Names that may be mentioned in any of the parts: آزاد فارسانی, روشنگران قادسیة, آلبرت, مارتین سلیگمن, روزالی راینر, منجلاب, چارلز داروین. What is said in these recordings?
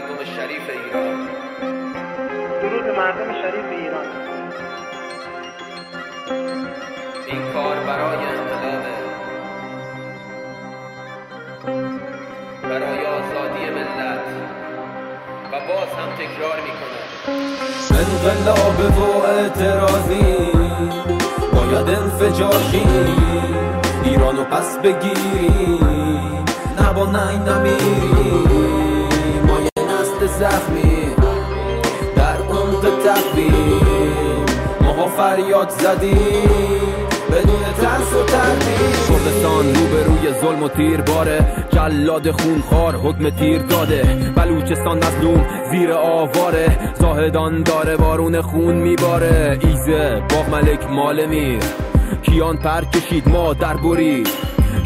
مردم شریف ایران. درود مردم شریف ایران. این کار برای انقلاب، برای آزادی ملت و باز هم تکرار میکنم انقلاب و اعتراضی باید انفجاری ایرانو پس بگیری، نه با نهی نمیری. ما یه نسل زخمی در عمق تقویم، ماها فریاد زدیم بدون ترس و تردید. کردستان روبروی ظلم و تیر باره، جلاد خونخوار حکم تیر داده. بلوچستان مظلوم زیر آواره، زاهدان داره بارون خون میباره. ایزه باغ ملک مال میر، کیان پر کشید ما در برید.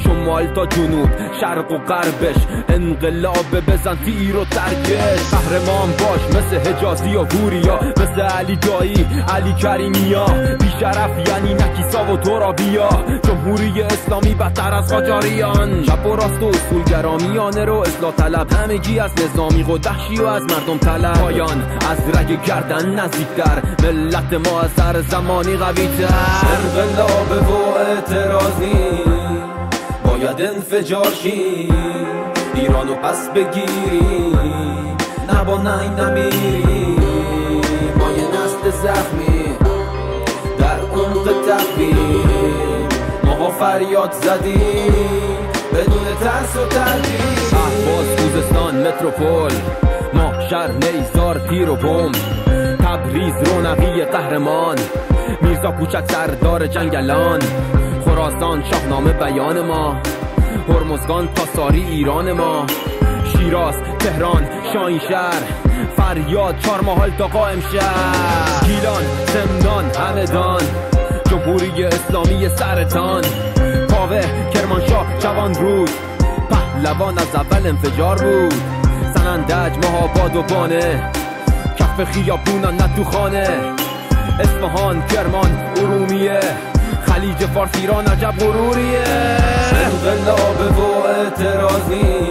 شمال تا جنوب، شرق و غربش، انقلاب بزن تیر و ترکش. قهرمان باش مثل حجازی و بوریا، مثل علی دایی، علی کریمیا. بیشرف یعنی نکیسا و ترابیا، جمهوری اسلامی بدتر از قاجاریان. چپ و راست و اصولگرا، میانه رو اصلاح طلب، همگی از نظامی و دهشی و از مردم طلب. پایان از رگ گردن نزدیکتر، ملت ما از هر زمانی قوی‌تر. انقلاب و اعتراضی باید انفجار شی، ایرانو پس بگیری، نه با نهی نمیری. ما یه نسل زخمی در عمق تقویم، ماها فریاد زدیم بدون ترس و تردید. اهواز، خوزستان، متروپول، ما شهر نیزار، تیر و بمب. تبریز رونقی قهرمان، میرزا کوچک سردار جنگلان. خراسان شاهنامه بیان ما، هرمزگان تا ساری ایران ما. شیراز، تهران، شاهینشهر، فریاد، چهارمحال تا قائم شهر. گیلان، سمنان، همدان، جمهوری اسلامی سرتان. کاوه، کرمانشاه، جوانرود، پهلوان از اول انفجار بود. سنندج، ماهآباد و بانه، کف خیابونا نه تو خانه. اصفهان، کرمان، ارومیه، خلیج فارس، ایران عجب غروریه. انقلاب و اعتراضی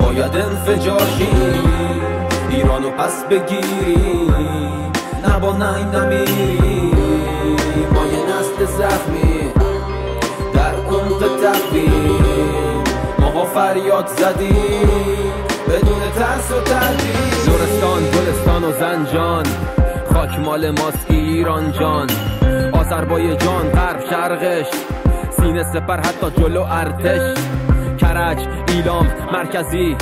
باید انفجار شی، ایرانو پس بگیری، نه با نهی نمیری. ما یه نسل زخمی در عمق تقویم، ماها فریاد زدیم بدون ترس و تردید. لرستان، گلستان و زنجان، خاک مال ماست ایران جان. آذربایجان، غرب شرقش، سینه سپر حتی جلو ارتش. کرج، ایلام، مرکزی،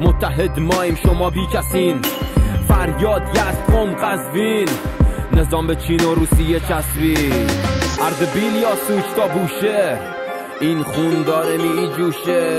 متحد مایم شما بی کسین. فریاد، یزد، قم، قزوین، نظام به چین و روسیه چسبین. اردبیل یا سوج تا بوشهر، این خون داره می جوشه.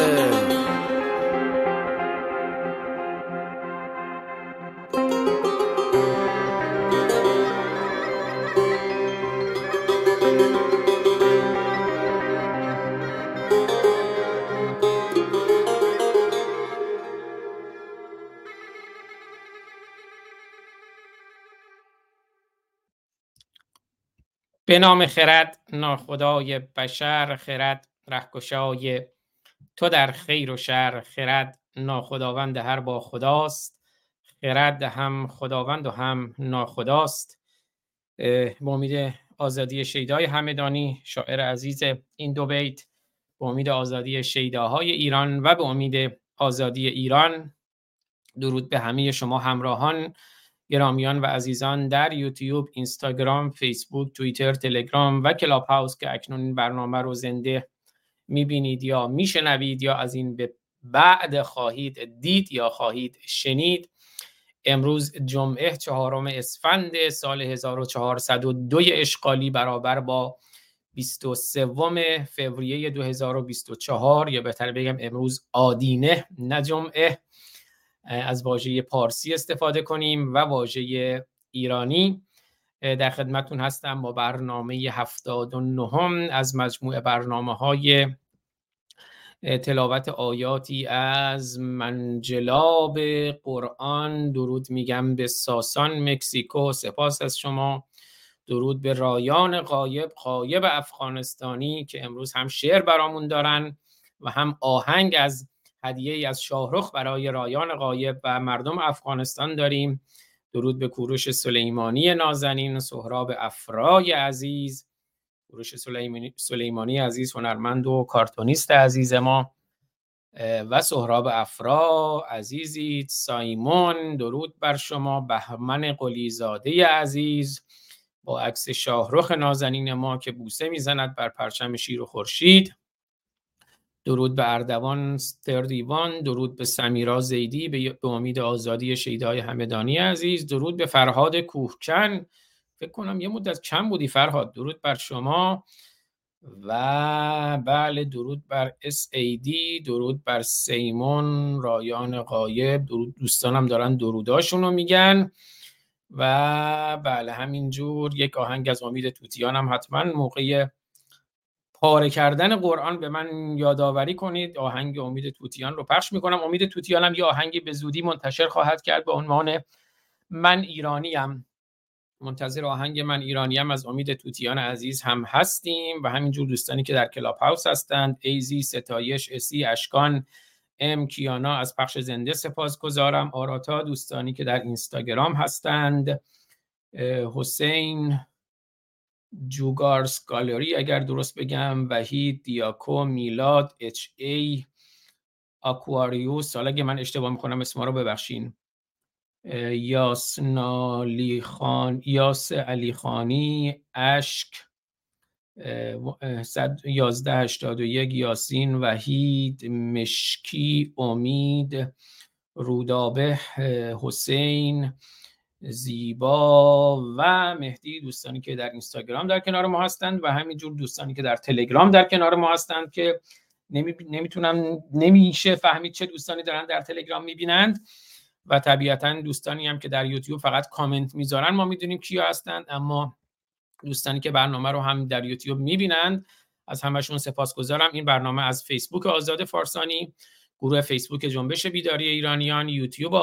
به نام خرد، ناخدای بشر، خرد رهگشای تو در خیر و شر. خرد ناخداوند هر با خداست، خرد هم خداوند و هم ناخداست. با امید آزادی شیدای همدانی، شاعر عزیز این دو بیت، با امید آزادی شیداهای ایران و به امید آزادی ایران. درود به همه شما همراهان گرامیان و عزیزان در یوتیوب، اینستاگرام، فیسبوک، توییتر، تلگرام و کلاب هاوس که اکنون این برنامه رو زنده میبینید یا میشنوید یا از این به بعد خواهید دید یا خواهید شنید. امروز جمعه 4 اسفند سال 1402 اشغالی، برابر با 23 فوریه 2024، یا بهتر بگم امروز آدینه نه جمعه، از واژه پارسی استفاده کنیم و واژه ایرانی. در خدمتون هستم با برنامه 79 از مجموعه برنامه‌های تلاوت آیاتی از منجلاب قرآن. درود میگم به ساسان مکزیکو، سپاس از شما. درود به رایان غایب، غایب افغانستانی، که امروز هم شعر برامون دارن و هم آهنگ از هدیه‌ای از شاهرخ برای رایان غایب و مردم افغانستان داریم. درود به کوروش سلیمانی نازنین، سهراب افرای عزیز. کوروش سلیمانی عزیز هنرمند و کارتونیست عزیز ما و سهراب افرا عزیزید. سایمون درود بر شما. بهمن قلیزاده عزیز با عکس شاهرخ نازنین ما که بوسه میزند بر پرچم شیر و خورشید. درود به اردوان ستردیوان، درود به سمیرا زیدی به امید آزادی شیدای همدانی عزیز. درود به فرهاد کوهچن، فکر کنم یه مدت چند بودی فرهاد، درود بر شما. و بله درود بر SAD، درود بر سیمون رایان غایب، درود دوستانم دارن دروداشونو میگن. و بله همینجور یک آهنگ از امید توتیانم حتما موقع پاره کردن قرآن به من یادآوری کنید. آهنگ امید توتیان رو پخش میکنم. امید توتیانم یه آهنگی به زودی منتشر خواهد کرد به عنوان من ایرانیم. منتظر آهنگ من ایرانیم از امید توتیان عزیز هم هستیم و همینجور دوستانی که در کلاب هاوس هستند، ایزی، ستایش، اسی، اشکان، ام، کیانا، از پخش زنده سپاسگزارم. آراتا، دوستانی که در اینستاگرام هستند، حسین، جوگارس گالری اگر درست بگم، وحید، دیاکو، میلاد، اچ ای، آکواریوس، حالا اگه من اشتباه میکنم اسما رو ببخشین، یاسنالی خان، یاس علی خانی، اشک 1181، یاسین، وحید، مشکی، امید، رودابه، حسین، زیبا و مهدی، دوستانی که در اینستاگرام در کنار ما هستند و همینجور دوستانی که در تلگرام در کنار ما هستند که نمیشه فهمید چه دوستانی دارن در تلگرام میبینند و طبیعتاً دوستانی هم که در یوتیوب فقط کامنت میذارن، ما میدونیم کیا هستند، اما دوستانی که برنامه رو هم در یوتیوب میبینند از همشون سپاسگزارم. این برنامه از فیسبوک آزاد فارسانی، گروه فیسبوک جنبش بیداری ایرانیان، یوتیوب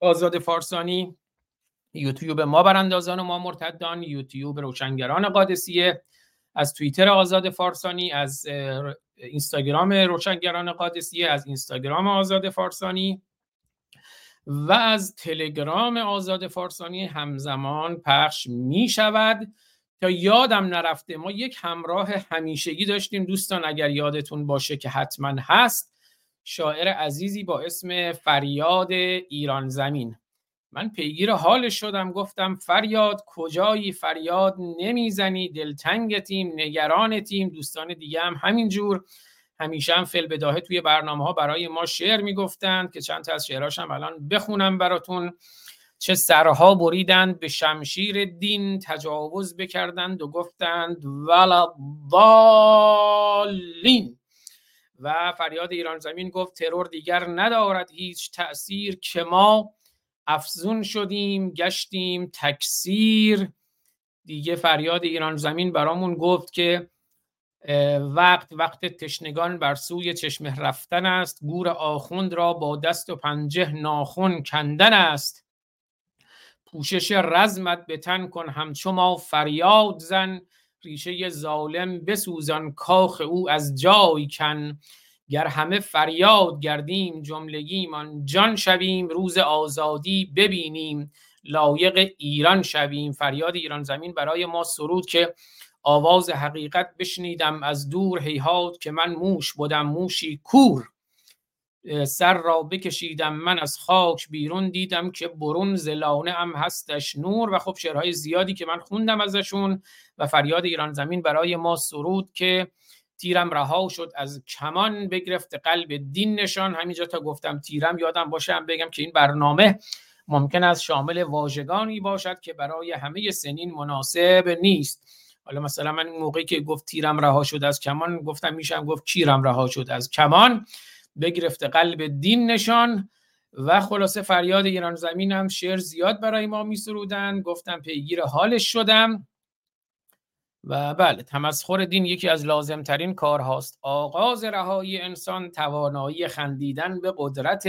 آزاد فارسانی، یوتیوب ما براندازان و ما مرتدان، یوتیوب روشنگران قادسیه، از توییتر آزاد فارسانی، از اینستاگرام روشنگران قادسیه، از اینستاگرام آزاد فارسانی و از تلگرام آزاد فارسانی همزمان پخش می شود. تا یادم نرفته ما یک همراه همیشگی داشتیم دوستان، اگر یادتون باشه که حتما هست، شاعر عزیزی با اسم فریاد ایران زمین. من پیگیر حالش شدم، گفتم فریاد کجایی، فریاد نمیزنی، دلتنگ تیم، نگران تیم. دوستان دیگه هم همینجور همیشه هم فعل بداهه توی برنامه ها برای ما شعر میگفتند که چند تا از شعراشم الان بخونم براتون. چه سرها بریدند به شمشیر دین، تجاوز بکردند و گفتند ولالین. و فریاد ایران زمین گفت ترور دیگر ندارد هیچ تأثیر، که ما افزون شدیم گشتیم تکثیر. دیگه فریاد ایران زمین برامون گفت که وقت تشنگان بر سوی چشمه رفتن است، گور آخوند را با دست و پنجه ناخن کندن است. پوشش رزمت به تن کن همچو ما فریاد زن، ریشه ظالم بسوزان کاخ او از جای کن. گر همه فریاد گردیم جملگیمان، جان شویم روز آزادی ببینیم، لایق ایران شویم. فریاد ایران زمین برای ما سرود که آواز حقیقت بشنیدم از دور، هیهات که من موش بودم موشی کور، سر را بکشیدم من از خاک بیرون، دیدم که برون زلانه هم هستش نور. و خب شعرهای زیادی که من خوندم ازشون. و فریاد ایران زمین برای ما سرود که تیرم رها شد از کمان، بگرفت قلب دین نشان. همینجا تا گفتم تیرم یادم باشه هم بگم که این برنامه ممکن است شامل واژگانی باشد که برای همه سنین مناسب نیست. حالا مثلا من موقعی که گفت تیرم رها شد از کمان، گفتم میشم گفت چیرم رها شد از کمان، بگرفت قلب دین نشان. و خلاصه فریاد ایران زمین هم شعر زیاد برای ما میسرودن، گفتم پیگیر حالش شدم. و بله تمسخر دین یکی از لازم ترین کار هاست، آغاز رهایی انسان توانایی خندیدن به قدرت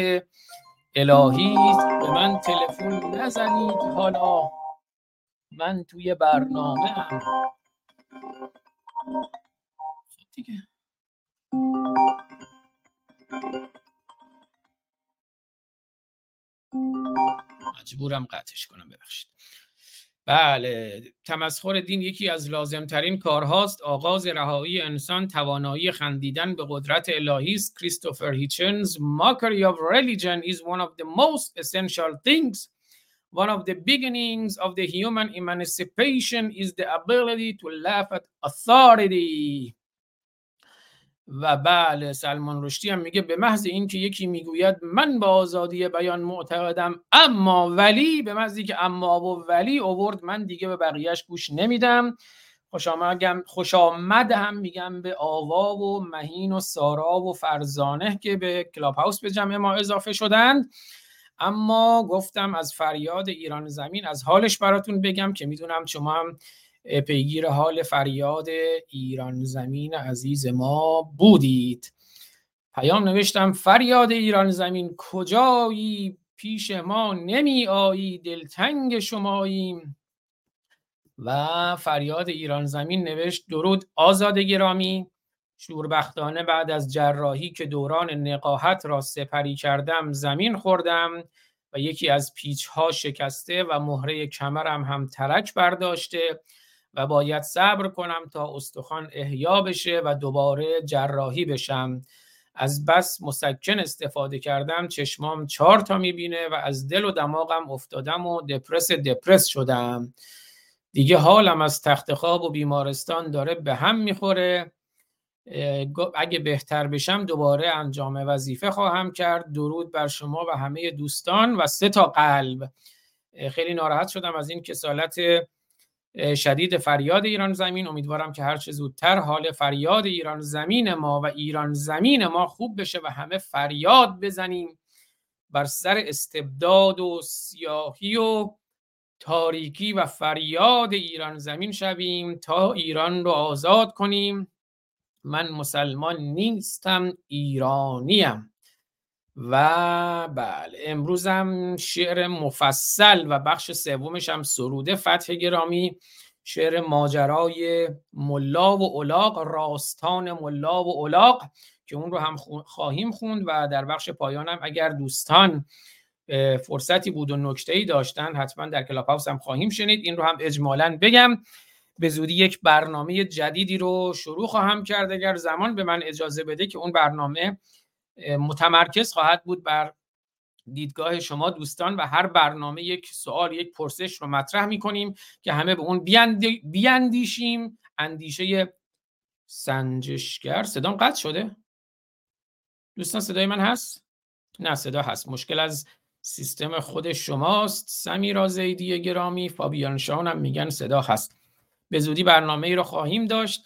الهی است. به من تلفن نزنید، حالا من توی برنامه هم دیگه. مجبورم قطعش کنم، ببخشید. بله، تمسخر دین یکی از لازمترین کارهاست. آغاز رهایی انسان توانایی خندیدن به قدرت الهی است. کریستوفر هیچنز: mockery of religion is one of the most essential things. One of the beginnings of the human emancipation is the ability to laugh at authority. و بله، سلمان رشدی هم میگه به محض این که یکی میگوید من با آزادی بیان معتقدم، اما ولی، به محض اینکه اما و ولی آورد، من دیگه به بقیهش گوش نمیدم. خوش آمد هم میگم به آوا و مهین و سارا و فرزانه که به کلاب هاوس به جمع ما اضافه شدند. اما گفتم از فریاد ایران زمین، از حالش براتون بگم که میدونم شما هم پیگیر حال فریاد ایران زمین عزیز ما بودید. پیام نوشتم: فریاد ایران زمین کجایی؟ پیش ما نمی آیی، دلتنگ شماییم. و فریاد ایران زمین نوشت: درود آزاد گرامی، شوربختانه بعد از جراحی که دوران نقاهت را سپری کردم زمین خوردم و یکی از پیچها شکسته و مهره کمرم هم ترک برداشته و باید صبر کنم تا استخوان احیا بشه و دوباره جراحی بشم. از بس مسکن استفاده کردم، چشمام 4 تا میبینه و از دل و دماغم افتادم و دپرس شدم. دیگه حالم از تخت خواب و بیمارستان داره به هم میخوره. اگه بهتر بشم دوباره انجام وظیفه خواهم کرد. درود بر شما و همه دوستان و 3 تا قلب. خیلی ناراحت شدم از این کسالت شدید فریاد ایران زمین. امیدوارم که هر چه زودتر حال فریاد ایران زمین ما و ایران زمین ما خوب بشه و همه فریاد بزنیم بر سر استبداد و سیاهی و تاریکی و فریاد ایران زمین شویم تا ایران رو آزاد کنیم. من مسلمان نیستم، ایرانیم. و بله، امروزم شعر مفصل و بخش سومش هم سروده فتح گرامی، شعر ماجرای ملا و الاغ، راستان ملا و الاغ، که اون رو هم خواهیم خوند و در بخش پایانم اگر دوستان فرصتی بود و نکته‌ای داشتن حتما در کلاب هاوس هم خواهیم شنید. این رو هم اجمالاً بگم به زودی یک برنامه جدیدی رو شروع خواهم کرد اگر زمان به من اجازه بده، که اون برنامه متمرکز خواهد بود بر دیدگاه شما دوستان و هر برنامه یک سوال، یک پرسش رو مطرح می‌کنیم که همه به اون بیاندیشیم. اندیشه سنجشگر. صدام قطع شده؟ دوستان صدای من هست؟ نه، صدا هست. مشکل از سیستم خود شماست. سمیرا زیدی گرامی، فابیان شان هم میگن صدا هست. به زودی برنامه‌ای رو خواهیم داشت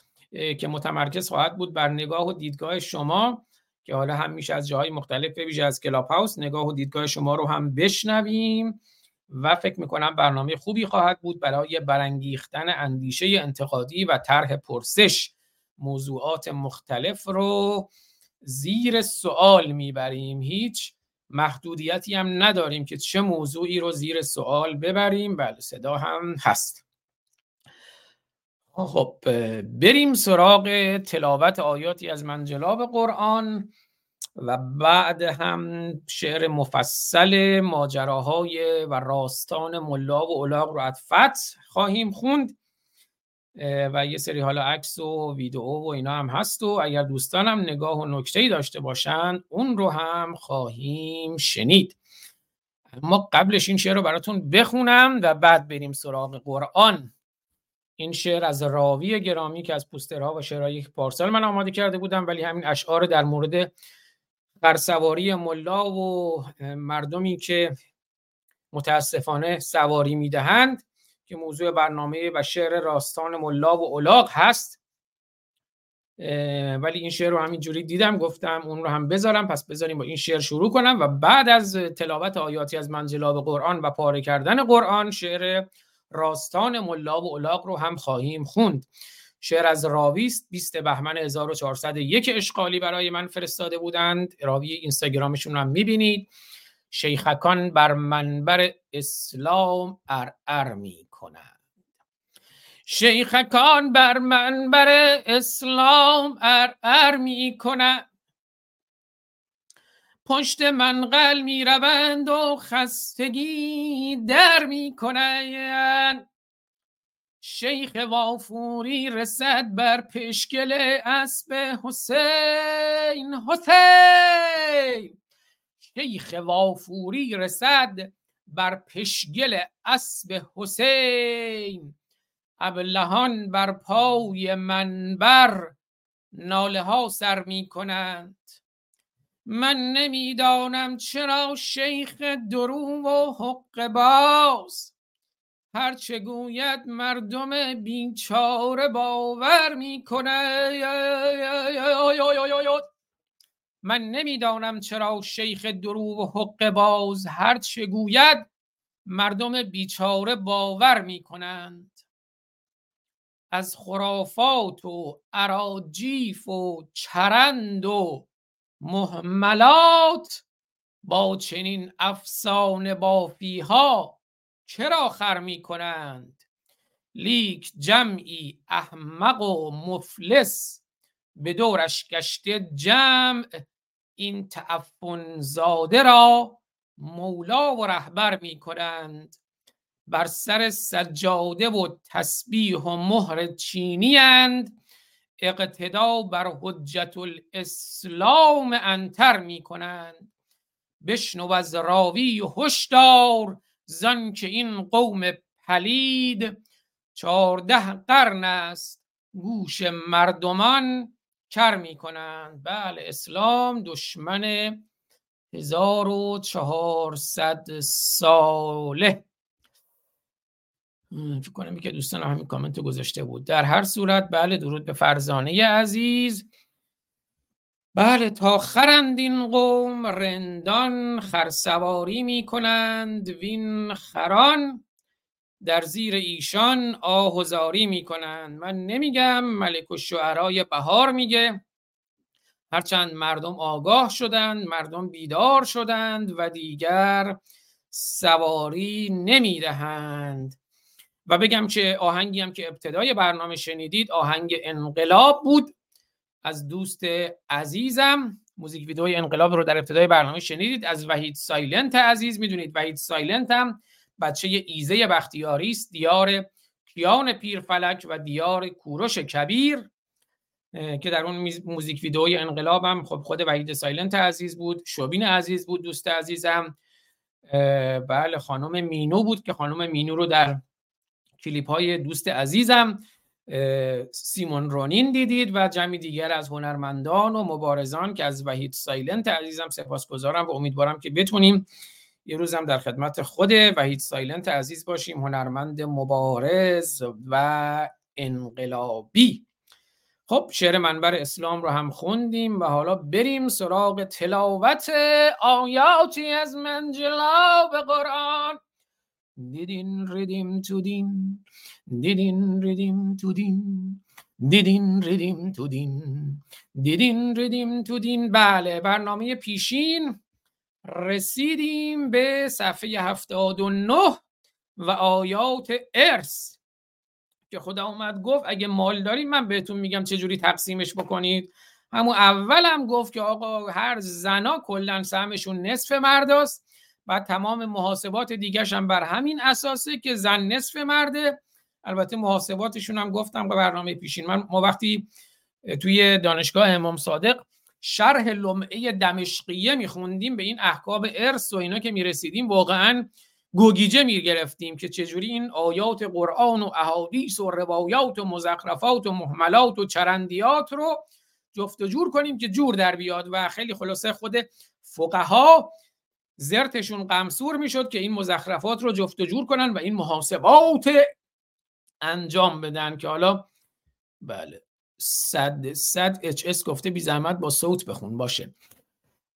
که متمرکز خواهد بود بر نگاه و دیدگاه شما، که حالا هم میشه از جاهای مختلف به ویژه از کلاب هاوس نگاه و دیدگاه شما رو هم بشنویم و فکر میکنم برنامه خوبی خواهد بود برای برانگیختن اندیشه انتقادی و طرح پرسش. موضوعات مختلف رو زیر سوال میبریم، هیچ محدودیتی هم نداریم که چه موضوعی رو زیر سوال ببریم. بله، صدا هم هست. خب بریم سراغ تلاوت آیاتی از منجلاب قرآن و بعد هم شعر مفصل ماجراهای و راستان ملا و الاغ رو از فتح خواهیم خوند و یه سری حالا عکس و ویدئو و اینا هم هست و اگر دوستانم نگاه و نکته‌ای داشته باشن اون رو هم خواهیم شنید. اما قبلش این شعر رو براتون بخونم و بعد بریم سراغ قرآن. این شعر از راوی گرامی که از پوسترها و شعرهایی که پارسال من آماده کرده بودم، ولی همین اشعار در مورد خرسواری ملا و مردمی که متاسفانه سواری میدهند که موضوع برنامه و شعر راستان ملا و الاغ هست، ولی این شعر رو همین جوری دیدم گفتم اون رو هم بذارم. پس بذاریم با این شعر شروع کنم و بعد از تلاوت آیاتی از منجلاب قرآن و پاره کردن قرآن شعر راستان ملا و الاغ رو هم خواهیم خوند. شعر از راوی است 20 بهمن 1401 اشقالی برای من فرستاده بودند. راوی اینستاگرامشون هم میبینید. شیخکان بر منبر اسلام ارعر میکنند، شیخکان بر منبر اسلام ارعر میکنند، پشت منقل می روند و خستگی در می کنند. شیخ وافوری رسد بر پشگل اسب حسین. حسین شیخ وافوری رسد بر پشگل اسب حسین. ابلهان بر پای منبر ناله ها سر می کنند. من نمیدانم چرا شیخ درو و حق باز هرچه گوید مردم بیچاره باور می کنند. من نمیدانم چرا شیخ درو و حق باز هرچه گوید مردم بیچاره باور می کنند. از خرافات و اراجیف و چرند و مهملات با چنین افسانه بافی ها چرا خر می کنند؟ لیک جمعی احمق و مفلس به دورش گشته جمع، این تعفن زاده را مولا و رهبر می کنند. بر سر سجاده و تسبیح و مهر چینی اند. اقتدا بر حجت الاسلام انتر می کنند. بشنو از راوی هشدار زن که این قوم پلید 14 قرن است گوش مردمان کر می کنند. بله اسلام دشمن 1400 ساله. فکر کنم که دوستان همین کامنت گذاشته بود. در هر صورت بله درود به فرزانه عزیز. بله تا خرند این قوم رندان خرسواری می کنند، وین خران در زیر ایشان آهوزاری می کنند. من نمیگم، ملک الشعرای بهار میگه هرچند مردم آگاه شدند، مردم بیدار شدند و دیگر سواری نمی دهند. و بگم که آهنگی هم که ابتدای برنامه شنیدید آهنگ انقلاب بود از دوست عزیزم. موزیک ویدئوی انقلاب رو در ابتدای برنامه شنیدید از وحید سایلنت عزیز. میدونید وحید سایلنت هم بچه ایزه بختیاری است، دیار کیان پیرفلک و دیار کوروش کبیر، که در اون موزیک ویدئوی انقلاب هم خب خود وحید سایلنت عزیز بود، شوبین عزیز بود دوست عزیزم، بله خانم مینو بود که خانم مینو رو در کلیپ های دوست عزیزم سیمون رونین دیدید و جمعی دیگر از هنرمندان و مبارزان که از وحید سایلنت عزیزم سپاسگزارم و امیدوارم که بتونیم یه روزم در خدمت خود وحید سایلنت عزیز باشیم، هنرمند مبارز و انقلابی. خب شعر منبر اسلام رو هم خوندیم و حالا بریم سراغ تلاوت آیاتی از منجلاب قرآن. دیدین ریدیم تو دین، دیدین ریدیم تو دین، دیدین ریدیم تو دین، دیدین ریدیم تو دین. بله برنامه پیشین رسیدیم به صفحه 79 و آیات ارث که خدا اومد گفت اگه مال دارید من بهتون میگم چجوری تقسیمش بکنید. همون اولم گفت که آقا هر زنا کلن سهمشون نصف مرداست، بعد تمام محاسبات دیگرش هم بر همین اساسه که زن نصف مرده. البته محاسباتشون هم گفتم به برنامه پیشین. ما وقتی توی دانشگاه امام صادق شرح لمعه دمشقیه میخوندیم به این احکام ارث و اینا که میرسیدیم واقعا گوگیجه میگرفتیم که چجوری این آیات قرآن و احادیث و روایات و مزخرفات و مهملات و چرندیات رو جفت و جور کنیم که جور در بیاد. و خیلی خلاصه خود فقها زرتشون قمصور میشد که این مزخرفات رو جفت و جور کنن و این محاسبات انجام بدن که حالا بله صد HS گفته بی زحمت با صوت بخون باشه.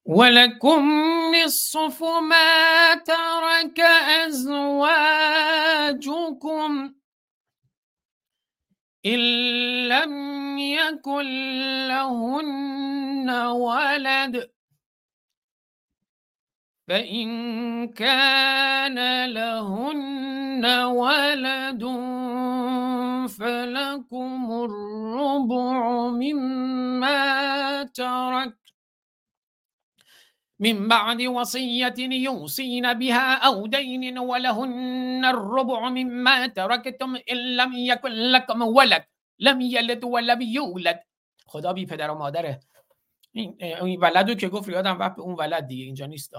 ولکم نصف ما ترک ازواجکم إن لم يكن لهن ولد فإن كان لهن ولد فلكم الربع مما ترك من بعد وصية يوصين بها أو دين ولهن الربع مما تركتم إن لم يكن لكم ولد لم يلد ولم يولد. خدا بی پدر و مادره. این ولدو که گفت یادم وقت اون ولد دیگه اینجا نیست.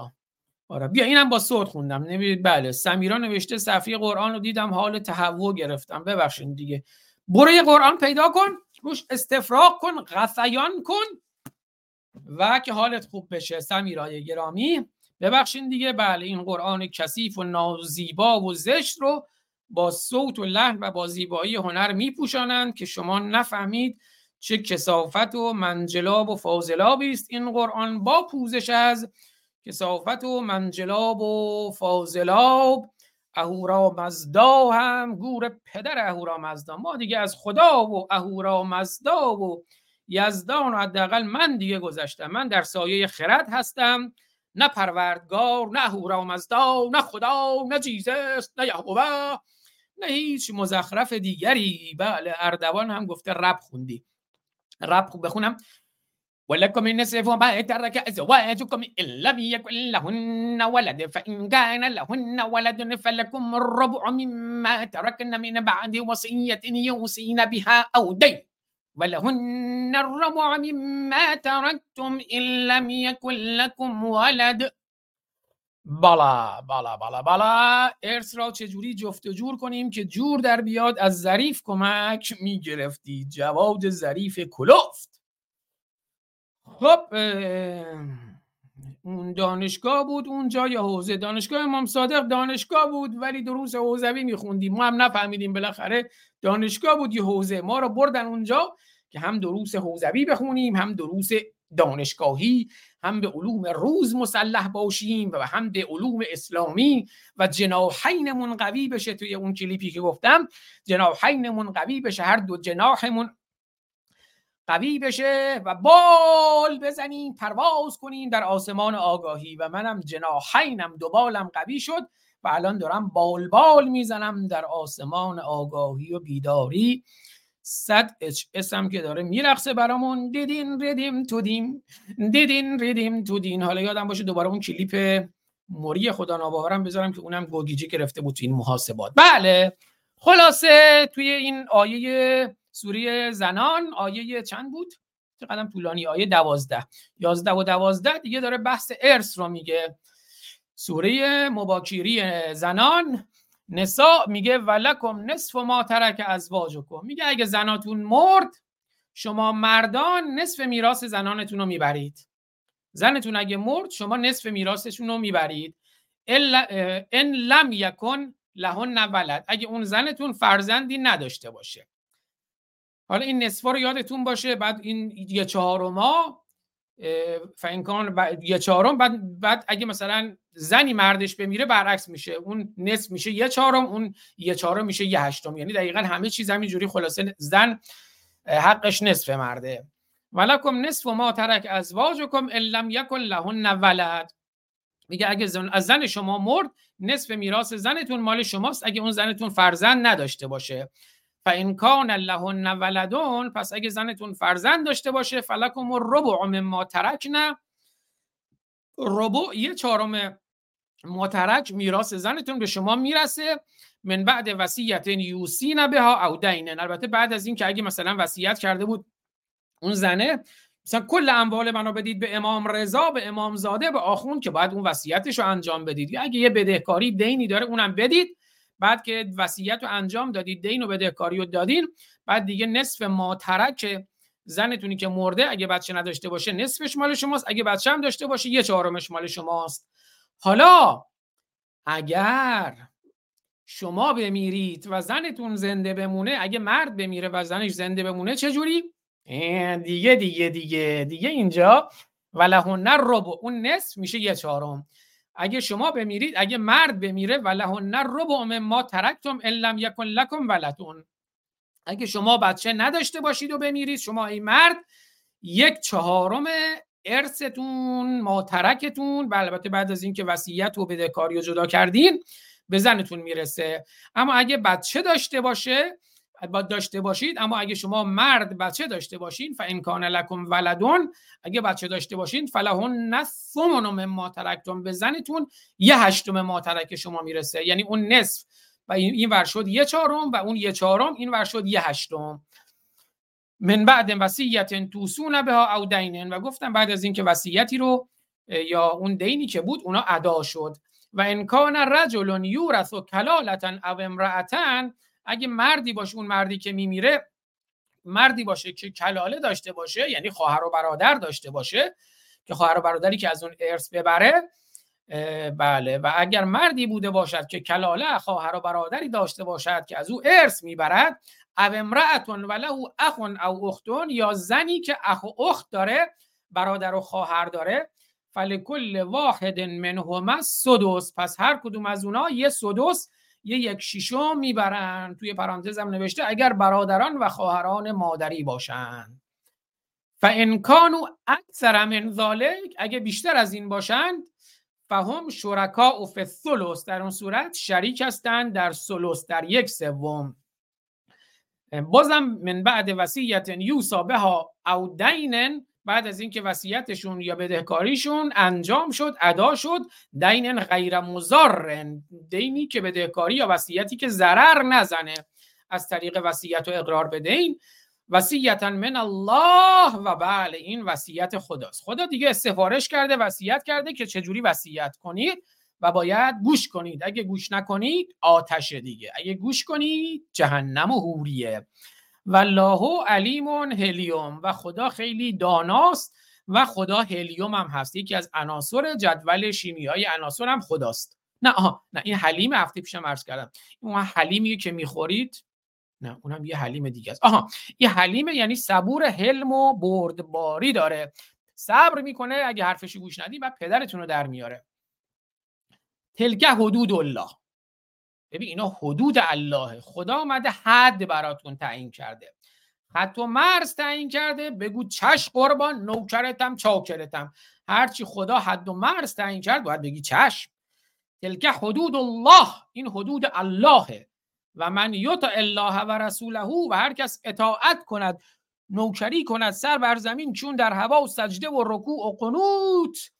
آره بیا اینم با صوت خوندم. نمی‌بینید؟ بله سمیرا نوشته صفحه قرآن رو دیدم حال تهوع گرفتم. ببخشید دیگه. برو یه قرآن پیدا کن، روش استفراغ کن، غثیان کن و که حالت خوب بشه سمیرای گرامی. ببخشید دیگه. بله این قرآن کثیف و نازیبا و زشت رو با صوت و لحن و با زیبایی هنر میپوشانند که شما نفهمید چه کثافت و منجلاب و فاضلابی است. این قرآن با پوزش از کثافت و منجلاب و فاضلاب اهورامزدا هم گور پدر اهورامزدا. ما دیگه از خدا و اهورامزدا و یزدان و حداقل من دیگه گذشتم. من در سایه خرد هستم، نه پروردگار، نه اهورامزدا، نه خدا، نه جیزس، نه یهوه، نه هیچ مزخرف دیگری. بله اردوان هم گفته رب خوندی. رب خوب بخونم. ولکم النصف ما ترك ازواجكم ان لم يكن لهن ولد فان كان لهن ولد فلكم الربع مما تركن من بعد وصية يوصين بها او دين ولهن الربع مما تركتم ان لم يكن لكم ولد. بالا بالا بالا بالا. ارث را چجوری جفت و جور کنیم که جور در بیاد؟ از ظریف کمک میگرفتی. جواد ظریف کلفت. خب اون دانشگاه بود اونجا، یا حوزه دانشگاه امام صادق دانشگاه بود ولی دروس حوزوی میخوندیم، ما هم نفهمیدیم. بالاخره دانشگاه بود یه حوزه، ما را بردن اونجا که هم دروس حوزوی بخونیم، هم دروس دانشگاهی، هم به علوم روز مسلح باشیم و هم به علوم اسلامی و جناحینمون قوی بشه. توی اون کلیپی که گفتم جناحینمون قوی بشه، هر دو جناحمون قوی بشه و بال بزنیم، پرواز کنیم در آسمان آگاهی. و منم جناحینم، دو بالم قوی شد و الان دارم بال بال میزنم در آسمان آگاهی و بیداری. صد HS هم که داره میرقصه برامون. دیدین ردیم تودیم، دیدین ردیم تودین. حالا یادم باشه دوباره اون کلیپ موری خدا ناباورم بذارم که اونم گوگیجی گرفته بود تو این محاسبات. بله خلاصه توی این آیه سوره زنان، آیه چند بود؟ چه قدم طولانی؟ آیه 12 11 و 12 دیگه داره بحث ارث رو میگه. سوره مباکری زنان، نساء، میگه ولکم نصف ما ترک ازواجکم. میگه اگه زناتون مرد شما مردان نصف میراث زنانتون رو میبرید. زنتون اگه مرد شما نصف میراثشون رو میبرید. ان لم یکن لهن ولد، اگه اون زنتون فرزندی نداشته باشه. حالا این نصف رو یادتون باشه. بعد این یه چهارم ها فانکان یه چهارم، بعد اگه مثلا زنی مردش بمیره برعکس میشه، اون نصف میشه یه چهارم، اون یه چهارم میشه یه هشتم. یعنی دقیقاً همه چیز همینجوری. خلاصه زن حقش نصف مرده. ولکم نصف ما ترک ازواجکم ان لم یکن لهن ولد. میگه اگه زن شما مرد نصف میراث زنتون مال شماست اگه اون زنتون فرزند نداشته باشه. فان کان لهن ولدون، پس اگه زنتون فرزند داشته باشه فلکم الربع مما ترکنا، ربع یه چهارم مترک میراث زنتون به شما میرسه. من بعد وصیت یوصین بها او دین، البته بعد از این که اگه مثلا وصیت کرده بود اون زنه مثلا کل اموال منو بدید به امام رضا، به امام زاده، به آخوند، که بعد اون وصیتش رو انجام بدید. یا اگه یه بدهکاری دینی داره اونم بدید. بعد که وصیت رو انجام دادید، دین و بدهکاری رو دادین، بعد دیگه نصف ما ترک زنتونی که مرده اگه بچه نداشته باشه نصفش مال شماست، اگه بچه هم داشته باشه یه چهارمش مال شماست. حالا اگر شما بمیرید و زنتون زنده بمونه، اگه مرد بمیره و زنش زنده بمونه چجوری؟ دیگه دیگه دیگه دیگه اینجا ولهن الربع، اون نصف میشه یه چهارم. اگه شما بمیرید، اگه مرد بمیره ولهن الربع مما ترکتم ان لم یکن لکم ولدون، اگه شما بچه نداشته باشید و بمیرید شما ای مرد یک چهارم ارثتون، ماترکتون، و البته بعد از این که وصیت و بدهکاری رو جدا کردین به زنتون میرسه. اما اگه بچه داشته باشه، باید داشته باشید. اما اگه شما مرد بچه داشته باشین، فان کان لکم ولدون، اگه بچه داشته باشین، فلهن الثمن مما ترکتم، به زنتون 1/8 ما ترک شما میرسه، یعنی اون نصف و این ور شد 1/4 و اون 1/4 این ور شد 1/8. من بعد وصیت توصون بها او دین، و گفتم بعد از این که وصیتی رو یا اون دینی که بود اونا ادا شد. و ان کان رجل یورث کلالة او امرأة، اگه مردی باشه، اون مردی که میمیره مردی باشه که کلاله داشته باشه، یعنی خواهر و برادر داشته باشه، که خواهر و برادری که از اون ارث ببره، بله. و اگر مردی بوده باشد که کلاله، خواهر و برادری داشته باشد که از او ارث میبرد، او امرأة وله اخ او اخت، یا زنی که اخ و اخت داره، برادر و خواهر داره، فلکل واحد منهما السدس، پس هر کدوم از اونها 1/3 1/6 میبرن. توی پرانتزم نوشته اگر برادران و خواهران مادری باشن. فان کانوا اکثر من ذلک، اگه بیشتر از این باشند، فهم شرکاء فی الثلث، در اون صورت شریک هستند در ثلث، در 1/3. بازم من بعد وصیت یوصی بها او دین، بعد از اینکه وصیتشون یا بدهکاریشون انجام شد، ادا شد، دین غیر مضر، دینی که بدهکاری یا وصیتی که ضرر نزنه از طریق وصیت و اقرار به دین، وصیتا من الله، و بله این وصیت خداست. خدا دیگه سفارش کرده، وصیت کرده که چجوری وصیت کنید و باید گوش کنید. اگه گوش نکنید آتشه دیگه، اگه گوش کنید جهنم و حوریه. والله علیم هلیوم، و خدا خیلی داناست و خدا هلیوم هم هست، یکی از عناصر جدول شیمیایی عناصر هم خداست. نه این حلیم هفته پیشم عرض کردم، اون حلیمیه که میخورید، نه اونم یه حلیم دیگه است. این حلیمه یعنی صبور، حلم و بردباری داره، صبر میکنه، اگه حرفش گوش ندی بعد پدرتون رو در میاره. تلک حدود الله، ببین اینا حدود الله، خدا آمده حد براتون تعیین کرده، خط و مرز تعیین کرده. بگو چش قربان، نوکرتم چاکرتم، هرچی خدا حد و مرز تعیین کرد باید بگی چش. تلک حدود الله، این حدود الله. و من یطع الله و رسوله، و هر کس اطاعت کند، نوکری کند، سر بر زمین چون در هوا، و سجده و رکوع و قنوت،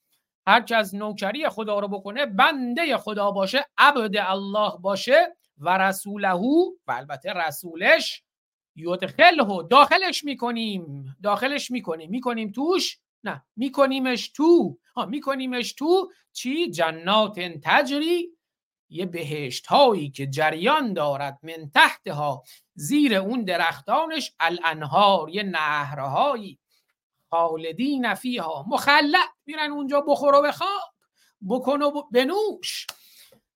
هر که از نوکری خدا رو بکنه، بنده خدا باشه، عبد الله باشه، و رسوله، و البته رسولش، یدخله، میکنیمش تو چی؟ جنات تجری، یه بهشت هایی که جریان دارد، من تحتها، زیر اون درختانش، الانهار، یه نهرهایی، خالدین فیها، مخلد، میرن اونجا بخور و بخواب، بکن و بنوش،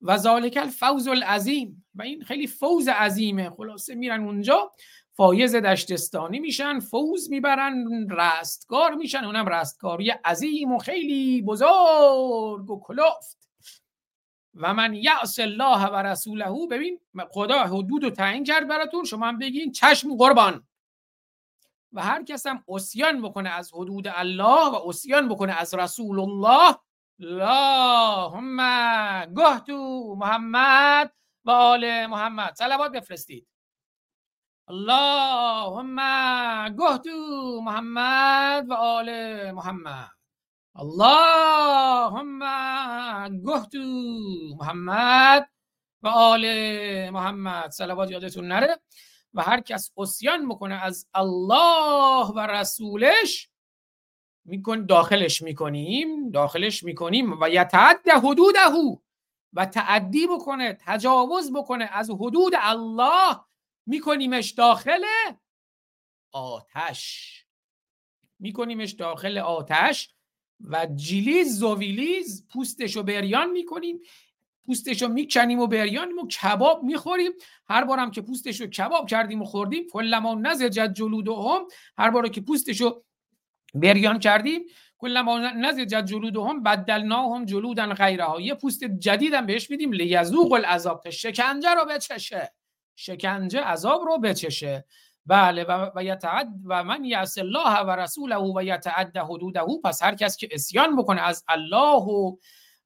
و ذالک الفوز العظیم، و این خیلی فوز عظیمه. خلاصه میرن اونجا فایز دشتستانی میشن، فوز میبرن، رستگار میشن، اونم رستگاری عظیم و خیلی بزرگ و کلفت. و من یعص الله و رسوله، ببین خدا حدودو تعیین کرد براتون، شما هم بگین چشم قربان. و هر کس هم عصیان بکنه از حدود الله و عصیان بکنه از رسول الله، اللهم گه تو محمد و آل محمد، صلوات بفرستید، اللهم گه تو محمد و آل محمد، اللهم گه تو محمد و آل محمد، صلوات یادتون نره. و هر کس عصیان بکنه از الله و رسولش، داخلش میکنیم و یتعد حدوده، و تعدی بکنه، تجاوز بکنه از حدود الله، میکنیمش داخل آتش و جلیز زویلیز، پوستشو بریان میکنیم، پوستشو میکنیم و بریانیم و کباب میخوریم. هر بارم که پوستشو کباب کردیم و خوردیم، کلما نضجت جلودهم، هر بار که پوستشو بریان کردیم، کلما نضجت جلودهم بدلناهم جلودا غیرها، یه پوست جدیدم بهش میدیم، لیذوق العذاب، شکنجه عذاب رو بچشه. بله. و من یعص الله و رسوله و یتعد حدوده، پس هر کس که عصیان بکنه از الله و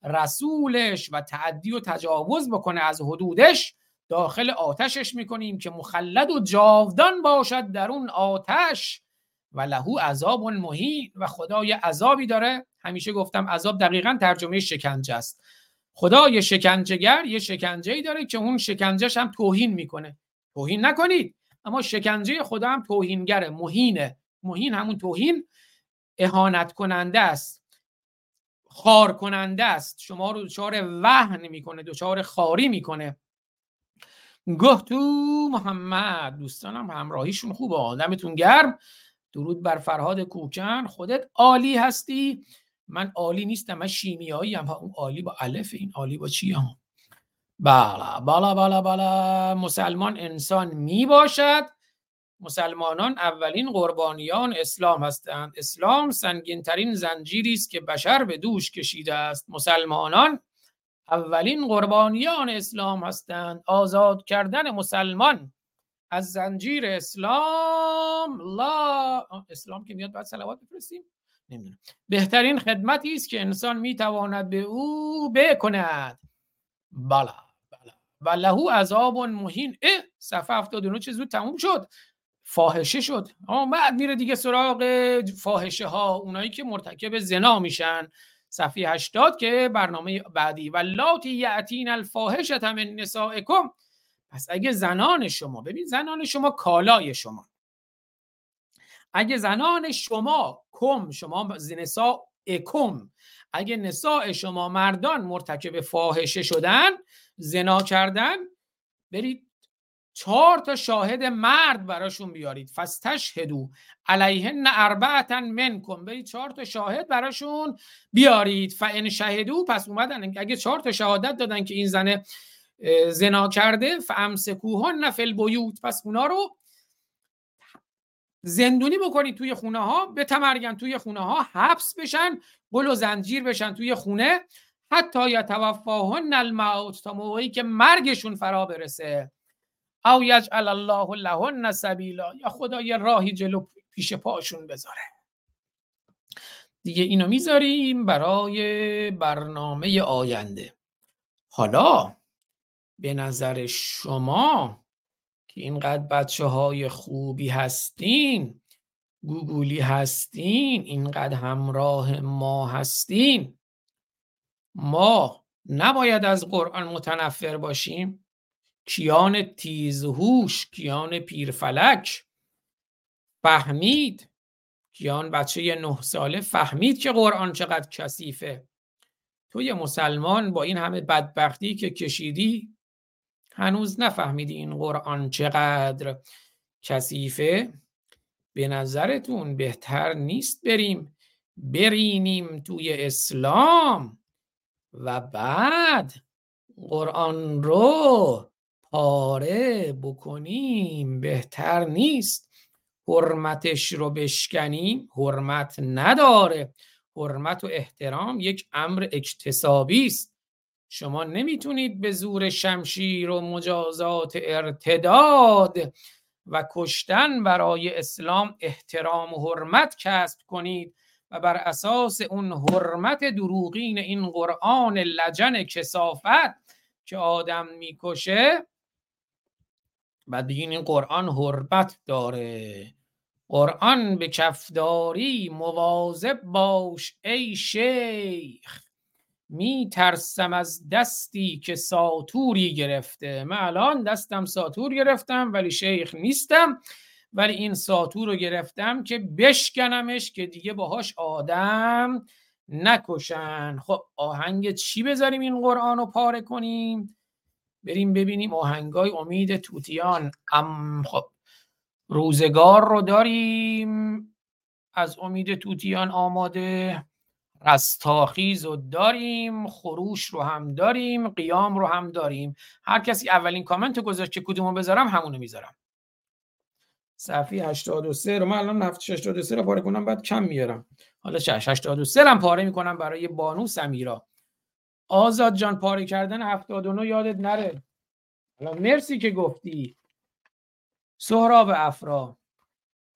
رسولش و تعدی و تجاوز بکنه از حدودش، داخل آتشش میکنیم که مخلد و جاودان باشد در اون آتش و لهو عذاب محین، و خدای عذابی داره. همیشه گفتم عذاب دقیقاً ترجمه شکنجه است. خدای شکنجهگر یه شکنجه‌ای داره که اون شکنجهش هم توهین میکنه. توهین نکنید، اما شکنجه خدا هم توهینگره، محینه. محین همون توهین، اهانت کننده است، خار کننده است، شما رو دچار وهن میکنه، دچار خاری میکنه. گه تو محمد، دوستانم همراهیشون خوبه، آدمتون گرم. درود بر فرهاد کوکن، خودت عالی هستی. من عالی نیستم، من شیمیایی هم. اون عالی با الف، این عالی با چی هم؟ بالا بالا بالا بالا. مسلمان انسان می باشد. مسلمانان اولین قربانیان اسلام هستند. اسلام سنگین ترین زنجیری است که بشر به دوش کشیده است. مسلمانان اولین قربانیان اسلام هستند. آزاد کردن مسلمان از زنجیر اسلام، لا اسلام که میاد بعد صلوات بفرستیم، نمیدونم، بهترین خدمتی است که انسان میتواند به او بکند. بالا بالا. و لهو عذاب مهین. صفحه 79 چه زود تموم شد، فاحشه شد. اما بعد میره دیگه سراغ فاحشه ها، اونایی که مرتکب زنا میشن. صفحه 80 که برنامه بعدی. و لاتی یاتین الفاحشه من نسائکم. پس اگه زنان شما، ببین زنان شما کالای شما، اگه زنان شما کم، شما نساء اکم، اگه نساء شما مردان مرتکب فاحشه شدن، زنا کردن، برید 4 تا شاهد مرد براشون بیارید. فاستشهدوا علیهن 4 منکم. برید 4 تا شاهد براشون بیارید. فان شهدوا، پس اومدن اگه 4 تا شهادت دادن که این زنه زنا کرده، فامسکوهن فی البیوت، پس اونا رو زندونی بکنید توی خونه ها، بتمرگن توی خونه ها، حبس بشن، گل و زنجیر بشن توی خونه، حتی یتوفاهن الموت، تا موقعی که مرگشون فرا برسه. او یجعل الله لهن سبیلا، یا خدا یه راهی جلو پیش پاشون بذاره. دیگه اینو میذاریم برای برنامه آینده. حالا به نظر شما که اینقدر بچه های خوبی هستین، گوگولی هستین، اینقدر همراه ما هستین، ما نباید از قرآن متنفر باشیم؟ کیان تیزهوش، کیان پیرفلک فهمید، کیان بچه 9 ساله فهمید که قرآن چقدر کثیفه. تو یه مسلمان با این همه بدبختی که کشیدی هنوز نفهمیدی این قرآن چقدر کثیفه؟ به نظرتون بهتر نیست بریم برینیم توی اسلام و بعد قرآن رو پاره بکنیم؟ بهتر نیست حرمتش رو بشکنیم؟ حرمت نداره. حرمت و احترام یک امر اکتسابی است. شما نمیتونید به زور شمشیر و مجازات ارتداد و کشتن برای اسلام احترام و حرمت کسب کنید و بر اساس اون حرمت دروغین این قرآن لجن کثافت که آدم میکشه بعد بگین این قرآن حرمت داره. قرآن به کفداری مواظب باش ای شیخ، می ترسم از دستی که ساتوری گرفته. من الان دستم ساتور گرفتم ولی شیخ نیستم، ولی این ساتور رو گرفتم که بشکنمش که دیگه باهاش آدم نکشن. خب آهنگ چی بذاریم این قرآن رو پاره کنیم؟ بریم ببینیم آهنگای امید توتیان. خب روزگار رو داریم از امید توتیان آماده، رستاخیز رو داریم، خروش رو هم داریم، قیام رو هم داریم. هر کسی اولین کامنت گذاشت که کدومو بذارم همونو میذارم. صفحه 83 رو من الان 83 رو پاره کنم بعد کم میارم. حالا 83 رو پاره میکنم برای بانو سمیرا. آزاد جان پاره کردن 79 یادت نره. الان مرسی که گفتی. سهراب افرا.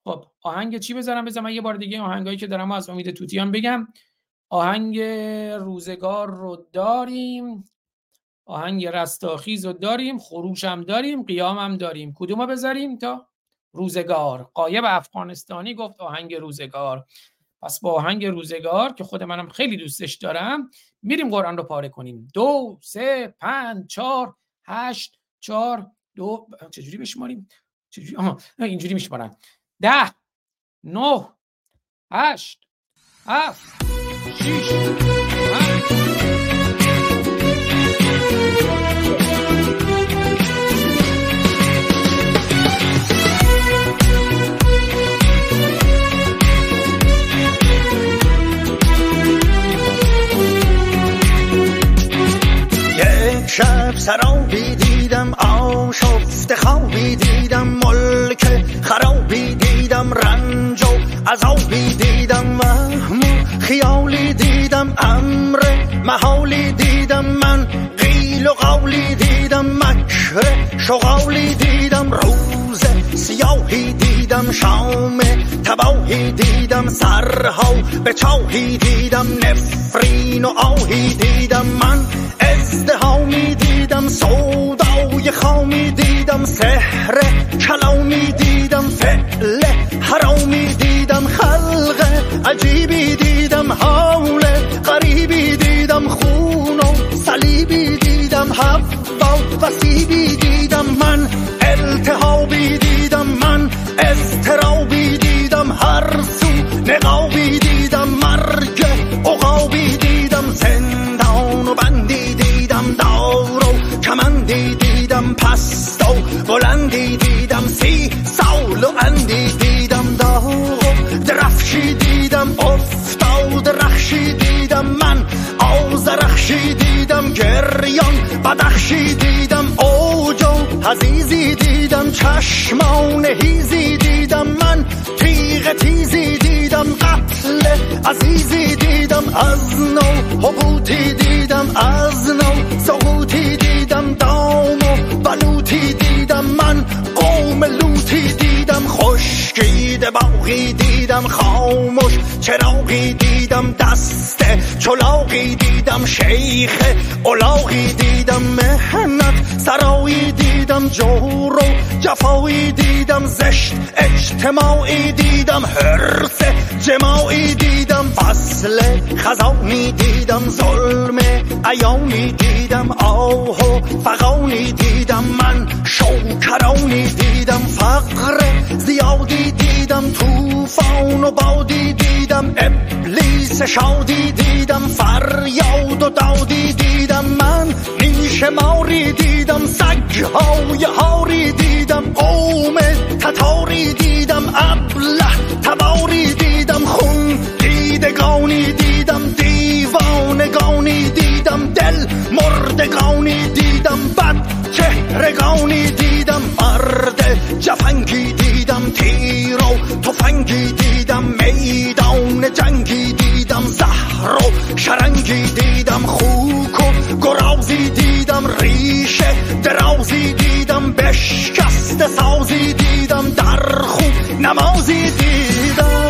خب آهنگ چی بذارم؟ یه بار دیگه آهنگایی که دارم از امید توتیان بگم. آهنگ روزگار رو داریم، آهنگ رستاخیز رو داریم، خروش هم داریم، قیام هم داریم. کدومو بذاریم تا روزگار؟ قایب افغانستانی گفت آهنگ روزگار. پس با آهنگ روزگار که خود منم خیلی دوستش دارم میریم قرآن رو پاره کنیم. 2 3 5 4 8 4 2 چجوری بشماریم؟ اینجوری میشمارن. 10 9 8 7 6 5. شب سرابی دیدم، آشفت خوابی دیدم، ملک خرابی دیدم، رنج و عذابی دیدم، وهم و خیالی دیدم، امر محالی دیدم، من قیل و قولی دیدم، مکر شغالی دیدم، روز سیاهی دیدم، شام تباهی دیدم، سرها به چاهی دیدم، نفرین و آهی دیدم، من ازدهامی دیدم، سودای خامی دیدم، سحر کلامی دیدم، فعل حرامی دیدم، خلق عجیبی دیدم، حول قریبی دیدم، خون و صلیبی دیدم، هوا و سیبی دیدم، من التهابی دیدم، من اضطرابی دیدم، هر سو نقابی دیدم، مرگ عقابی دیدم، زندان و بندی دیدم، دار و کمندی دیدم، پست و بلندی دیدم، 30 سال و اندی دیدم، داغ و درفشی دیدم، افتاد رخشی دیدم، من آذرخشی دیدم، گریان بدخشی دیدم، اوج و حضیضی دیدم، چشمان هیزی دیدم، من تیغ تیزی دیدم، قتل عزیزی دیدم، از نو حبوطی دیدم، از نو سقوطی دیدم، دام و بلوطی دیدم، من قوم لوطی دیدم، خشکیده باغی دیدم، خاموش چراغی دیدم، دست چلاغی دیدم، شیخ اولاغی دیدم، مهنت سرایی دیدم، جور و جفایی دیدم، زشت اجتماعی دیدم، حرص جماعی دیدم، فصل خزانی دیدم، ظلم ایامی دیدم، آه و فغانی دیدم، من شوکرانی دیدم، فقر زیادی دیدم، توفان و بادی دیدم، ابلیس شادی دیدم، فریاد و دادی دیدم، من نیش ماری دیدم، سگهای هاری دیدم، قوم تتاری دیدم، ابله تباری دیدم، خون دیدگانی دیدم، دیوانگانی دیدم، دل مردگانی دیدم، بد چهرگانی دیدم، مرد جفنگی دیدم، تیر و تفنگی دیدم، میدان جنگی دیدم، زهر و شرنگی دیدم، خوک و گرازی دیدم، ریشه درازی دیدم، بشکست سازی دیدم، در خون نمازی دیدم.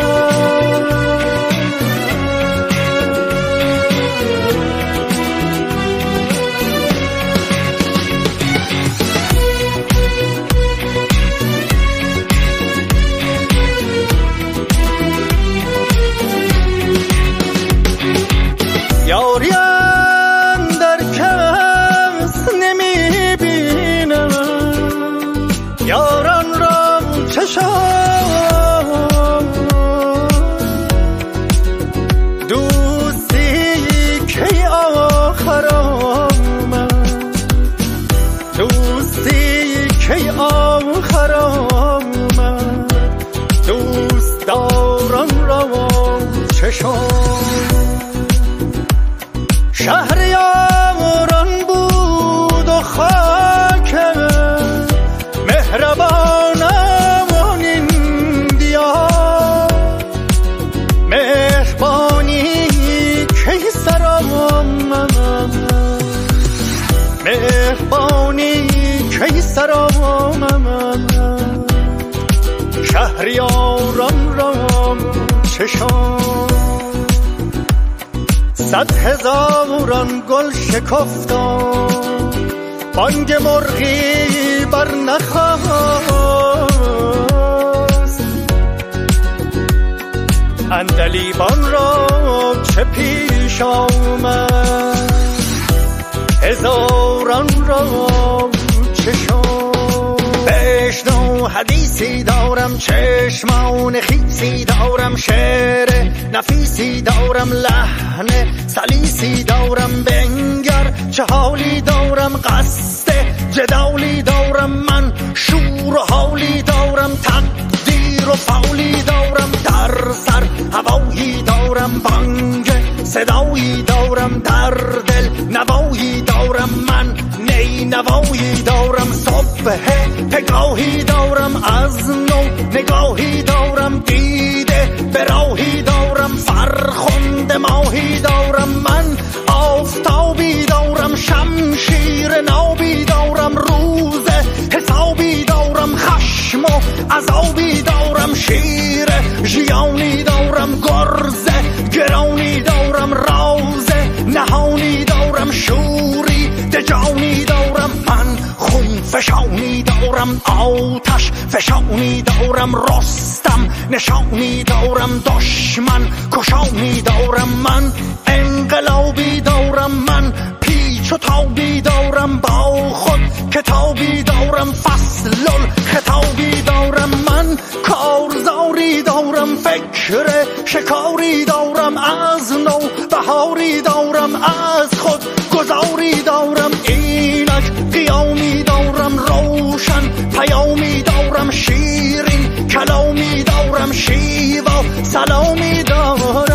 یاریان در کس نمی بینم، یاران را چشم دوستی که آخرم، دوستی که آخرم، دوست داران را چشم. شهریاران بود و خاکم، مهربانم این دیار، مهربانی که سرامم، مهربانی که سرامم، شهریاران رام چشم. 100 هزاران گل شکفتم، بانگ مرغی بر نخواست، اندلیبان را چه پیش آمد، هزاران را چه شد. بشنو حدیثی دارم، چشمان خیسی دارم، شعر نفیسی دارم، لحن سلیسی دارم، بنگر چه حالی دارم، قصد جدالی دارم، من شور و حالی دارم، تقدیر و فولی دارم، در سر هوایی دارم، بانگ صدایی دارم، در دل نوایی دارم، من نی نوایی دارم، صبح پگاهی دارم، از نو نگاهی دارم، دیده براهی دارم، فرخند ماهی دارم، من آفتابی دارم، شمشیر نابی دارم، روز حسابی دارم، خشم و عذابی دارم، شیر ژیانی دارم، گرز گرانی دارم، راز نهانی دارم، شوری دجانی دارم، من خون فشانی دارم، آتش فشانی دارم، رستم نشانی دارم، دشمن کشانی دارم، من انقلابی دارم، من پیچ و تابی دارم، با خود کتابی دارم، فصل خطابی دارم، من کارزاری دارم، فکر شکاری دارم، از نو بهاری دارم، از خود گذاری دارم، اینک قیامی دارم، روشن پیامی دارم، شیرین کلامی دارم، شیوا سلامی دارم.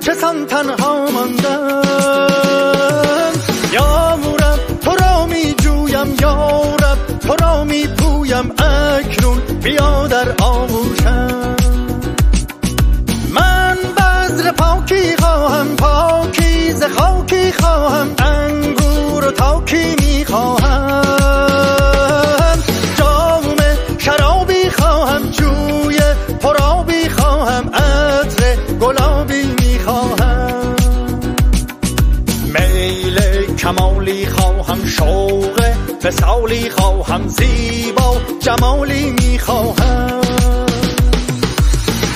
چسان تنها ماندم، یا رب تو را می جویم، یا رب تو را می پویم، اکنون بیا در آغوشم، من بذر پاکی خواهم، پاکی ز خاکی خواهم، انگور و تاکی می خواهم، جام شرابی خواهم، جوی پرابی خواهم، عطر گلابی خواهم، میل کمالی خواهم، شوق وصالی خواهم، زیبا جمالی میخواهم،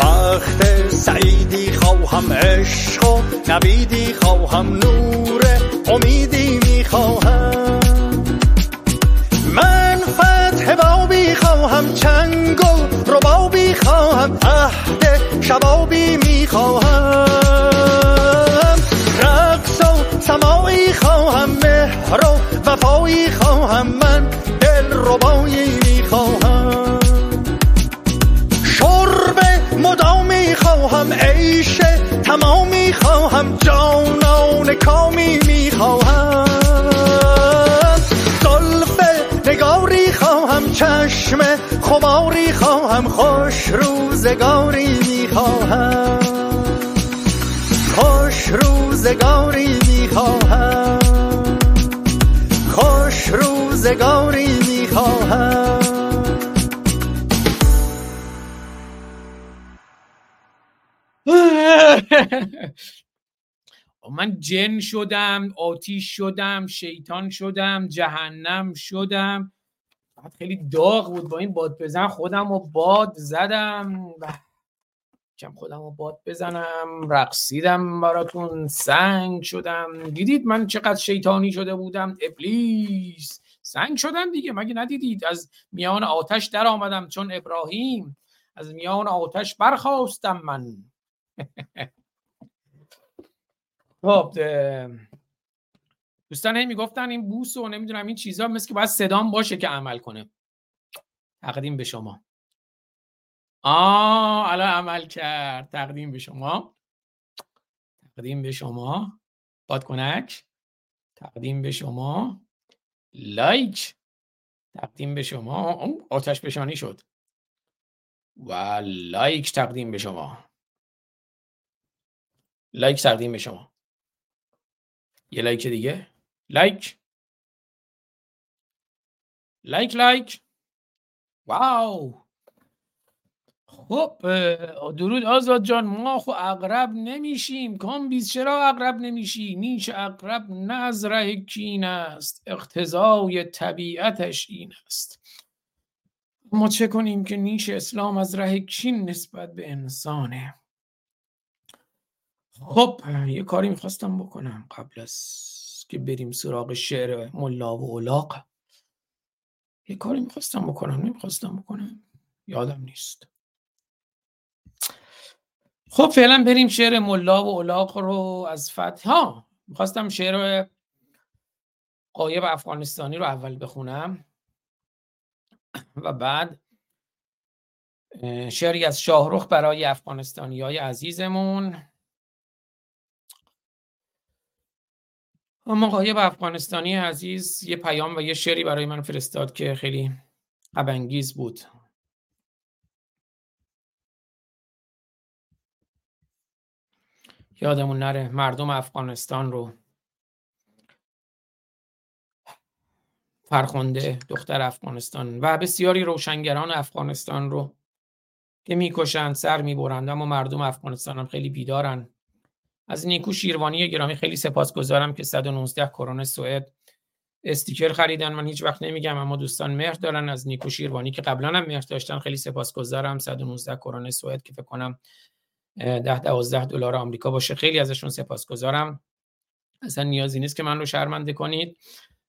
بخت سعیدی خواهم، عشق و نویدی خواهم، نور امیدی میخواهم، من فتح بابی خواهم، چنگ و ربابی خواهم، عهد شبابی میخواهم، رقص و سماعی خواهم، مهر و وفایی خواهم، من دل ربایی میخواهم، شرب مدامی خواهم، عیش تمامی خواهم، جانان کامی میخواهم، زلف نگاری خواهم، چشم خماری خواهم، خوش روزگاری میخواهم، خوش روزگاری میخواهم، خوش روزگاری میخواهم. من جن شدم، آتیش شدم، شیطان شدم، جهنم شدم. خیلی داغ بود، با این باد بزن خودم رو باد زدم، کم خودم رو باد بزنم، رقصیدم براتون، سنگ شدم. دیدید من چقدر شیطانی شده بودم، ابلیس سنگ شدم دیگه، مگه ندیدید؟ از میان آتش در آمدم چون ابراهیم، از میان آتش برخاستم من. خب دوستان هی میگفتن این بوس و نمیدونم این چیزا مثل که باید صدام باشه که عمل کنه. تقدیم به شما. الان عمل کرد. تقدیم به شما. تقدیم به شما. بادکنک. تقدیم به شما. لایک. تقدیم به شما. آتش بشانی شد. و لایک تقدیم به شما. لایک تقدیم به شما. یه لایک دیگه. لایک. لایک لایک. واو. خب درود آزاد جان. ما خو اقرب نمیشیم. کام بیز چرا اقرب نمیشی؟ نیش اقرب نه از ره کین است، اقتضای طبیعتش این است. ما چه کنیم که نیش اسلام از ره کین نسبت به انسانه. خب یه کاری میخواستم بکنم قبل از که بریم سراغ شعر ملا و الاغ. یه کاری میخواستم بکنم یادم نیست. خب فعلا بریم شعر ملا و الاغ رو از فتح. میخواستم شعر غایب افغانستانی رو اول بخونم و بعد شعری از شاهرخ برای افغانستانی‌های عزیزمون. اما غایب افغانستانی عزیز یه پیام و یه شعری برای من فرستاد که خیلی غم‌انگیز بود. یادمون نره مردم افغانستان رو. فرخنده دختر افغانستان و بسیاری روشنگران افغانستان رو که میکشند، سر میبرند، اما مردم افغانستان هم خیلی بیدارن. از نیکو شیروانی گرامی خیلی سپاسگزارم که 119 کرون سوئد استیکر خریدن. من هیچ وقت نمیگم اما دوستان مهر دارن. از نیکو شیروانی که قبلا هم مهر داشتن خیلی سپاسگزارم. 119 کرون سوئد که فکر کنم 10-12 دلار آمریکا باشه. خیلی ازشون سپاسگزارم. اصلا نیازی نیست که من رو شرمنده کنید.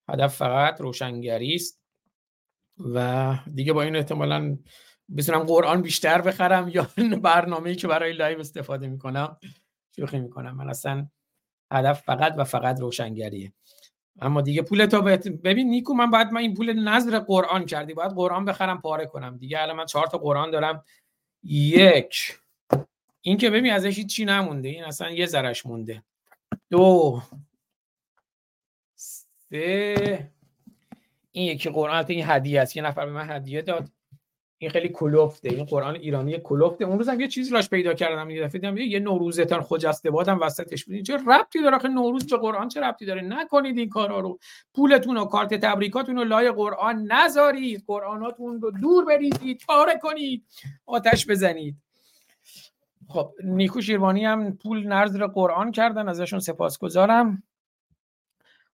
هدف فقط روشنگری است و دیگه با این احتمالاً بتونم قرآن بیشتر بخرم یا برنامه‌ای که برای لایو استفاده می‌کنم. شوخی می‌کنم، من اصلا هدف فقط و فقط روشنگریه. اما دیگه پول تو ببین نیکو، من این پول نظر قرآن کردی، باید قرآن بخرم پاره کنم. دیگه الان من 4 تا قرآن دارم. یک، این که ببین ازش چی نمونده، این اصلا یه ذره‌اش مونده. دو، سه، این یکی قرآن این هدیه است. یه نفر به من هدیه داد. این خیلی کلفته، این قرآن ایرانی کلفته. اون روزم یه چیزی لاش پیدا کردم، یه دفعه دیدم یه نوروزتان خجسته بادم وسطش بود. چه ربطی داره آخه نوروز به قرآن؟ چه ربطی داره؟ نکنید این کارا رو. پولتون و کارت تبریکاتون رو لای قرآن نذارید. قرآناتون رو دور بریزید، پاره کنید، آتش بزنید. خب نیکو شیروانی هم پول نذر قرآن کردن، ازشون سپاسگزارم.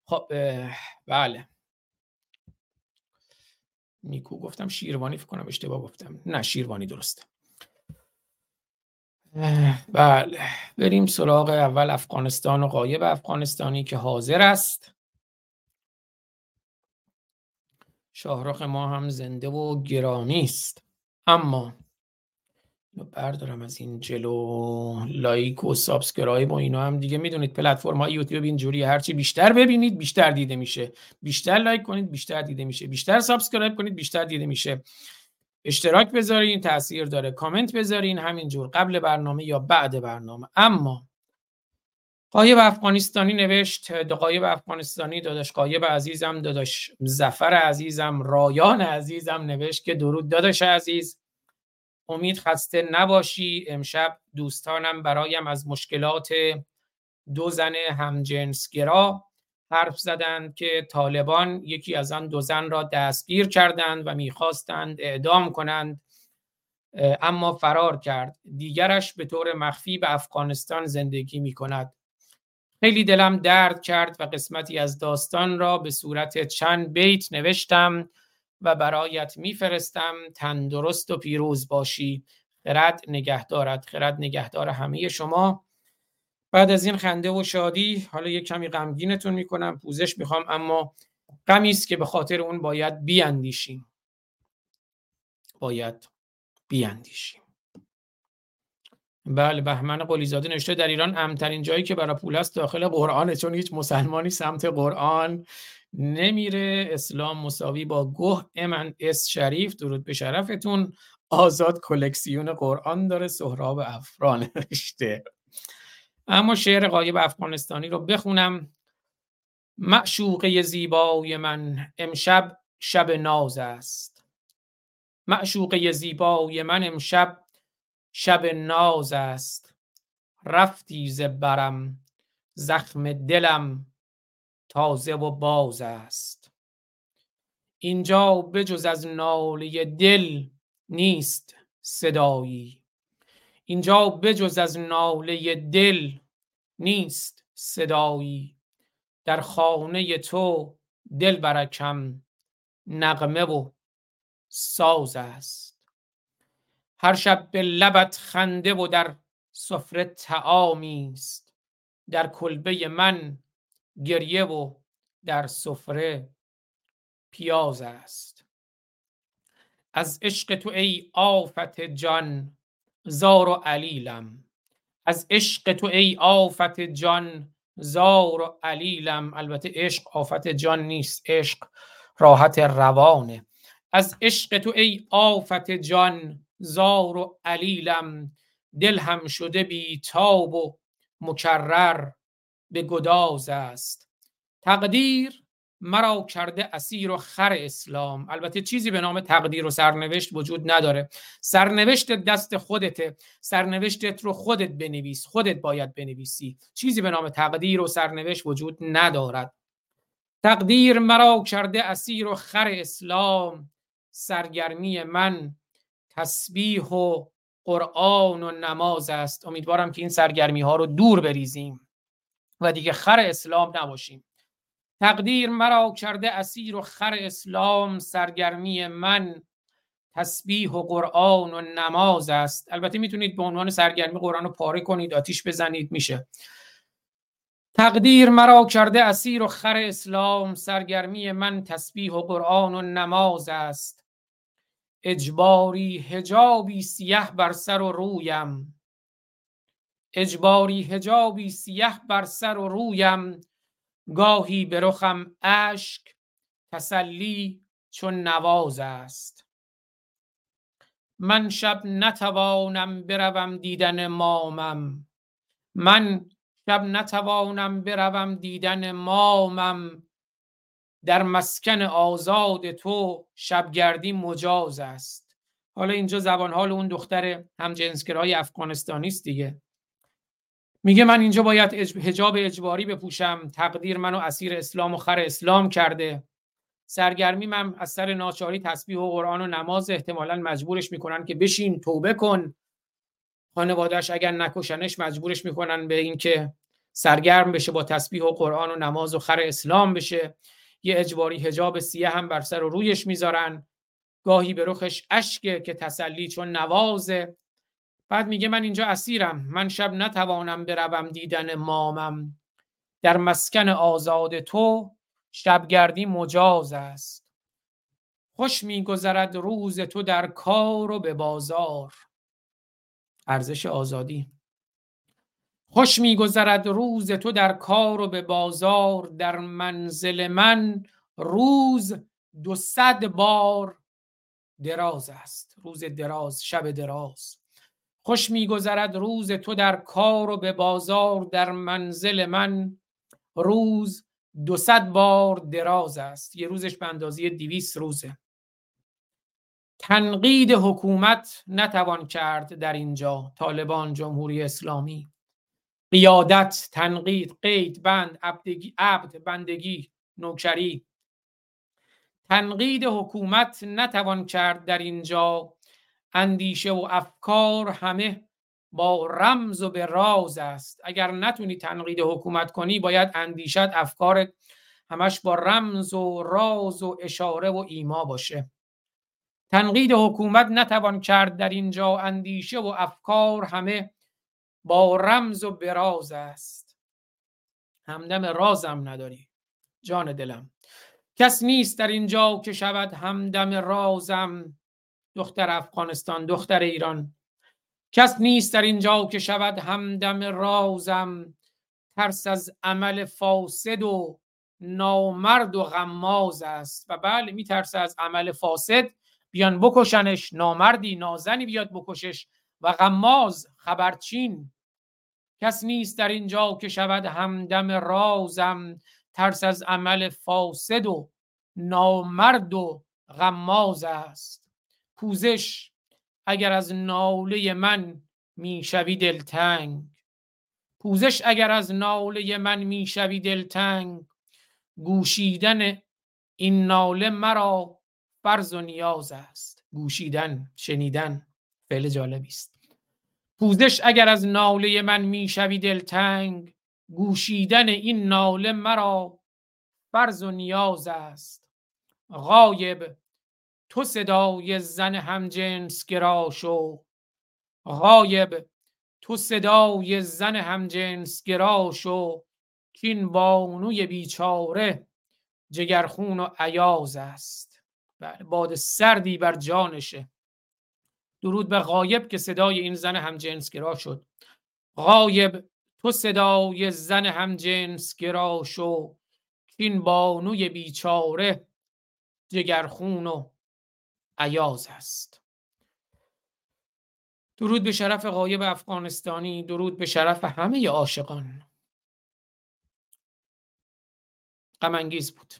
خب بله، نیکو گفتم، شیروانی فکر کنم اشتباه گفتم. نه شیروانی درسته. بله بریم سراغ اول افغانستان و غایب افغانستانی که حاضر است. شاهرخ ما هم زنده و گرامی است. اما بردارم از این جلو. لایک و سابسکرایب و اینا هم دیگه میدونید پلتفرم های یوتیوب اینجوری، هرچی بیشتر ببینید بیشتر دیده میشه، بیشتر لایک کنید بیشتر دیده میشه، بیشتر سابسکرایب کنید بیشتر دیده میشه. اشتراک بذارین تاثیر داره، کامنت بذارین همینجور قبل برنامه یا بعد برنامه. اما غایب افغانستانی نوشت: غایب افغانستانی داداش غایب عزیزم، داداش ظفر عزیزم، رایان عزیزم نوشت که درود داداش عزیز، امید خسته نباشی. امشب دوستانم برایم از مشکلات دو زن همجنسگرا حرف زدند که طالبان یکی از آن دو زن را دستگیر کردند و می‌خواستند اعدام کنند اما فرار کرد. دیگرش به طور مخفی به افغانستان زندگی می‌کند. خیلی دلم درد کرد و قسمتی از داستان را به صورت چند بیت نوشتم و برایت میفرستم. تندرست و پیروز باشی. خرد نگهدارت. خرد نگهدار همه شما. بعد از این خنده و شادی حالا یک کمی غمگینتون میکنم، پوزش میخوام، اما غمی است که به خاطر اون باید بیاندیشیم. بله بهمن قلیزاده نوشته: در ایران امن‌ترین جایی که برای پول است داخل قرآنه، چون هیچ مسلمانی سمت قرآن نمیره. اسلام مساوی با گوه. M&S شریف درود به شرفتون. آزاد کلکسیون قرآن داره. سهراب افران نوشته. اما شعر غایب افغانستانی رو بخونم. معشوقه زیبای من، امشب شب ناز است. معشوقه زیبای من امشب شب ناز است، رفتی ز برم زخم دلم تازه و باز است. اینجا بجز از ناله دل نیست صدایی، اینجا بجز از ناله دل نیست صدایی. در خانه تو دل برکم نغمه و ساز است. هر شب به لبت خنده و در سفره طعامی است، در کلبه من گریه و در سفره پیاز است. از عشق تو ای آفت جان زار و علیلم، از عشق تو ای آفت جان زار و علیلم. البته عشق آفت جان نیست، عشق راحت روانه. از عشق تو ای آفت جان زار و علیلم، دل هم شده بی تاب و مکرر به گداز است. تقدیر مرا کرده اسیر و خر اسلام. البته چیزی به نام تقدیر و سرنوشت وجود نداره، سرنوشت دست خودته، سرنوشتت رو خودت بنویس، خودت باید بنویسی. چیزی به نام تقدیر و سرنوشت وجود ندارد. تقدیر مرا کرده اسیر و خر اسلام، سرگرمی من تسبیح و قرآن و نماز است. امیدوارم که این سرگرمی ها رو دور بریزیم و دیگه خر اسلام نباشیم. تقدیر مرا کرده اسیر و خر اسلام، سرگرمی من تسبیح و قرآن و نماز است. البته میتونید به عنوان سرگرمی قرآن رو پاره کنید، آتیش بزنید، میشه. تقدیر مرا کرده اسیر و خر اسلام، سرگرمی من تسبیح و قرآن و نماز است. اجباری حجابی سیه بر سر و رویم، اجباری حجابی سیه بر سر و رویم. گاهی به رخم اشک تسلی چون نواز است. من شب نتوانم بروم دیدن مامم، من شب نتوانم بروم دیدن مامم. در مسکن آزاد تو شبگردی مجاز است. حالا اینجا زبان حال اون دختر همجنسگرای افغانستانی است دیگه. میگه من اینجا باید حجاب اجباری بپوشم، تقدیر منو اسیر اسلام و خر اسلام کرده، سرگرمی من از سر ناچاری تسبیح و قرآن و نماز. احتمالاً مجبورش میکنن که بشین توبه کن، خانواده‌اش اگر نکشنش مجبورش میکنن به این که سرگرم بشه با تسبیح و قرآن و نماز و خر اسلام بشه. یه اجباری حجاب سیه هم بر سر و رویش میذارن، گاهی به رخش اشکه که تسلی چون نوازه. بعد میگه من اینجا اسیرم، من شب نتوانم بروم دیدن مامم. در مسکن آزاد تو شبگردی مجاز است. خوش میگذرد روز تو در کار و به بازار. ارزش آزادی. خوش میگذرد روز تو در کار و به بازار، در منزل من روز 200 بار دراز است. روز دراز، شب دراز. خوش میگذرد روز تو در کار و به بازار، در منزل من روز 200 بار دراز است. یه روزش به اندازه 200 روزه. تنقید حکومت نتوان کرد در اینجا، طالبان، جمهوری اسلامی. قیادت، تنقید، قید، بند، عبد، بندگی، نوکری. تنقید حکومت نتوان کرد در اینجا، اندیشه و افکار همه با رمز و به راز است. اگر نتونی تنقید حکومت کنی باید اندیشت، افکارت همش با رمز و راز و اشاره و ایما باشه. تنقید حکومت نتوان کرد در اینجا، اندیشه و افکار همه با رمز و به راز است. همدم رازم نداری جان دلم، کس نیست در اینجا که شود همدم رازم. دختر افغانستان، دختر ایران، کس نیست در اینجا که شود همدم رازم. ترس از عمل فاسد و نامرد و غماز است. و بله میترسه از عمل فاسد، بیان بکشنش، نامردی، نازنی بیاد بکشش، و غماز، خبرچین. کس نیست در اینجا که شود همدم رازم. ترس از عمل فاسد و نامرد و غماز است. پوزش اگر از ناله من میشوی دلتنگ، پوزش اگر از ناله من میشوی دلتنگ، گوشیدن این ناله مرا فرض و نیاز است. گوشیدن، شنیدن، فعل جالبی است. پوزش اگر از ناله من میشوی دلتنگ، گوشیدن این ناله مرا فرض و نیاز است. غایب تو صدای زن همجنس گرا شو، غایب تو صدای زن همجنس گرا شو، کین بانوی بیچاره جگرخون و عیاز است. باد سردی بر جانشه. درود به غایب که صدای این زن همجنس گرا شد. غایب تو صدای زن همجنس گرا شو، کین بانوی بیچاره جگرخون و عیاز است. درود به شرف غایب افغانستانی، درود به شرف همه عاشقان. غم انگیز بود.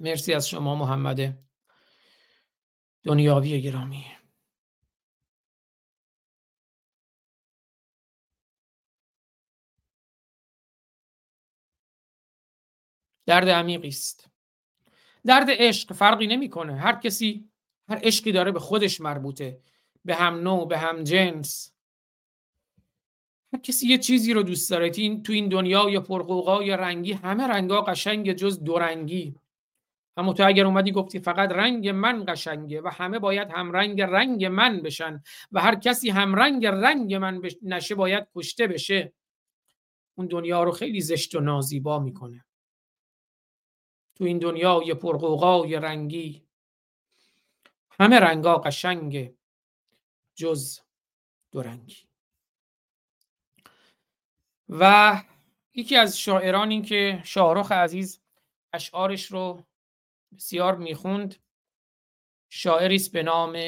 مرسی از شما محمد دنیاوی گرامی. درد عمیقی است. درد عشق فرقی نمی کنه. هر کسی، هر عشقی داره به خودش مربوطه، به هم نوع، به هم جنس. هر کسی یه چیزی رو دوست داره. تو این دنیا یا پرقوقای رنگی همه رنگا قشنگ جز دو رنگی. اما تو اگر اومدی گفتی فقط رنگ من قشنگه و همه باید هم رنگ رنگ من بشن و هر کسی هم رنگ رنگ من نشه باید کشته بشه، اون دنیا رو خیلی زشت و نازیبا میکنه. تو این دنیا یه پرقوقای رنگی همه رنگا قشنگه جز دو رنگی. و یکی از شاعران، این که شاهرخ عزیز اشعارش رو بسیار میخوند، شاعریست به نام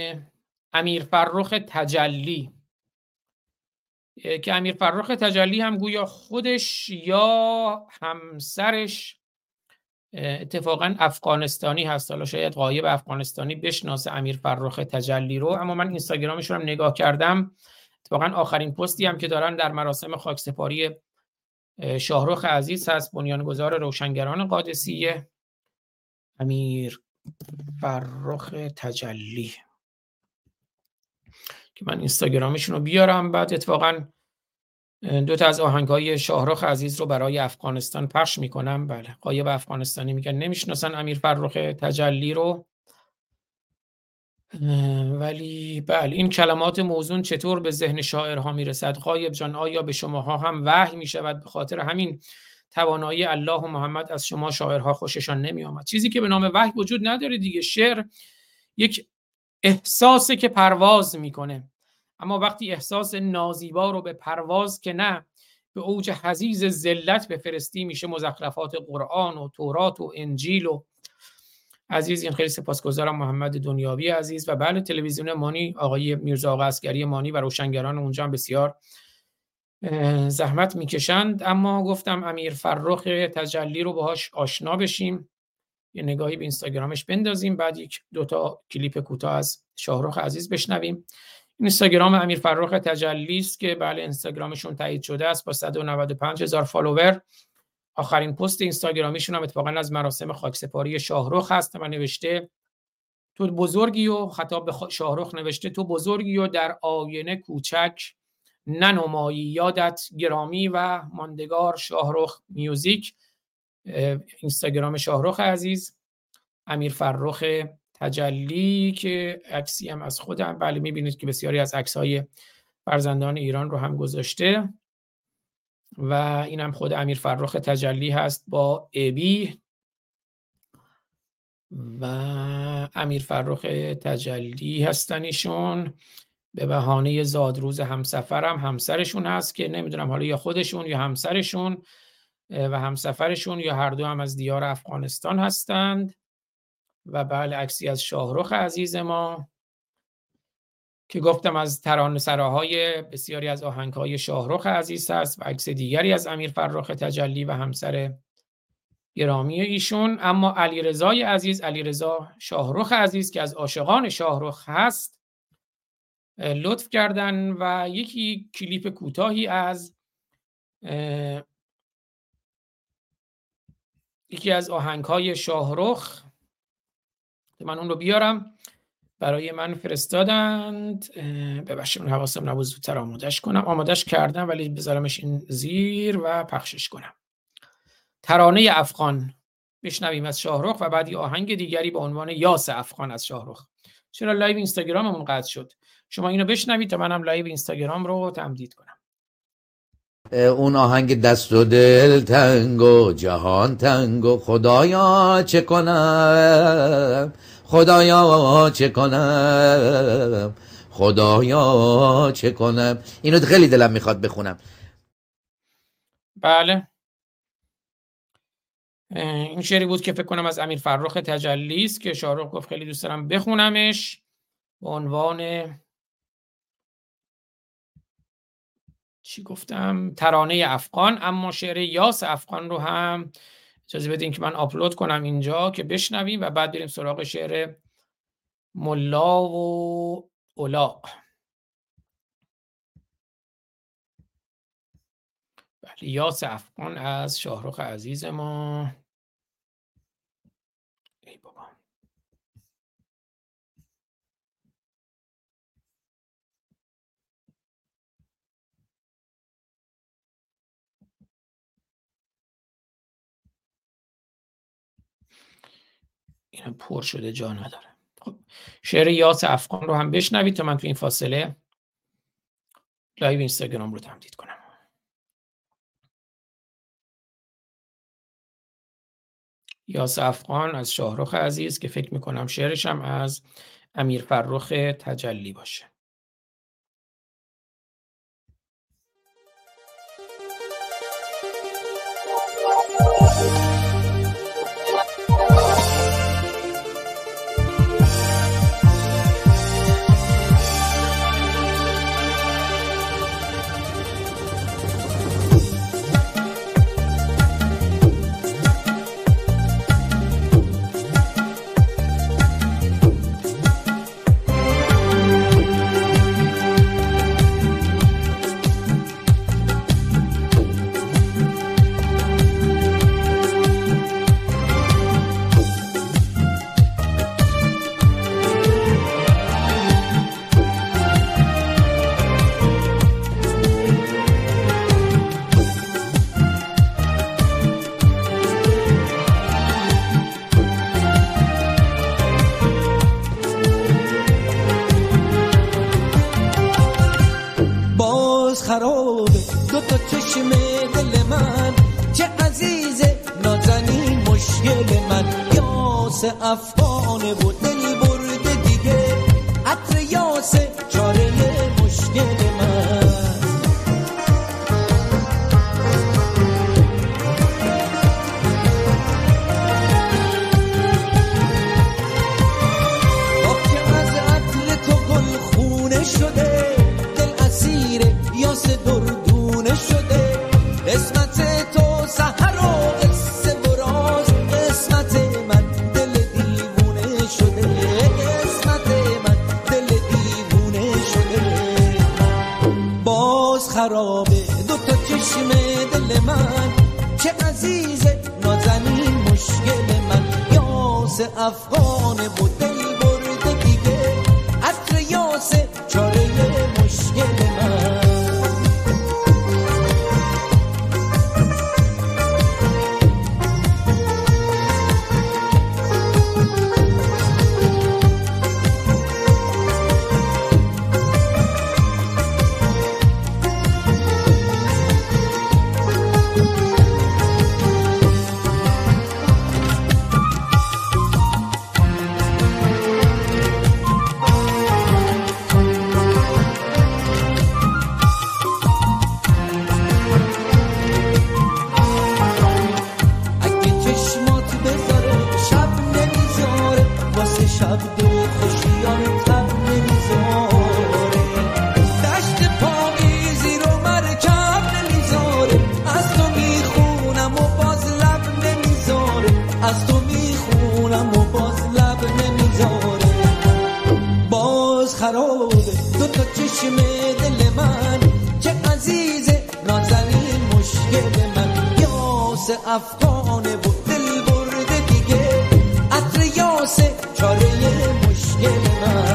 امیر فرخ تجلی، که امیر فرخ تجلی هم گویا خودش یا همسرش اتفاقا افغانستانی هست. حالا شاید غایب افغانستانی بشناسه امیر فرخ تجلی رو، اما من اینستاگرامش رو هم نگاه کردم. اتفاقا آخرین پستی هم که دارن در مراسم خاکسپاری شاهرخ عزیز هست، بنیانگذار روشنگران قادسیه، امیر فرخ تجلی، که من اینستاگرامشون رو بیارم. بعد اتفاقا دو تا از آهنگ‌های شاهرخ عزیز رو برای افغانستان پخش میکنم. بله، غایب افغانستانی میگن نمیشناسن امیر فرخ تجلی رو، ولی بله این کلمات موزون چطور به ذهن شاعرها میرسد. غایب جان، آیا به شماها هم وحی میشود؟ به خاطر همین توانایی الله و محمد از شما شاعرها خوششان نمی آمد. چیزی که به نام وحی وجود نداره دیگه. شعر یک احساسه که پرواز میکنه، اما وقتی احساس نازیبا رو به پرواز که نه، به اوج حزیز ذلت بفرستی، میشه مزخرفات قرآن و تورات و انجیل و عزیز. این خیلی سپاسگزارم محمد دنیاوی عزیز. و بله، تلویزیون مانی، آقای میرزا آقا عسگری مانی و روشنگران اونجا هم بسیار زحمت میکشند. اما گفتم امیر فرخ تجلی رو باهاش آشنا بشیم، یه نگاهی به اینستاگرامش بندازیم، بعد یک دو تا کلیپ کوتاه از شاهرخ عزیز بشنویم. اینستاگرام امیر فرخ تجلی است که بله اینستاگرامشون تایید شده است با 195,000 فالوور. آخرین پست اینستاگرامیشون هم اتفاقا از مراسم خاکسپاری شاهرخ هست. من نوشته تو بزرگی و خطاب به شاهرخ نوشته تو بزرگی و در آینه کوچک ننمایی، یادت گرامی و ماندگار شاهرخ میوزیک. اینستاگرام شاهرخ عزیز، امیر فرخ تجلی، که عکسی هم از خودم بله میبینید که بسیاری از عکس‌های فرزندان ایران رو هم گذاشته. و این هم خود امیر فرخ تجلی هست با ابی. و امیر فرخ تجلی هستن ایشون، به بهانه زادروز همسفرم همسرشون هست که نمیدونم حالا یا خودشون یا همسرشون و همسفرشون یا هر دو هم از دیار افغانستان هستند. و بله عکسی از شاهرخ عزیز ما که گفتم از ترانه‌سراهای بسیاری از آهنگ‌های شاهرخ عزیز است، و عکس دیگری از امیر فرخ تجلی و همسر گرامی ایشون. اما علیرضای عزیز، علیرضا شاهرخ عزیز که از عاشقان شاهرخ هست، لطف کردن و یکی کلیپ کوتاهی از یکی از آهنگ‌های شاهرخ که من اون رو بیارم برای من فرستادند. ببخشید من حواسم نبود زودتر آمادش کنم. آمادش کردم ولی بذارمش این زیر و پخشش کنم. ترانه افغان بشنویم از شاهرخ و بعدی آهنگ دیگری به عنوان یاس افغان از شاهرخ. چرا لایو اینستاگراممون قطع شد؟ شما اینو بشنوید تا منم لایو اینستاگرام رو تمدید کنم. اون آهنگ دست و دل تنگ و جهان تنگ و خدایا چه کنم، خدایا چه کنم، خدایا چه کنم. اینو خیلی دلم میخواد بخونم. بله این شعری بود که فکر کنم از امیر فرخ تجلی است که شاهرخ گفت خیلی دوست دارم بخونمش به عنوان چی گفتم، ترانه افغان. اما شعر یاس افغان رو هم اجازه بدین که من آپلود کنم اینجا که بشنویم و بعد بریم سراغ شعر ملا و اولاق. بله یاس افغان از شاهرخ عزیز ما. ای بابا اینم پر شده جا نداره. خب شعر یاس افغان رو هم بشنوید تا من تو این فاصله لایو اینستاگرام رو تمدید کنم. یاس افغان از شاهرخ عزیز که فکر میکنم شعرش هم از امیر فرخ تجلی باشه. افغانه و دلی برده دیگه، عطر یاسه چاره مشکل من. آب که از عطر تو گل خونه شده، دل اسیر یاسه دردونه شده. اسمت تو سحر و دل من چه عزیز نازنین مشکل من. یاس افغان و دل برده دیگه، عطر یاس چاره مشکل من. خرابه دو تا چشم دل من چه عزیزه نازنین مشکل من یاس افغانه بود دل برده دیگه عطر یاس چاره مشکل من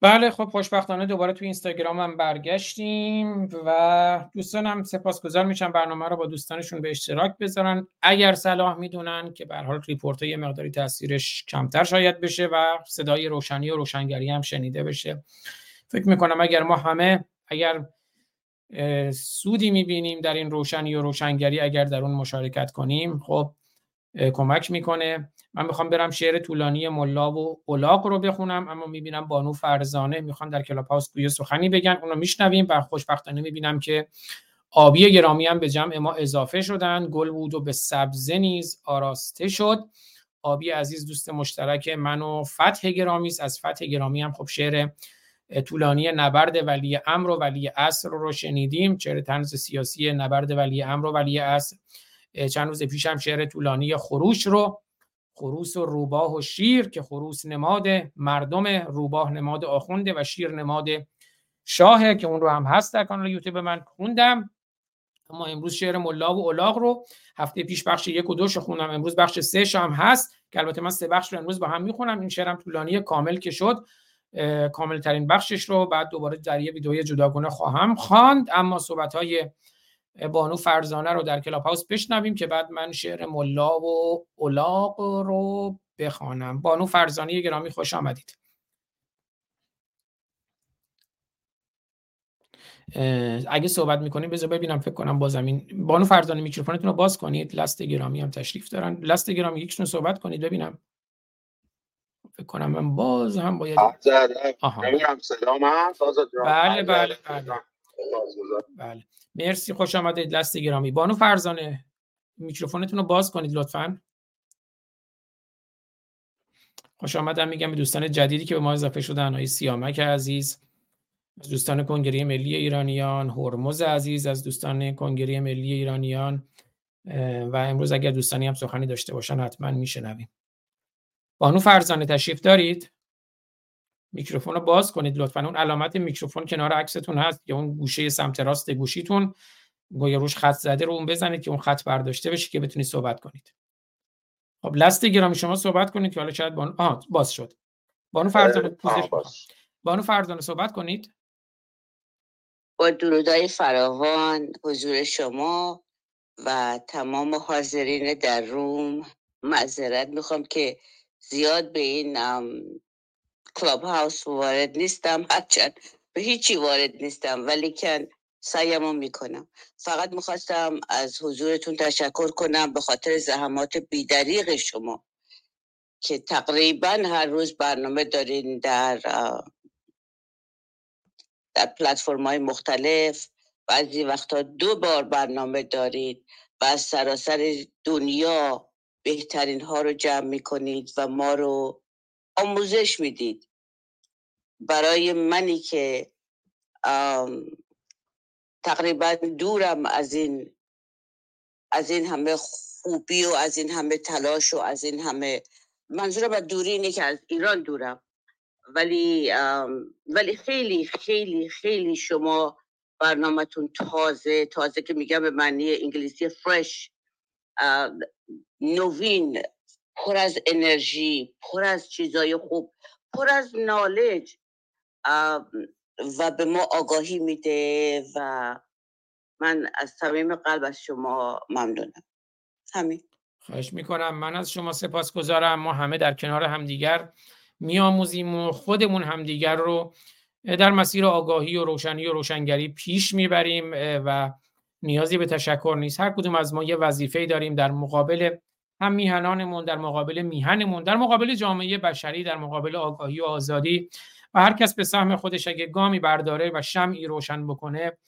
بله. خب خوشبختانه دوباره تو اینستاگرام هم برگشتیم و دوستانم سپاسگزار میشن برنامه رو با دوستانشون به اشتراک بذارن اگر صلاح میدونن، که به هر حال ریپورت‌ها یه مقداری تاثیرش کمتر شاید بشه و صدای روشنی و روشنگری هم شنیده بشه. فکر میکنم اگر ما همه اگر سودی میبینیم در این روشنی و روشنگری، اگر در اون مشارکت کنیم خب کمک میکنه. من میخوام برم شعر طولانی ملا و الاغ رو بخونم، اما میبینم بانو فرزانه میخوام در کلاب هاوس توی سخنی بگن، اون رو میشنویم و خوشبختانه میبینم که آبی گرامی هم به جمع ما اضافه شدن. گل بود و به سبزه نیز آراسته شد. آبی عزیز دوست مشترک من و فتح گرامی است. از فتح گرامی هم خب شعر طولانی نبرد ولی امر و ولی عصر رو شنیدیم، شعر طنز سیاسی نبرد ولی امر و ولی عصر. چند روز پیش هم شعر طولانی خروش رو، خروس و روباه و شیر، که خروس نماد مردم، روباه نماد آخونده و شیر نماد شاهه، که اون رو هم هست در کانال یوتیوب من خوندم. اما امروز شعر ملا و الاغ رو، هفته پیش بخش 1 و 2 خوندم، امروز بخش 3 هم هست که البته من 3 بخش رو امروز با هم میخونم. این شعرم طولانی کامل که شد، کامل ترین بخشش رو بعد دوباره در یه ویدئوی جداگانه خواهم خواند. اما صحبت‌های بانو فرزانه رو در کلاب هاوس بشنویم که بعد من شعر ملا و الاغ رو بخوانم. بانو فرزانه گرامی خوش آمدید. اگه صحبت میکنیم بذار ببینم، فکر کنم بازم این بانو فرزانه میکروفونتون رو باز کنید. لست گرامی هم تشریف دارن. لست گرامی یکشون صحبت کنید ببینم. فکر کنم من باز هم باید نمیدونم سلام هست. بله. مرسی، خوش آمدید لست گرامی. بانو فرزانه میکروفونتون رو باز کنید لطفاً. خوش آمدم میگم به دوستان جدیدی که به ما اضافه شدن، آقای سیامک عزیز از دوستان کنگره ملی ایرانیان، هرمز عزیز از دوستان کنگره ملی ایرانیان، و امروز اگر دوستانی هم سخنی داشته باشن حتما میشنویم. بانو فرزانه تشریف دارید؟ میکروفون رو باز کنید لطفاً. اون علامت میکروفون کنار عکستون هست یا اون گوشه سمت راست گوشیتون، گویا روش خط زده، رو اون بزنید که اون خط برداشته بشه که بتونید صحبت کنید. خب لست گرامی شما صحبت کنید که حالا شاید باز شد. بانو فرزانه پوزش باز. بانو فرزانه صحبت کنید. با درودای فراوان حضور شما و تمام حاضرین در روم، معذرت میخوام که زیاد به این کلاب هاوس وارد نیستم، هرچند به هیچی وارد نیستم، ولی که سعیمو میکنم. فقط میخواستم از حضورتون تشکر کنم به خاطر زحمات بی‌دریغ شما که تقریبا هر روز برنامه دارین در پلتفرم‌های مختلف، بعضی وقتا 2 بار برنامه دارید و از سراسر دنیا بهترین ها رو جمع میکنید و ما رو آموزش میدید. برای منی که تقریبا دورم از این همه خوبی و از این همه تلاش و از این همه، منظورم از دوری اینه که از ایران دورم، ولی خیلی خیلی خیلی شما برنامه‌تون تازه که میگم به معنی انگلیسی فرش، نوین، پر از انرژی، پر از چیزای خوب، پر از نالج و به ما آگاهی میده و من از صمیم قلب از شما ممنونم. همین. خواهش میکنم. من از شما سپاسگزارم. ما همه در کنار همدیگر میاموزیم و خودمون همدیگر رو در مسیر آگاهی و روشنی و روشنگری پیش میبریم و نیازی به تشکر نیست. هر کدوم از ما یه وظیفه‌ای داریم در مقابل هم میهنانمون، در مقابل میهنمون، در مقابل جامعه بشری، در مقابل آگاهی و آزادی، و هر کس به سهم خودش اگه گامی برداره و شمعی روشن بکنه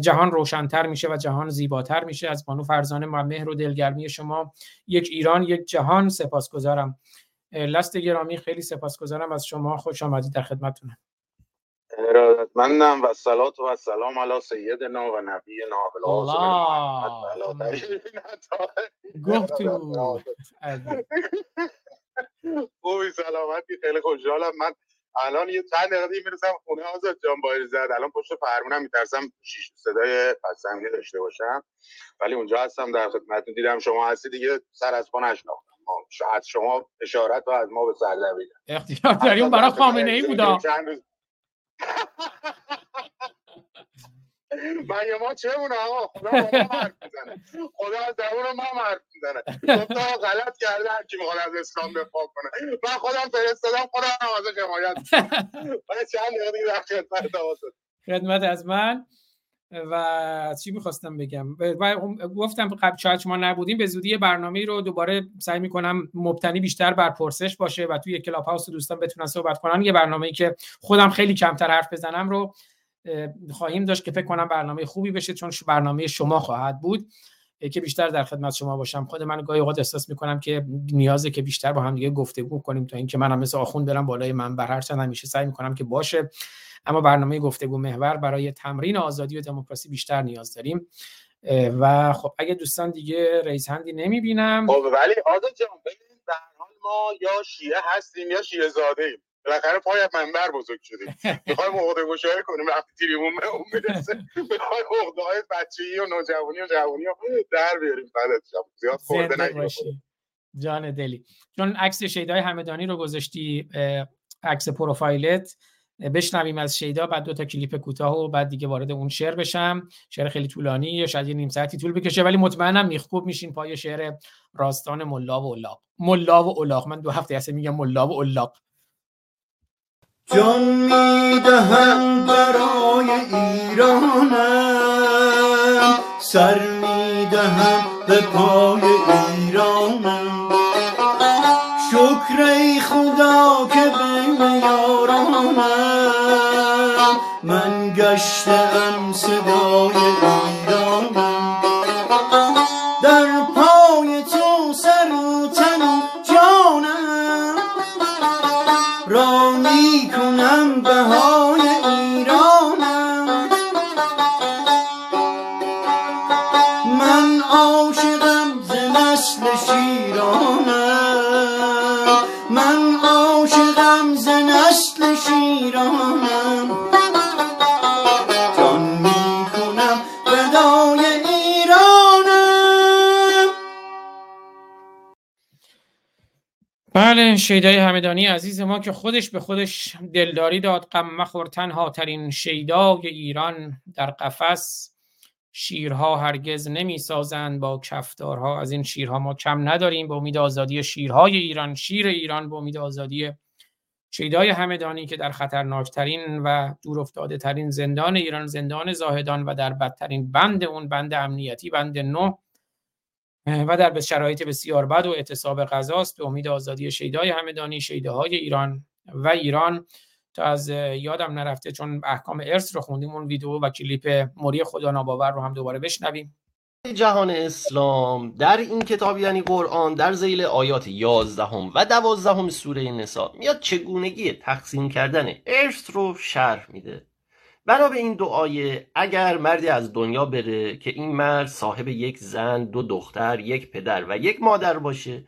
جهان روشن‌تر میشه و جهان زیباتر میشه. از بانو فرزانه با مهر و دلگرمی شما، یک ایران یک جهان، سپاسگزارم. لست گرامی خیلی سپاسگزارم از شما. خوش آمدید، در خدمتتونم. ارادتمندم و صلات و سلام علی سیدنا و نبینا و الاعظم گفتو خوبی سلامتی. خیلی خوشحالم. من الان یه چند دقیقه میرسم خونه آزاد جان بایرزد. الان پشت فرمونم، میترسم صدای پس‌زنگی داشته باشم، ولی اونجا هستم در خدمتتون. دیدم شما هستی دیگه، سر از پا نشناختم. از شما اشارت و از ما به سر دویدم. اختیار داریم. برای خامنه‌ای بودا مگه ما چه مونه؟ خدا ما حرف میزنه، خدا از درون ما حرف میزنه. گفتم غلط کرده هر کی میخواد از اسلام دفاع کنه، من خودم فرستادم، خودم ازش حمایت میکنم. ولی چند دقیقه دیگه در خدمت هستم. خدمت از من. و چی میخواستم بگم؟ گفتم قبل شاید شما نبودیم، به زودی برنامه رو دوباره سعی میکنم مبتنی بیشتر بر پرسش باشه و توی کلاب هاوس دوستان بتونن صحبت کنن. یه برنامه‌ای که خودم خیلی کمتر حرف بزنم رو خواهیم داشت که فکر کنم برنامه خوبی بشه، چون برنامه شما خواهد بود که بیشتر در خدمت شما باشم. خود من گاهی اوقات احساس میکنم که نیازه که بیشتر با هم دیگه گفتگو کنیم تا اینکه منم مثل آخوند برم بالای منبر. هرچند همیشه سعی میکنم که باشه، اما برنامه گفتگو محور برای تمرین آزادی و دموکراسی بیشتر نیاز داریم. و خب اگه دوستان دیگه رئیس هندی نمیبینم. خب ولی آزاد جان ببین، در حال ما یا شیعه هستیم یا شیعه زاده ایم. بالاخره پای منبر بزرگ شدیم. میخوایم عقده گشایی کنیم، وقتی تریبون اون میرسه میخوایم عقده‌های بچگی و نوجوانی و جوانی رو در بیاریم. فقط زیاد خورده نگیریم. جان دلی چون عکس شیدای همدانی رو گذاشتی، عکس پروفایلت، بشنویم از شیدا، بعد 2 تا کلیپ کوتاه و بعد دیگه وارد اون شعر بشم. شعر خیلی طولانی یا شاید یه نیم ساعتی طول بکشه، ولی مطمئنم میخوب میشین پای شعر راستان ملا و اولاق. من 2 هفته هست میگم ملا و اولاق. جان میدهم برای ایرانم، سر میدهم به پای ایرانم، شکر ای خدا که بین یارانم، من گشتم صدای ایرانم، در پای تو سر و تن و جانم، رانی کنم بهای ایرانم، من عاشقم ز نسل شیرانم، من عاشقم ز نسل شیرانم، جان می کنم فدای ایرانم. بله، شیدای همدانی عزیز ما که خودش به خودش دلداری داد. غم مخور تنها ترین شیدای ایران، در قفس شیرها هرگز نمی سازند با کفتارها. از این شیرها ما کم نداریم. به امید آزادی شیرهای ایران، شیر ایران، به امید آزادی شیدای همدانی که در خطرناکترین و دور افتاده ترین زندان ایران، زندان زاهدان، و در بدترین بند اون، بند امنیتی، بند 9، و در شرایط بسیار بد و اعتصاب غذاست به امید آزادی شیدای همدانی، شیده های ایران و ایران. تا از یادم نرفته، چون احکام ارث رو خوندیم اون ویدیو و کلیپ موری خدا ناباور رو هم دوباره بشنویم. جهان اسلام در این کتاب، یعنی قرآن، در ذیل آیات 11 و 12 سوره نساء میاد چگونگی تقسیم کردن ارث رو شرح میده. بنا به این دعایه اگر مردی از دنیا بره که این مرد صاحب یک زن، دو دختر، یک پدر و یک مادر باشه،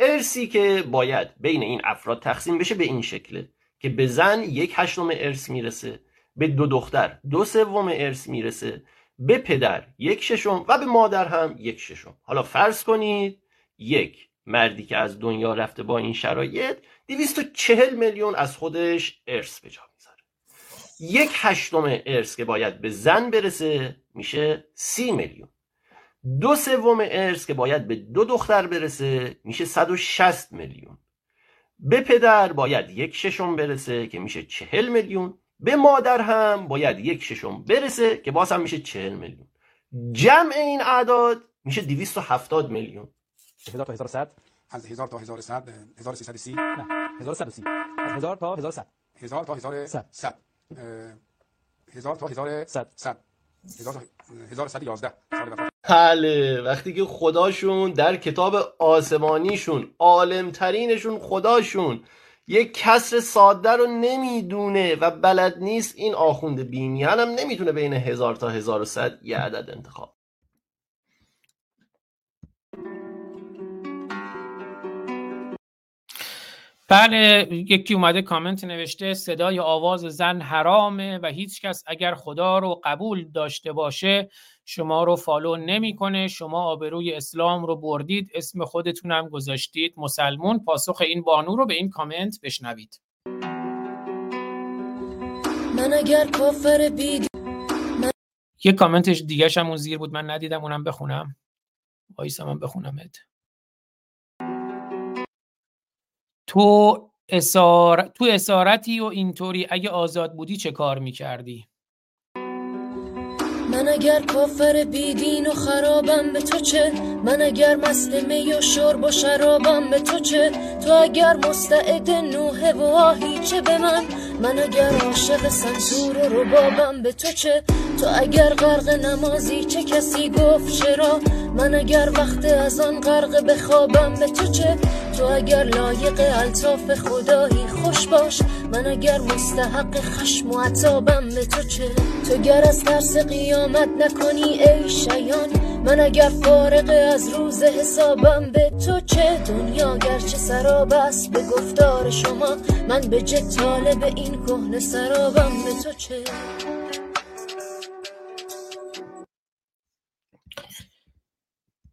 ارثی که باید بین این افراد تقسیم بشه به این شکله که به زن 1/8 ارث میرسه، به دو دختر 2/3 ارث میرسه، به پدر 1/6 و به مادر هم 1/6. حالا فرض کنید یک مردی که از دنیا رفته با این شرایط 240 میلیون از خودش ارث به جا میذاره. 1/8 ارث که باید به زن برسه میشه 30 میلیون. 2/3 ارث که باید به دو دختر برسه میشه 160 میلیون. به پدر باید 1/6 برسه که میشه 40 میلیون. به مادر هم باید 1/6 برسه که باز هم میشه 40 میلیون. جمع این اعداد میشه 270 میلیون. 1000 تا 1100، از 1000 تا 1100، 1330، نه 1130، از 1000 تا 1100، 1000 تا 1100، 1000 تا 1100، 1111. بله، وقتی که خداشون در کتاب آسمانیشون، عالمترینشون خداشون، یک کسر ساده رو نمیدونه و بلد نیست، این آخوند بی‌میان هم نمیتونه بین 1000 تا 1100 یه عدد انتخاب. بله، یکی اومده کامنت نوشته صدای آواز زن حرامه و هیچ کس اگر خدا رو قبول داشته باشه شما رو فالو نمیکنه. شما آبروی اسلام رو بردید، اسم خودتون هم گذاشتید مسلمون. پاسخ این بانو رو به این کامنت بشنوید. من اگر کافر بیدی من... یه کامنتش دیگه شم اون زیر بود، من ندیدم، اونم بخونم. وایسا من بخونمت. تو اسارتی و اینطوری، اگه آزاد بودی چه کار میکردی؟ من اگر کافر بیدین و خرابم به تو چه، من اگر مسلمه یا شرب و شرابم به تو چه، تو اگر مستعد نوحه و آهی چه به من، من اگر عاشق سنسور و ربابم به تو چه، تو اگر غرق نمازی چه کسی گفت چرا، من اگر وقت از آن غرق بخوابم به تو چه، تو اگر لایق الطاف خدایی خوش باش، من اگر مستحق خشم و عتابم به تو چه، تو اگر از ترس قیامت نکنی ای شیان، من اگر فارغ از روز حسابم به تو چه، دنیا گرچه سراب است به گفتار شما، من به جه طالب این کهنه سرابم به تو چه.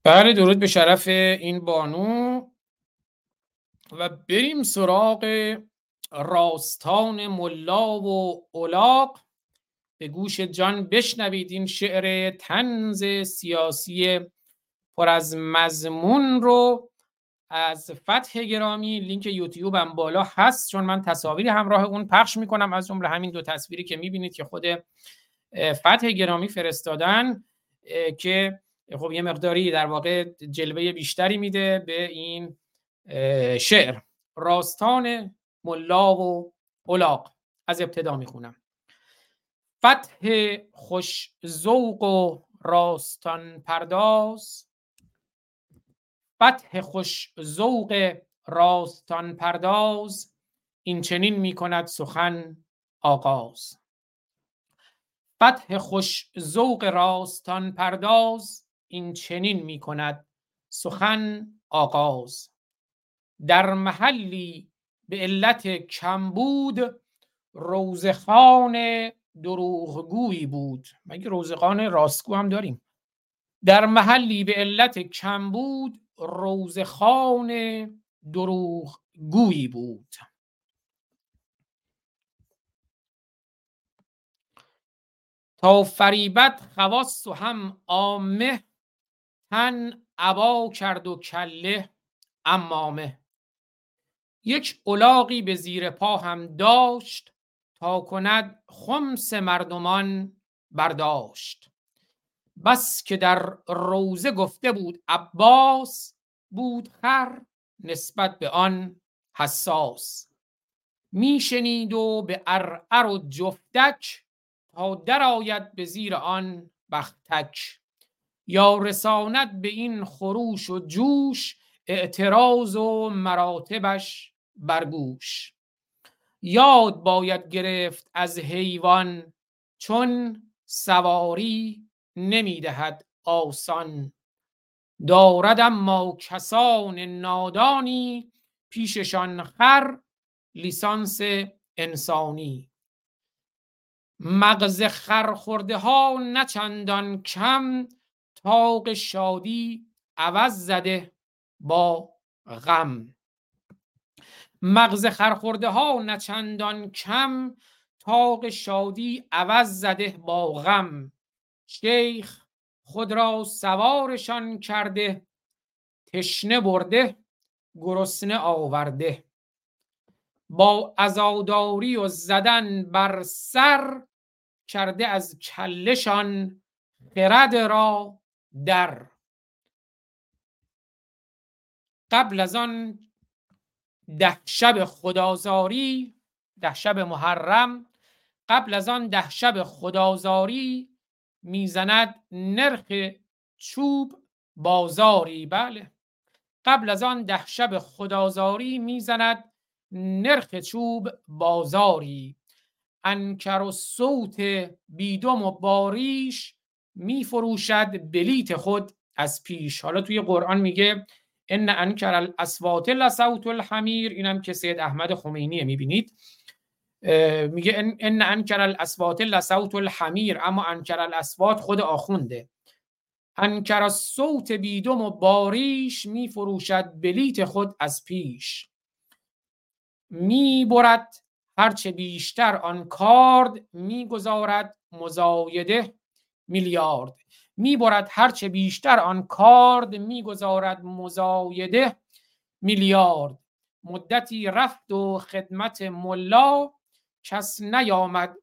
بله، درود به شرف این بانو و بریم سراغ راستان ملا و الاغ. به گوش جان بشنوید این شعر طنز سیاسی پر از مضمون رو از فتح گرامی. لینک یوتیوب هم بالا هست، چون من تصاویر همراه اون پخش میکنم، از جمله همین 2 تصویری که میبینید که خود فتح گرامی فرستادن، که خب یه مقداری در واقع جلوه بیشتری میده به این شعر. راستان ملا و الاغ، از ابتدا میخونم. فتح خوش ذوق و راستان پرداز، فتح خوش ذوق راستان پرداز، این چنین میکند سخن آغاز. فتح خوش ذوق راستان پرداز، این چنین میکند سخن آغاز. در محلی به علت کمبود، روزخان دروغگویی بود. مگه روزخان راستگو هم داریم؟ در محلی به علت کمبود، روزخان دروغگویی بود. تا فریبت خواست و هم عامه، تن عبا کرد و کله امامه. یک الاغی به زیر پا هم داشت، تا کند خمس مردمان برداشت. بس که در روزه گفته بود عباس، بود خر نسبت به آن حساس. میشنید و به ارعر و جفتک، تا درآید به زیر آن بختک. یا رساند به این خروش و جوش، اعتراض و مراتبش برگوش. یاد باید گرفت از حیوان، چون سواری نمیدهد آسان. دارد اما کسان نادانی، پیششان خر لیسانس انسانی. مغز خر خورده ها نچندان کم، طاق شادی عوض زده با غم. مغز خر خورده ها نچندان کم، طاق شادی عوض زده با غم. شیخ خود را سوارشان کرده، تشنه برده گرسنه آورده. با عزاداری و زدن بر سر، کرده از کلشان خرد را در. قبل از آن ده شب خدازاری، ده شب محرم، قبل از آن ده شب خدازاری، میزند نرخ چوب بازاری. بله، قبل از آن ده شب خدازاری، میزند نرخ چوب بازاری. انکر و صوت بیدم و باریش، میفروشد بلیت خود از پیش. حالا توی قرآن میگه ان انکر الاصوات لصوت الحمیر، اینم که سید احمد خمینیه، میبینید میگه ان انکر الاصوات لصوت الحمیر، اما انکر الاصوات خود آخونده. انکر الصوت بیدم و باریش، میفروشد بلیت خود از پیش. میبرد هرچه بیشتر آن کارد، میگذارد مزایده میلیارد. میبرد هرچه بیشتر آن کارد، میگذارد مزایده میلیارد. مدتی رفت و خدمت ملا، کس نیامد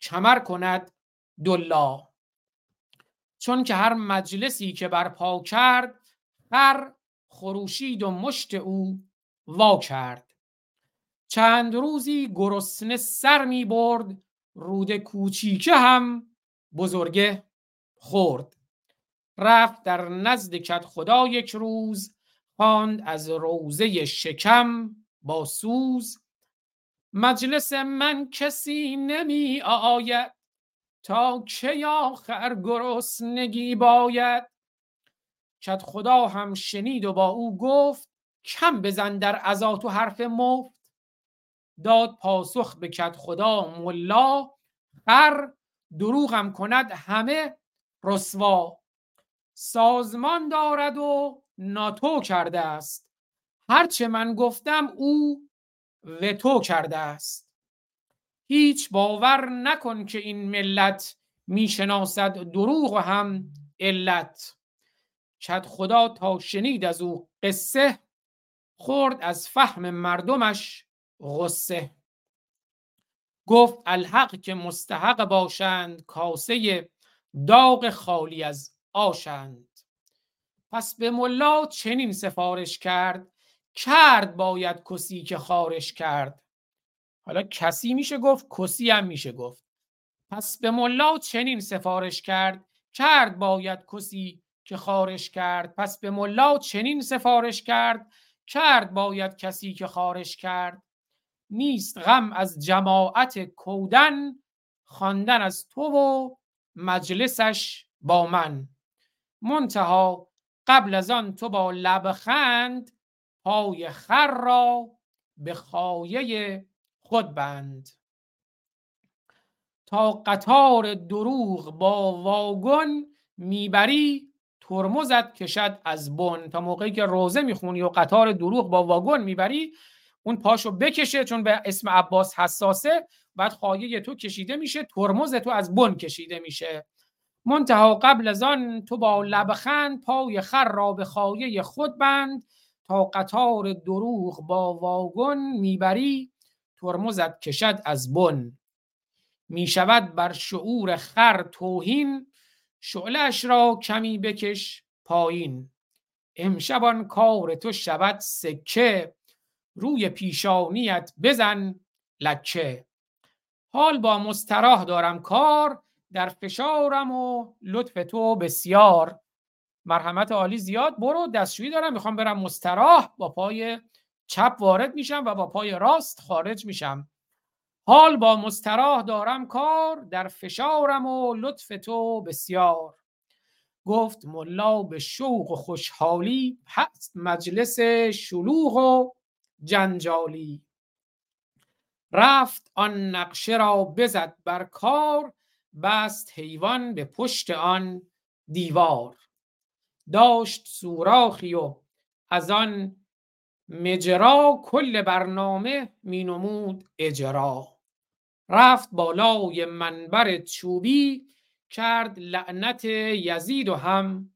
کمر کند دلا. چون که هر مجلسی که برپا کرد، خر خروشید و مشت او وا کرد. چند روزی گرسنه سر می برد، روده کوچیکه هم بزرگه خورد. رفت در نزد کدخدا یک روز، خواند از روزه شکم با سوز. مجلس من کسی نمی آید، تا کی آخر گرسنگی باید. کدخدا هم شنید و با او گفت، کم بزن در عزا تو حرف مفت. داد پاسخ به کدخدا ملا، خر دروغم کند همه رسوا. سازمان دارد و ناتو کرده است، هرچه من گفتم او وتو کرده است. هیچ باور نکن که این ملت، میشناسد دروغ و هم علت. کدخدا تا شنید از او قصه، خورد از فهم مردمش غصه. گفت الحق که مستحق باشند، کاسه داغ خالی از آشند. پس به ملا چنین سفارش کرد، کرد باید کسی که خارش کرد. حالا کسی میشه گفت، کسی هم میشه گفت. پس به ملا چنین سفارش کرد، کرد باید کسی که خارش کرد. پس به ملا چنین سفارش کرد، کرد باید کسی که خارش کرد. نیست غم از جماعت کودن، خواندن از تو و مجلسش با من. منتها قبل از آن تو با لبخند، پای خر را به خایه خود بند. تا قطار دروغ با واگن، میبری ترمزت کشد از بن. تا موقعی که روزه میخونی و قطار دروغ با واگن میبری، اون پاشو بکشه، چون به اسم عباس حساسه، بعد خایه تو کشیده میشه، ترمز تو از بن کشیده میشه. منتها قبل از آن تو با لبخند، پای خر را به خایه خود بند. تا قطار دروغ با واگن میبری، ترمزت کشد از بن. میشود بر شعور خر توهین، شعله‌اش را کمی بکش پایین. امشب آن کار تو شود سکه، روی پیشانیت بزن لکه. حال با مستراح دارم کار، در فشارم و لطف تو بسیار. مرحمت عالی زیاد، برو دستشویی دارم میخوام برم مستراح. با پای چپ وارد میشم و با پای راست خارج میشم. حال با مستراح دارم کار، در فشارم و لطف تو بسیار. گفت ملا به شوق و خوشحالی، هست مجلس شلوغ و جنجالی. رفت آن نقشه را بزد بر کار، بست حیوان به پشت آن دیوار. داشت سوراخی و از آن مجرا، کل برنامه می نمود اجرا. رفت بالای منبر چوبی، کرد لعنت یزید و هم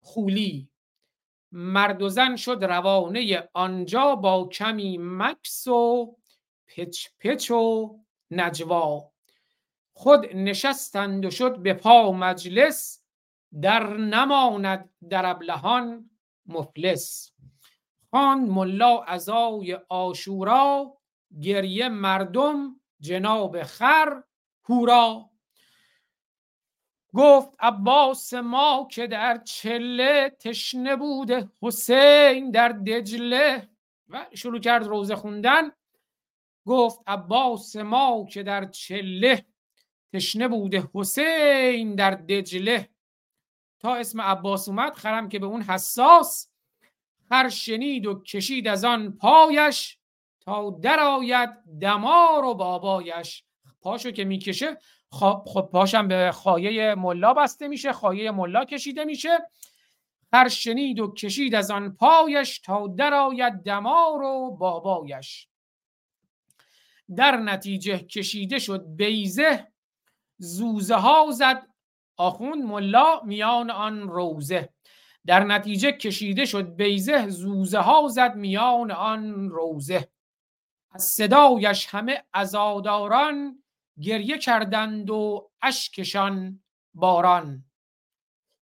خولی. مرد و زن شد روانه آنجا، با کمی مکس و پچ پچ و نجوا. خود نشستند و شد به پا مجلس، در نماند در ابلهان مفلس. خواند ملا عزای عاشورا، گریه مردم جناب خر هورا. گفت عباس ما که در چله، تشنه بوده حسین در دجله. و شروع کرد روزه خوندن. گفت عباس ما که در چله، تشنه بوده حسین در دجله. تا اسم عباس اومد، خرم که به اون حساس، خر شنید و کشید از آن پایش، تا در آید دمار و بابایش. پاشو که میکشه، خب پاشم به خایه ملا بسته میشه، خایه ملا کشیده میشه. خر شنید و کشید از آن پایش، تا در آید دمار و بابایش. در نتیجه کشیده شد بیزه، زوزه ها زد آخوند ملا میان آن روزه. در نتیجه کشیده شد بیزه، زوزه ها زد میان آن روزه. از صدایش همه عزاداران، گریه کردند و اشکشان باران.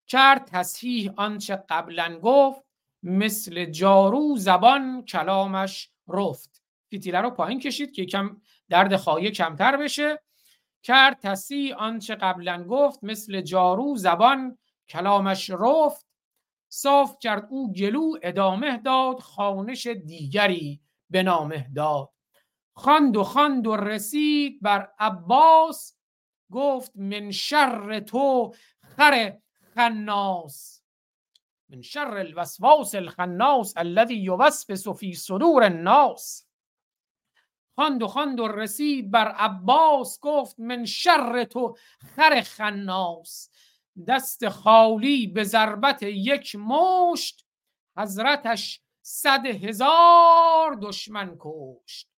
کرد تصحیح آنچه قبلن گفت، مثل جارو زبان کلامش رفت. فتیله رو پایین کشید که کم درد خایه کمتر بشه. کرد تصحیح آنچه قبلن گفت، مثل جارو زبان کلامش رفت. صاف کرد او گلو ادامه داد، خوانش دیگری به نامه داد. خواند و رسید بر عباس، گفت من شر تو خر خناس. من شر الوسواس الخناس الذی یوسوس فی صدور الناس. خواند و رسید بر عباس، گفت من شر تو خر خناس. دست خالی به ضربت یک مشت، حضرتش 100,000 دشمن کشت.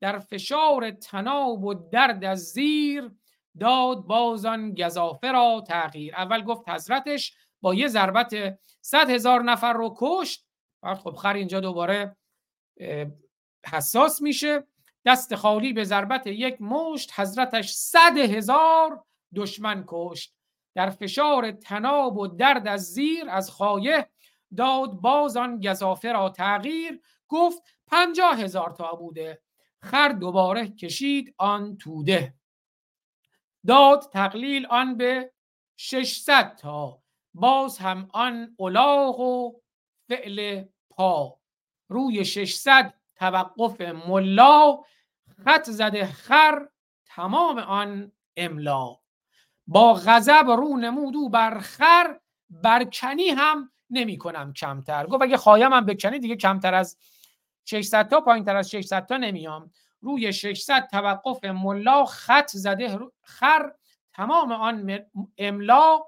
در فشار تناب و درد از زیر، داد بازان گزافه را تغییر. اول گفت حضرتش با یه ضربت 100,000 نفر رو کشت. خب خر اینجا دوباره حساس میشه. دست خالی به ضربت یک مشت، حضرتش 100,000 دشمن کشت. در فشار تناب و درد از زیر، از خایه داد بازان گزافه را تغییر. گفت 50,000 تا بوده. خر دوباره کشید آن توده، داد تقلیل آن به 600 تا. باز هم آن الاغ و فعل پا. روی 600 توقف ملا، خط زده خر تمام آن املا. با غضب رو نمودو بر خر، برکنی هم نمی کنم کمتر. گفت اگه خوایم هم بکنی دیگه کمتر از 600 تا، پایین تر از 600 تا نمیام. روی 600 توقف ملا، خط زده خر تمام آن املا.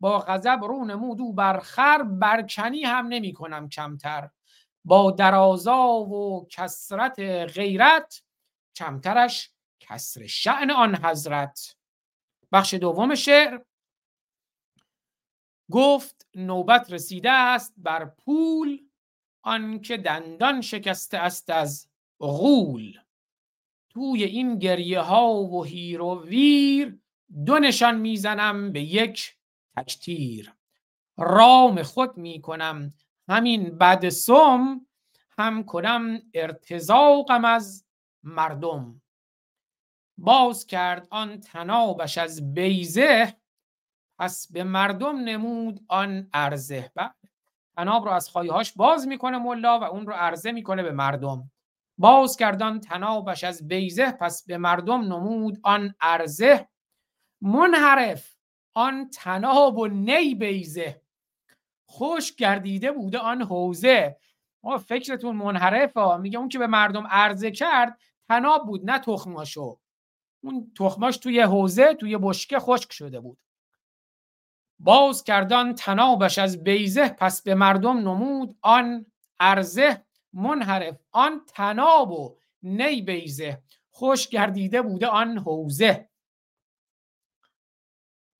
با غضب رو نمودو بر خر، برکنی هم نمی کنم کمتر. با درازا و کسرت غیرت، کمترش کسر شأن آن حضرت. بخش دوم شعر. گفت نوبت رسیده است بر پول، آن که دندان شکسته است از غول، توی این گریه ها و هیر و ویر، دو نشان میزنم به یک تکتیر. رام خود میکنم همین بد سم، هم کنم ارتزاقم از مردم. باز کرد آن تنابش از بیزه، پس به مردم نمود آن عرضه. تناب رو از خایهاش باز میکنه ملا و اون رو عرضه میکنه به مردم. باز کرد آن تنابش از بیزه، پس به مردم نمود آن عرضه. منحرف آن تناب و نی بیزه، خشک گردیده بوده آن حوزه. ما فکرتون منحرف ها، میگه اون که به مردم عرضه کرد تناب بود نه تخماشو، اون تخماش توی حوزه توی بشکه خشک شده بود. باز کردان تنابش از بیزه، پس به مردم نمود آن عرضه. منحرف آن تناب و نی بیزه، خشک گردیده بوده آن حوزه.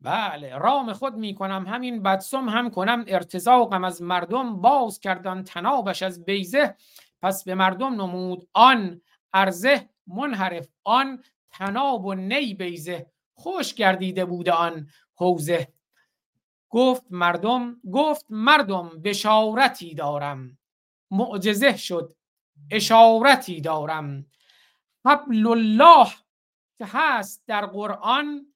بله، رام خود می کنم همین بدسم، هم کنم ارتزاقم از مردم. باز کردن تنابش از بیزه، پس به مردم نمود آن عرضه. منحرف آن تناب و نی بیزه، خوش گردیده بود آن حوزه. گفت مردم بشارتی دارم، معجزه شد اشارتی دارم. حبل الله که هست در قرآن،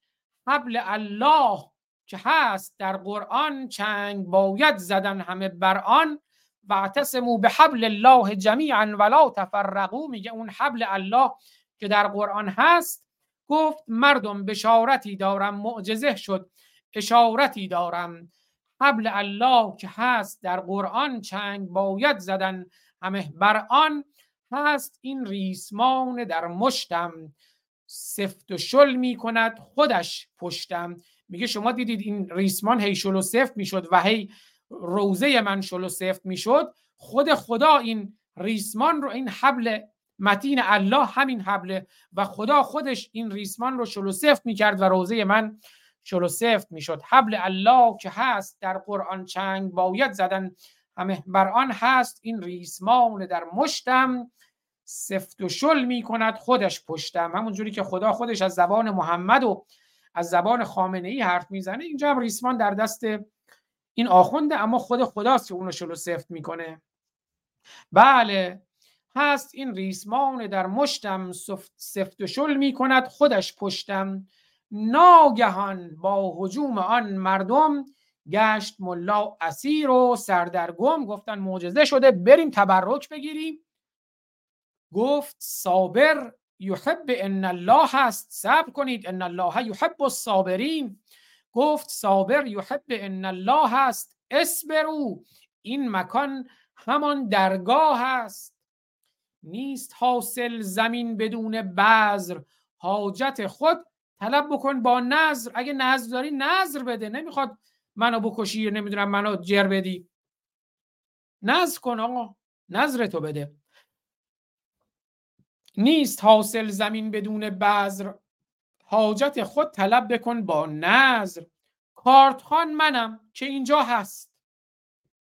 حبل الله که هست در قرآن، چنگ باید زدن همه بر آن. واعتصموا بحبل الله جمیعا ولا تفرقوا، میگه اون حبل الله که در قرآن هست. گفت مردم بشارتی دارم، معجزه شد اشارتی دارم. حبل الله که هست در قرآن، چنگ باید زدن همه بر آن. هست این ریسمان در مشتم، سفت و شل می کند خودش پشتم. میگه شما دیدید این ریسمان هی شل و سفت می شد و هی روزه من شل و سفت می شد. خود خدا این ریسمان رو، این حبل متین الله همین حبله و خدا خودش این ریسمان رو شل و سفت می کرد و روزه من شل و سفت می شد. حبل الله که هست در قرآن، چنگ باید زدن همه بر آن. هست این ریسمان در مشتم، سفت و شل می کند خودش پشتم. همون جوری که خدا خودش از زبان محمد و از زبان خامنه‌ای حرف میزنه، اینجا هم ریسمان در دست این آخونده، اما خود خداست که اونو شل و سفت میکنه. بله، هست این ریسمان در مشتم، سفت و شل می کند خودش پشتم. ناگهان با هجوم آن مردم، گشت ملا اسیر و سردرگم. گفتن معجزه شده، بریم تبرک بگیریم. گفت صابر یحب ان الله هست، صبر کنید، ان الله یحب الصابرین. گفت صابر یحب ان الله هست، اصبروا، این مکان همان درگاه هست. نیست حاصل زمین بدون بذر، حاجت خود طلب بکن با نذر. اگه نذر داری نذر بده، نمیخواد منو بکشی، نمیدونم منو جر بدی، نذر کن آقا، نذرتو بده. نیست حاصل زمین بدون بذر، حاجت خود طلب بکن با نذر. کارتخان منم که اینجا هست،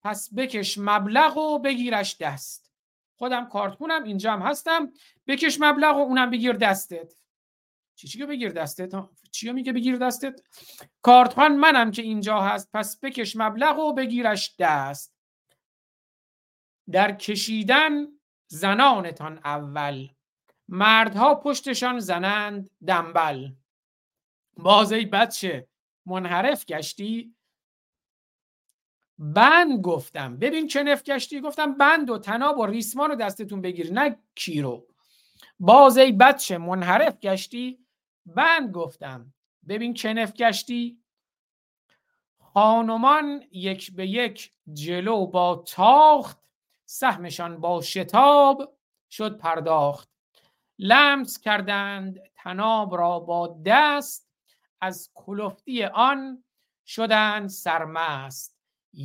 پس بکش مبلغ و بگیرش دست. خودم کارتخونم، اینجا هم هستم، بکش مبلغ و اونم بگیر دستت. چیو بگیر دستت؟ چیو میگه بگیر دستت؟ کارتخان منم که اینجا هست، پس بکش مبلغ و بگیرش دست. در کشیدن زنانتان اول، مردها پشتشان زنند دنبل. باز ای بچه منحرف گشتی؟ بند گفتم، ببین چه نف گشتی. گفتم بند و تناب و ریسمان رو دستتون بگیر، نه کی رو. باز ای بچه منحرف گشتی؟ بند گفتم، ببین چه نف گشتی. خانمان یک به یک جلو با تاخت، سهمشان با شتاب شد پرداخت. لمس کردند تناب را با دست، از کلفتی آن شدند سرمست. 1،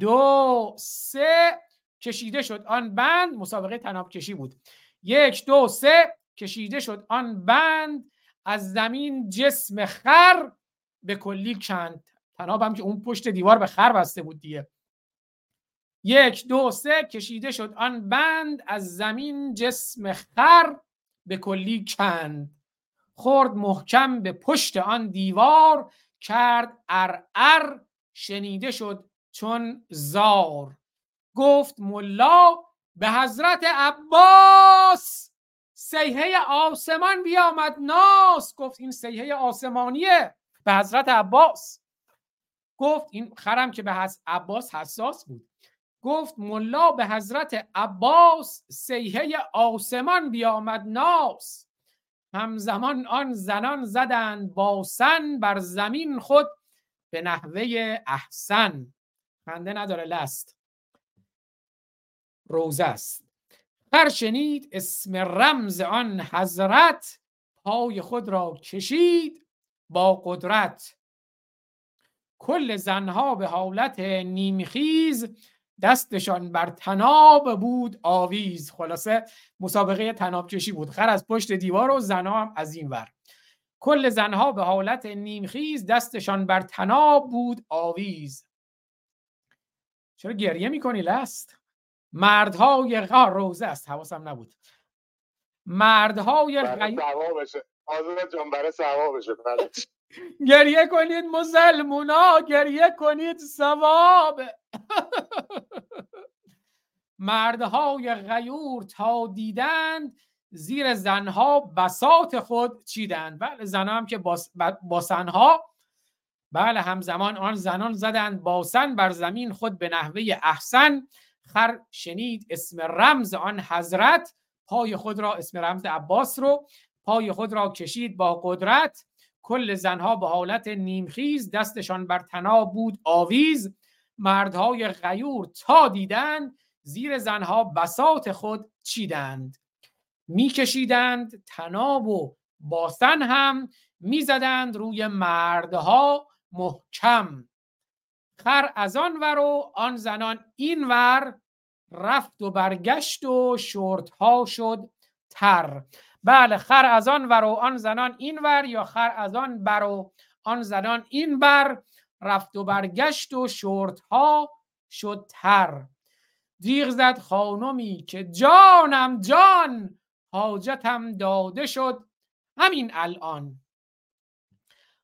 2، 3 کشیده شد آن بند. مسابقه تناب کشی بود. 1، 2، 3 کشیده شد آن بند، از زمین جسم خر به کلی کند. تناب هم که اون پشت دیوار به خر بسته بود دیگه. یک دو سه کشیده شد آن بند، از زمین جسم خر به کلی کند، خورد محکم به پشت آن دیوار، کرد ارعر شنیده شد چون زار، گفت ملا به حضرت عباس سیحه آسمان بیامد ناس. گفت این سیحه آسمانیه به حضرت عباس. گفت این خرم که به عباس حساس بود، گفت ملا به حضرت عباس سیحه آسمان بیامد ناس. همزمان آن زنان زدند باسن، بر زمین خود به نحوه احسن. خنده نداره لست روزه است. خر شنید اسم رمز آن حضرت، پای خود را کشید با قدرت. کل زنها به حالت نیمخیز، دستشان بر تناب بود آویز. خلاصه مسابقه تناب کشی بود، خر از پشت دیوار و زنها هم از این ور. کل زنها به حالت نیمخیز، دستشان بر تناب بود آویز. چرا گریه میکنی لست؟ مردهای غار روزه است. حواسم نبود. مردهای غیور آزاد جان برای ثوابشه. گریه کنید مسلمونا، گریه کنید ثواب. مردهای غیور تا دیدند، زیر زنها بساط خود چیدند. بله زنها هم که باسنها. بله همزمان آن زنان زدند باسن، بر زمین خود به نحوه احسن. خر شنید اسم رمز آن حضرت، پای خود را، اسم رمز عباس رو، پای خود را کشید با قدرت. کل زنها به حالت نیمخیز، دستشان بر تناب بود آویز. مردهای غیور تا دیدند، زیر زنها بساط خود چیدند. می کشیدند تناب و باسن هم، می زدند روی مردها محکم. خر از آن ور و آن زنان این ور، رفت و برگشت و شورت ها شد تر. بله خر از آن ور و آن زنان این ور، یا خر از آن بر و آن زنان این بر، رفت و برگشت و شورت ها شد تر. دیغ زد خانمی که جانم جان، حاجتم داده شد همین الان.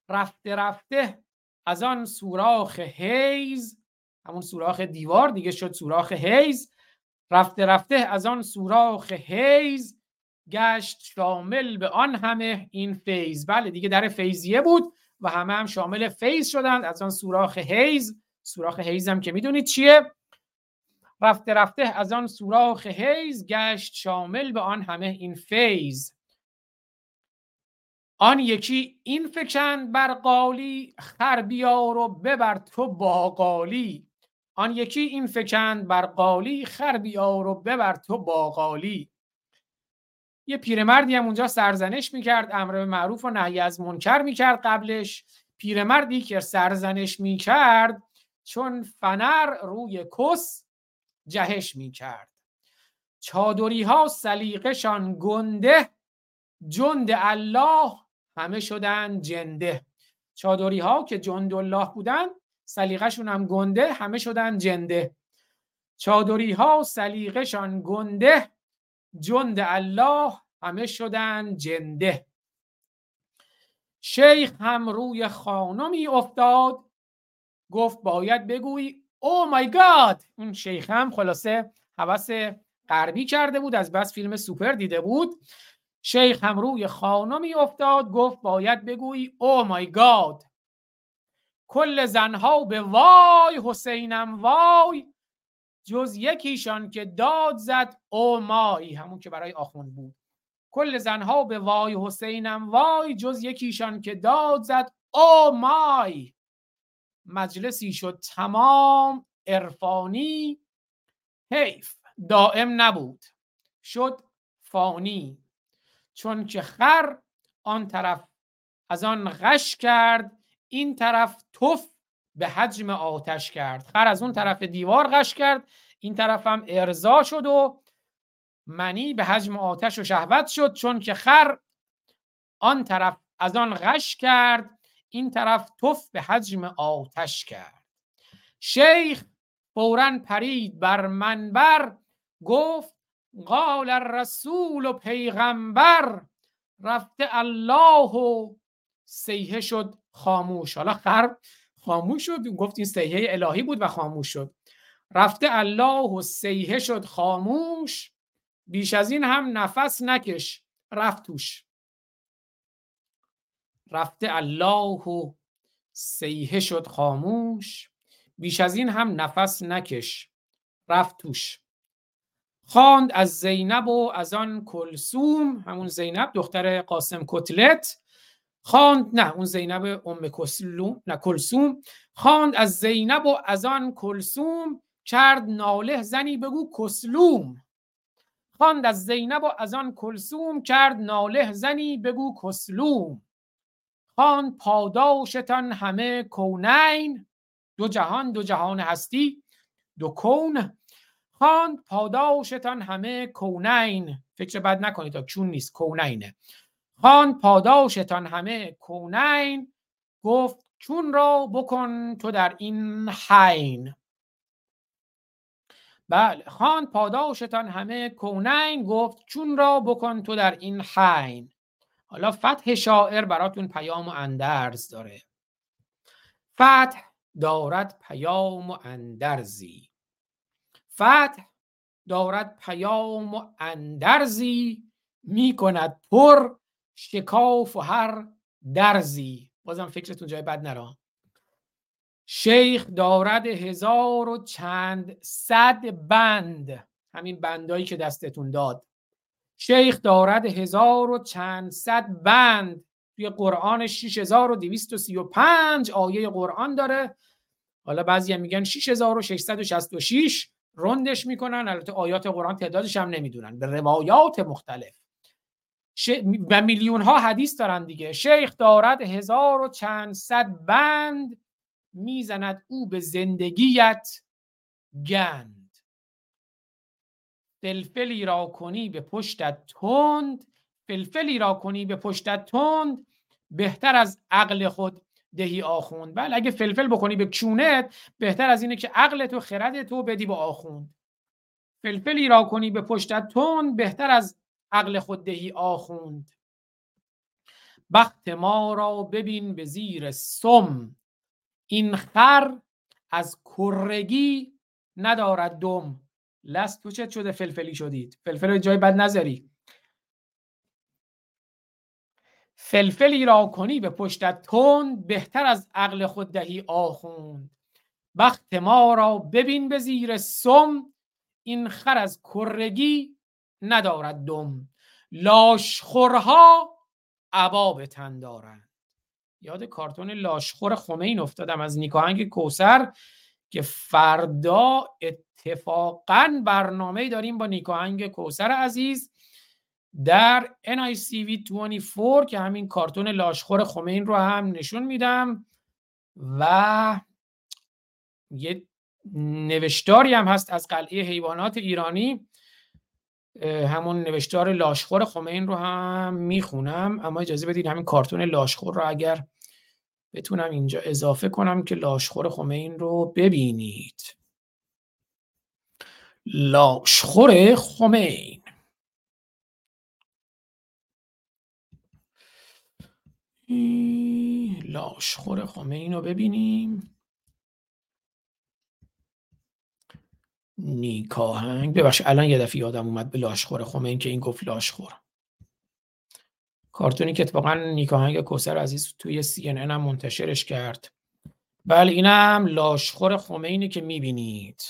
رفته رفته از آن سوراخ حیز، همون سوراخ دیوار دیگه شد سوراخ حیز. رفته رفته از آن سوراخ حیز، گشت شامل به آن همه این فیض. بله دیگه در فیضیه بود و همه هم شامل فیض شدند از آن سوراخ حیز. سوراخ حیز هم که میدونید چیه. رفته رفته از آن سوراخ حیز، گشت شامل به آن همه این فیض. آن یکی این فکند بر قالی، خر بیار و ببر تو با قالی. آن یکی این فکند بر قالی، خر بیار و ببر تو با قالی. یه پیرمردی هم اونجا سرزنش میکرد، امر به معروف و نهی از منکر میکرد. قبلش پیرمردی که سرزنش میکرد چون فنر روی کس جهش میکرد. چادری ها سلیقشان گنده، جند الله همه شدن جنده. چادری ها که جند الله بودن، سلیقشون هم گنده، همه شدن جنده. چادری ها سلیقشان گنده، جند الله همه شدن جنده. شیخ هم روی خانمی افتاد، گفت باید بگویی او مای گاد. اون شیخ هم خلاصه هوس غربی کرده بود، از بس فیلم سوپر دیده بود. شیخ هم روی خانمی افتاد، گفت باید بگویی او مای گاد. کل زنها به وای، حسینم وای، جز یکیشان که داد زد او مای. همون که برای آخوند بود. کل زنها به وای، حسینم وای، جز یکیشان که داد زد او مای. مجلسی شد تمام عرفانی، حیف دائم نبود شد فانی. چون که خر آن طرف از آن غش کرد، این طرف تف به حجم آتش کرد. خر از اون طرف دیوار غش کرد، این طرف هم ارضا شد و منی به حجم آتش و شهوت شد. چون که خر آن طرف از آن غش کرد، این طرف تف به حجم آتش کرد. شیخ فوراً پرید بر منبر، گفت قال الرسول و پیغمبر، رفته الله و سیحه شد خاموش. حالا خر خاموش شد، گفت این سیحه الهی بود و خاموش شد. رفته الله و سیحه شد خاموش، بیش از این هم نفس نکش رفت توش. رفته الله و سیحه شد خاموش، بیش از این هم نفس نکش رفت توش. خواند از زینب و از آن کلثوم، همون زینب دختر قاسم کتلت، خواند نه اون زینب ام کلثوم نه کلثوم، خواند از زینب و از آن کلثوم، کرد ناله زنی بگو کسلوم. خواند از زینب و از آن کلثوم، کرد ناله زنی بگو کسلوم. خواند پاداشتان همه کونین، دو جهان دو جهان هستی دو کون. خواند پاداشتان همه کونین، فکر بد نکنید تا چون نیست کونینه. خواند پاداشتان همه کونین، گفت چون را بکن تو در این حین. بله، خواند پاداشتان همه کونین، گفت چون را بکن تو در این حین. حالا فتح شاعر براتون پیام و اندرز داره. فتح دارد پیام و اندرزی، فتح دارد پیام و اندرزی، می کند پر شکاف و هر درزی. بازم فکرتون جای بد نرا. شیخ دارد هزار و چند صد بند، همین بندایی که دستتون داد. شیخ دارد هزار و چند صد بند، توی قرآن 6235 آیه قرآن داره. حالا بعضی میگن 6666 رندش میکنن، البته آیات قرآن تعدادش هم نمیدونن، به روایات مختلف و میلیون ها حدیث دارن دیگه. شیخ دارد هزار و چند صد بند، میزند او به زندگیت گند. فلفلی را کنی به پشتت تند، فلفلی را کنی به پشتت تند، بهتر از عقل خود دهی آخوند. بله، اگه فلفل بکنی به چونت بهتر از اینه که عقلت و خردت رو بدی به آخوند. فلفلی را کنی به پشتت تند، بهتر از عقل خود دهی آخوند. بخت ما را ببین به زیر سم، این خر از کرگی ندارد دم. لست تو چه شده فلفلی شدید؟ فلفل جای بد نذاری. فلفلی را کنی به پشتت تند، بهتر از عقل خود دهی آخوند. بخت ما را ببین به زیر سم، این خر از کرگی ندارد دم. لاشخورها عبا به تن دارند. یاد کارتون لاشخور خمین افتادم از نیکاهنگ کوثر که فردا اتفاقاً برنامه داریم با نیکاهنگ کوثر عزیز در NICV 24 که همین کارتون لاشخور خمین رو هم نشون میدم و یه نوشتاری هم هست از قلعه حیوانات ایرانی، همون نوشتار لاشخور خمین رو هم میخونم. اما اجازه بدید همین کارتون لاشخور رو اگر بتونم اینجا اضافه کنم که لاشخور خمین رو ببینید. لاشخور خمین، لاشخور خمین رو ببینیم. نیکاهنگ ببخشید الان یه دفعه یادم اومد به لاشخور خمین که این گفت لاشخور. کارتونی که اتفاقا نیکاهنگ کوثر عزیز توی CNN هم منتشرش کرد. بله، اینم لاشخور خمینی که میبینید.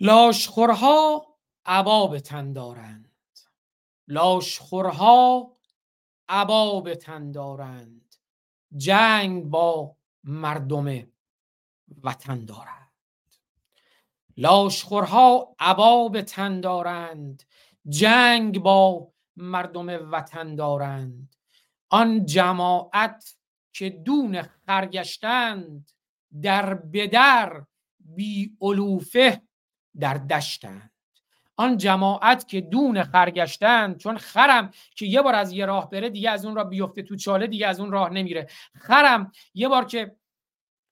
لاشخورها عبا به تن دارند، لاشخورها عبا به تن دارند، جنگ با مردم وطن دارند. لاشخورها عبا به تن دارند، جنگ با مردم وطن دارند. آن جماعت که دون خرگشتند، در بدر بی علوفه در دشتند. آن جماعت که دون خرگشتند، چون خرم که یه بار از یه راه بره دیگه از اون راه بیفته تو چاله، دیگه از اون راه نمیره. خرم یه بار که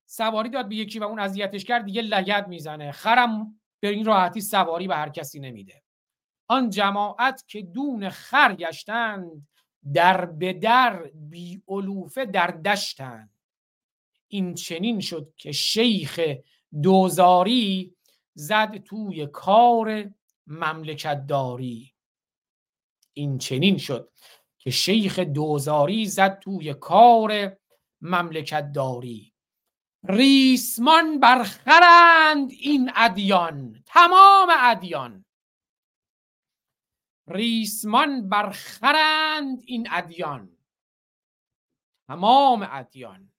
سواری داد به یکی و اون اذیتش کرد، دیگه لگد میزنه. خرم به این راحتی سواری به هر کسی نمیده. آن جماعت که دون خر گشتند، در به در بی علوفه در دشتند. این چنین شد که شیخ دوزاری زد توی کار مملکت داری. این چنین شد که شیخ دوزاری زد توی کار مملکت داری. ریسمان برخرند این ادیان، تمام ادیان. ریسمان برخرند این ادیان، تمام ادیان.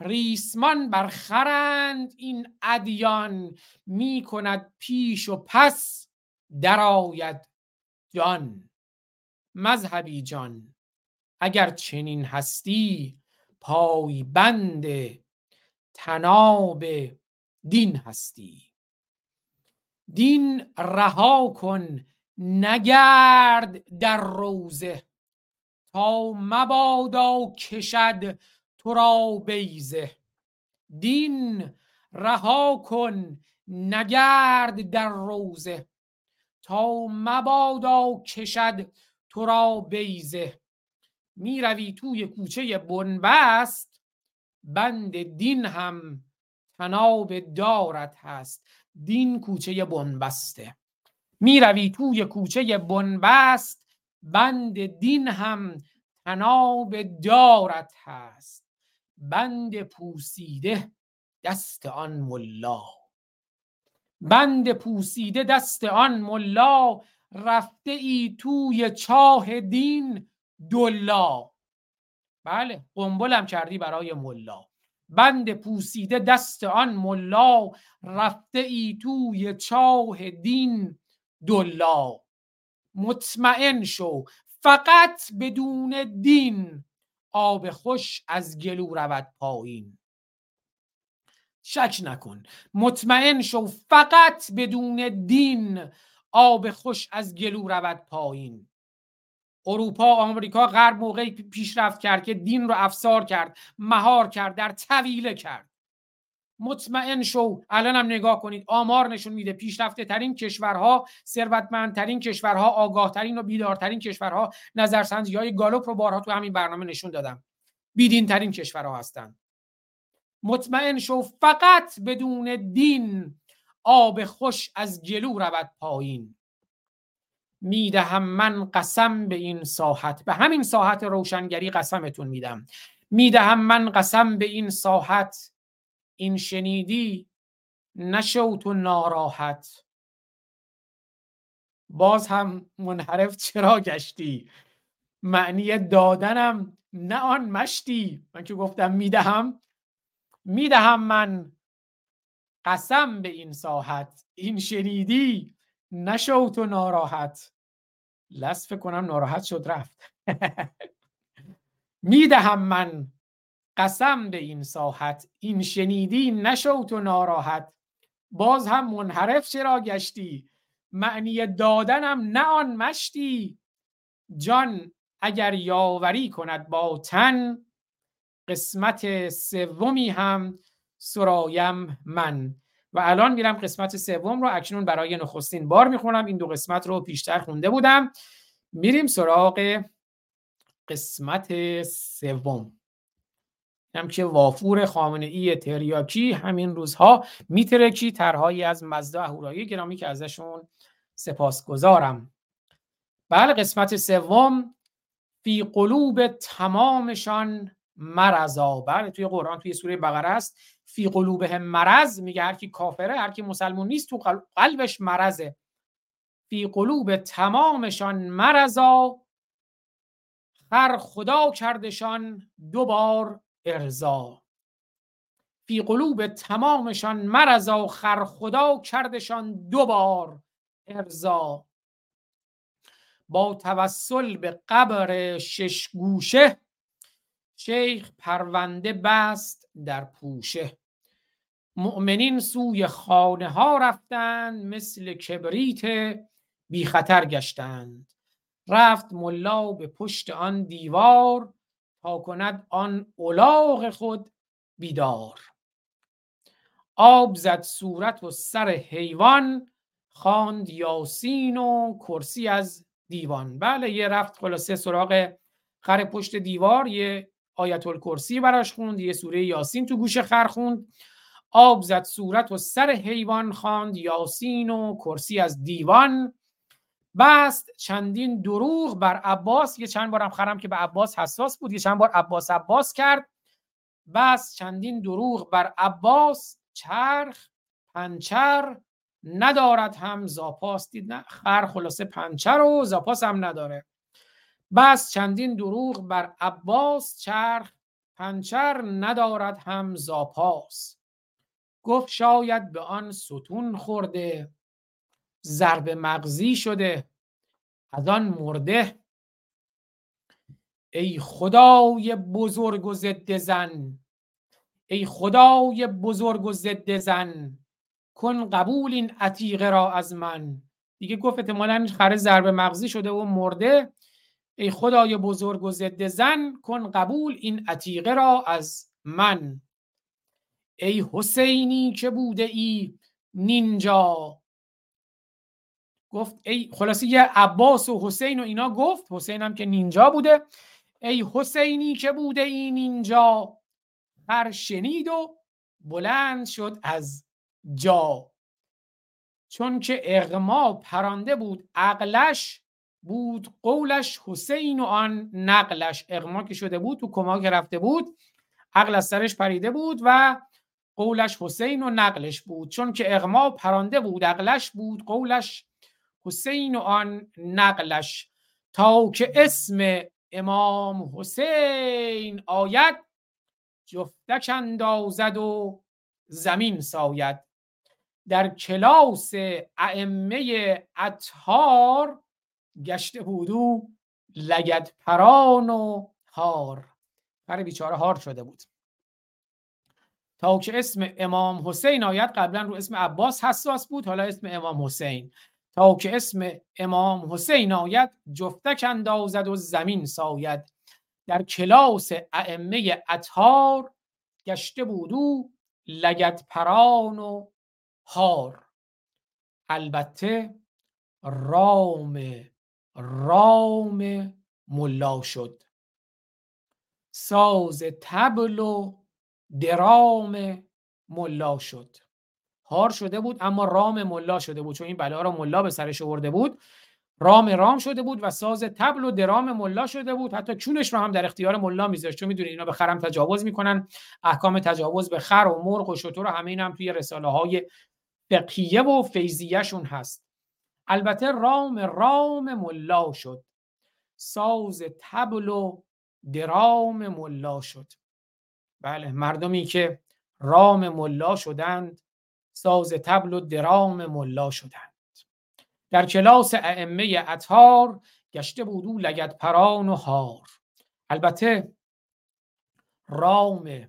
ریسمان برخرند این ادیان، می کند پیش و پس درآید جان. مذهبی جان اگر چنین هستی، پای بند تناب دین هستی. دین رها کن نگرد در روزه، تا مبادا کشد تو را بیزه. دین رها کن نگرد در روزه، تا مبادا کشد تو را بیزه. می روی توی کوچه بنبست، بند دین هم تناب دارت هست. دین کوچه بنبسته. می روی توی کوچه بنبست، بند دین هم تناب دارت هست. بند پوسیده دست آن ملا، بند پوسیده دست آن ملا، رفته ای توی چاه دین دلا. بله، قنبلم کردی برای ملا. بند پوسیده دست آن ملا، رفته ای توی چاه دین دلا. مطمئن شو فقط بدون دین، آب خوش از گلو رود پایین. شک نکن، مطمئن شو فقط بدون دین، آب خوش از گلو رود پایین. اروپا، آمریکا، غرب موقعی پیشرفت کرد که دین رو افسار کرد، مهار کرد، در طویله کرد. مطمئن شو. الان هم نگاه کنید، آمار نشون میده پیشرفته ترین کشورها، ثروتمندترین کشورها، آگاهترین و بیدارترین کشورها، نظرسنجی های گالوپ رو بارها تو همین برنامه نشون دادم، بیدین ترین کشورها هستن. مطمئن شو فقط بدون دین، آب خوش از گلو رود پایین. میدهم من قسم به این ساحت، به همین ساحت روشنگری قسمتون میدم. میدهم من قسم به این ساحت، این شنیدی نشو تو ناراحت. باز هم منحرف چرا گشتی؟ معنی دادنم نه آن مشتی. من که گفتم میدهم من قسم به این ساحت، این شنیدی نشو تو ناراحت. لس فکر کنم ناراحت شد رفت. میدهم من قسم به این ساحت، این شنیدی نشو تو ناراحت. باز هم منحرف چرا گشتی؟ معنی دادنم نه آن مشتی. جان اگر یاوری کند با تن، قسمت سومی هم سرایم من. و الان میرم قسمت سوم رو اکنون برای نخستین بار میخونم. این دو قسمت رو پیشتر خونده بودم. میریم سراغ قسمت سوم. هم که وافور خامنه‌ای تریاکی همین روزها میترکی، طرح‌هایی از مزدا اهورایی گرامی که ازشون سپاسگزارم. بله، قسمت سوم، فی قلوب تمامشان مرضا. بله، توی قرآن توی سوره بقره است، فی قلوبهم مرض. میگه هر کی کافره، هر کی مسلمان نیست، تو قلبش مرضه. فی قلوب تمامشان مرضا، هر خدا کردشان دوبار ارزا. فی قلوب تمامشان مرضا، خر خدا کردشان دوبار ارزا. با توسل به قبر شش گوشه، شیخ پرونده بست در پوشه. مؤمنین سوی خانه ها رفتند، مثل کبریت بی خطر گشتند. رفت ملا به پشت آن دیوار، تا کند آن الاغ خود بیدار. آب زد صورت و سر حیوان، خواند یاسین و کرسی از دیوان. بله یه رفت خلاصه سراغ خر پشت دیوار، یه آیت الکرسی براش خوند، یه سوره یاسین تو گوش خر خوند. آب زد صورت و سر حیوان، خواند یاسین و کرسی از دیوان. بست چندین دروغ بر عباس، یه چند بارم خرم که به عباس حساس بود، یه چند بار عباس کرد. بست چندین دروغ بر عباس، چرخ پنچر ندارد هم زاپاس. دید نه، خر خلاصه پنچر و زاپاس هم نداره. بست چندین دروغ بر عباس، چرخ پنچر ندارد هم زاپاس. گفت شاید به آن ستون خورده، ضرب مغزی شده از آن مرده. ای خدای بزرگ و ضد زن، ای خدای بزرگ و ضد زن، کن قبول این عتیقه را از من. دیگه گفت احتمالاً خره ضرب مغزی شده و مرده. ای خدای بزرگ و ضد زن، کن قبول این عتیقه را از من. ای حسینی که بوده ای نینجا، گفت ای خلاصی یه عباس و حسین و اینا گفت، حسین هم که نینجا بوده. ای حسینی که بوده ای نینجا، خر شنید و بلند شد از جا. چون که اغما پرانده بود عقلش، بود قولش حسین و آن نقلش. اغما که شده بود، تو کما که رفته بود، عقل از سرش پریده بود و قولش حسین و نقلش بود. چون که اغما پرانده بود عقلش، بود قولش حسین و آن نقلش. تا که اسم امام حسین آید، جفتک اندازد و زمین ساید. در کلاس ائمه اطهار، گشته بود او لگدپران و هار. خر بیچاره هار شده بود. تا که اسم امام حسین آید، قبلا رو اسم عباس حساس بود، حالا اسم امام حسین. تا که اسم امام حسین آید، جفتک اندازد و زمین ساید. در کلاس ائمه اطهار، گشته بود او لگدپران و هار. البته رام ملا شد، ساز طبل و درام ملا شد. هار شده بود اما رام ملا شده بود، چون این بلا را ملا به سرش آورده بود. رام شده بود و ساز طبل و درام ملا شده بود. حتی چونش رو هم در اختیار ملا میذاشت، چون میدونه اینا به خرم تجاوز میکنن. احکام تجاوز به خر و مرغ و شتر و همه این هم توی رساله های فقهیه و فیضیه شون هست. البته رام ملا شد، ساز طبل و درام ملا شد. بله، مردمی که رام ملا شدند، ساز طبل و درام ملا شدند. در کلاس ائمه اطهار، گشته بود او لگدپران و هار. البته رام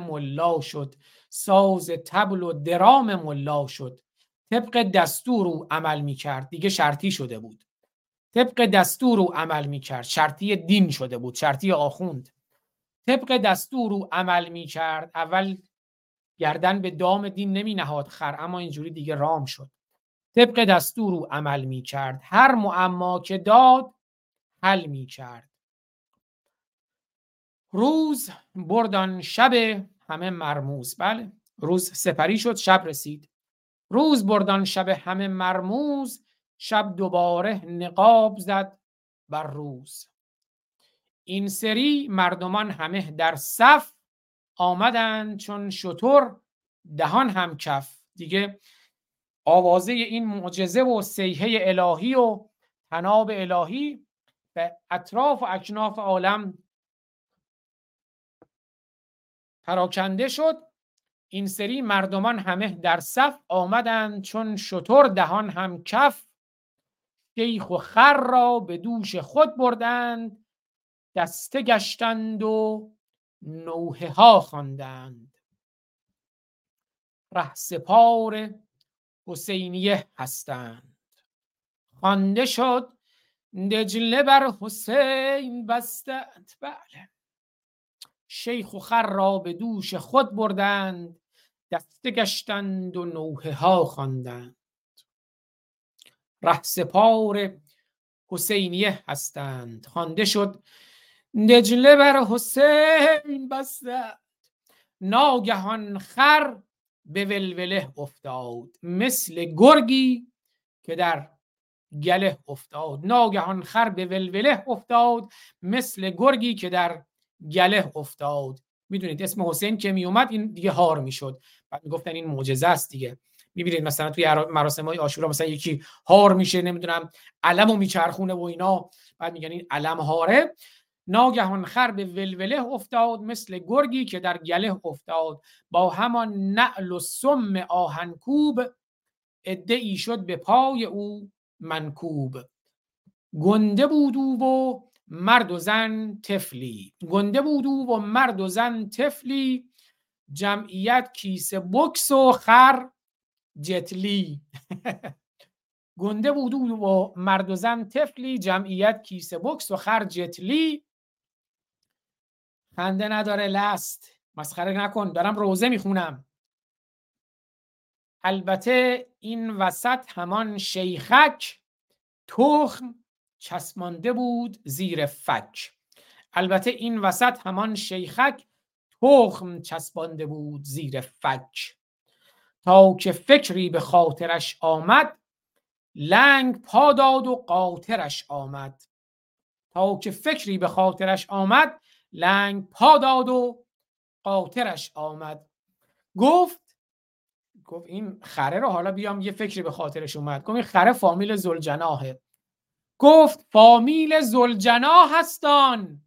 ملا شد، ساز طبل و درام ملا شد. طبق دستور او عمل می کرد، دیگه شرطی شده بود. طبق دستور او عمل می کرد، شرطی دین شده بود، شرطی آخوند. طبق دستور او عمل می کرد. اول گردن به دام دین نمی نهاد خر، اما اینجوری دیگه رام شد. طبق دستور او عمل می کرد، هر معما که داد حل می کرد. روز بردان شب همه مرموز. بله، روز سپری شد، شب رسید. روز بردان شب همه مرموز، شب دوباره نقاب زد بر روز. این سری مردمان همه در صف، آمدند چون شتر دهان هم کف. دیگه آوازه این معجزه و صیحه الهی و تناب الهی به اطراف و اکناف عالم پراکنده شد. این سری مردمان همه در صف، آمدند چون شتر دهان هم کف. شیخ و خر را به دوش خود بردند، دسته گشتند و نوحه ها خواندند. رهسپار حسینیه هستند. خوانده شد دجله بر حسین بستند. بله، شیخ و خر را به دوش خود بردند، دسته گشتند و نوحه ها خواندند. رهسپار حسینیه هستند. خوانده شد دجله بر حسین بستند. ناگهان خر به ولوله افتاد، مثل گرگی که در گله افتاد. ناگهان خر به ولوله افتاد، مثل گرگی که در گله افتاد. میدونید اسم حسین که میومد این دیگه هار میشد، بعد میگفتن این معجزه است دیگه. میبینید مثلا توی مراسم‌های عاشورا مثلا یکی هار میشه، نمیدونم علمو میچرخونه و اینا، بعد میگن این علم هاره. ناگهان خر به ولوله افتاد، مثل گرگی که در گله افتاد. با همان نعل و سم آهنکوب، عده‌ای شد به پای او منکوب. گنده بود او و مرد و زن طفلی. گنده بود او و مرد و زن طفلی، جمعیت کیسه بکس و خر جتلی. گنده بود او و مرد و زن طفلی، جمعیت کیسه بکس و خر جتلی. خنده نداره لست، مسخره نکن، دارم روزه میخونم. البته این وسط همان شیخک، تخم چسبانده بود زیر فک. البته این وسط همان شیخک، تخم چسبانده بود زیر فک. تا که فکری به خاطرش آمد، لنگ پا داد و قاطرش آمد. تا که فکری به خاطرش آمد، لنگ پا داد و قاطرش آمد. گفت این خره رو حالا بیام یه فکری به خاطرش اومد. گفت این خره فامیل ذوالجناحه. گفت فامیل ذوالجناح هستان،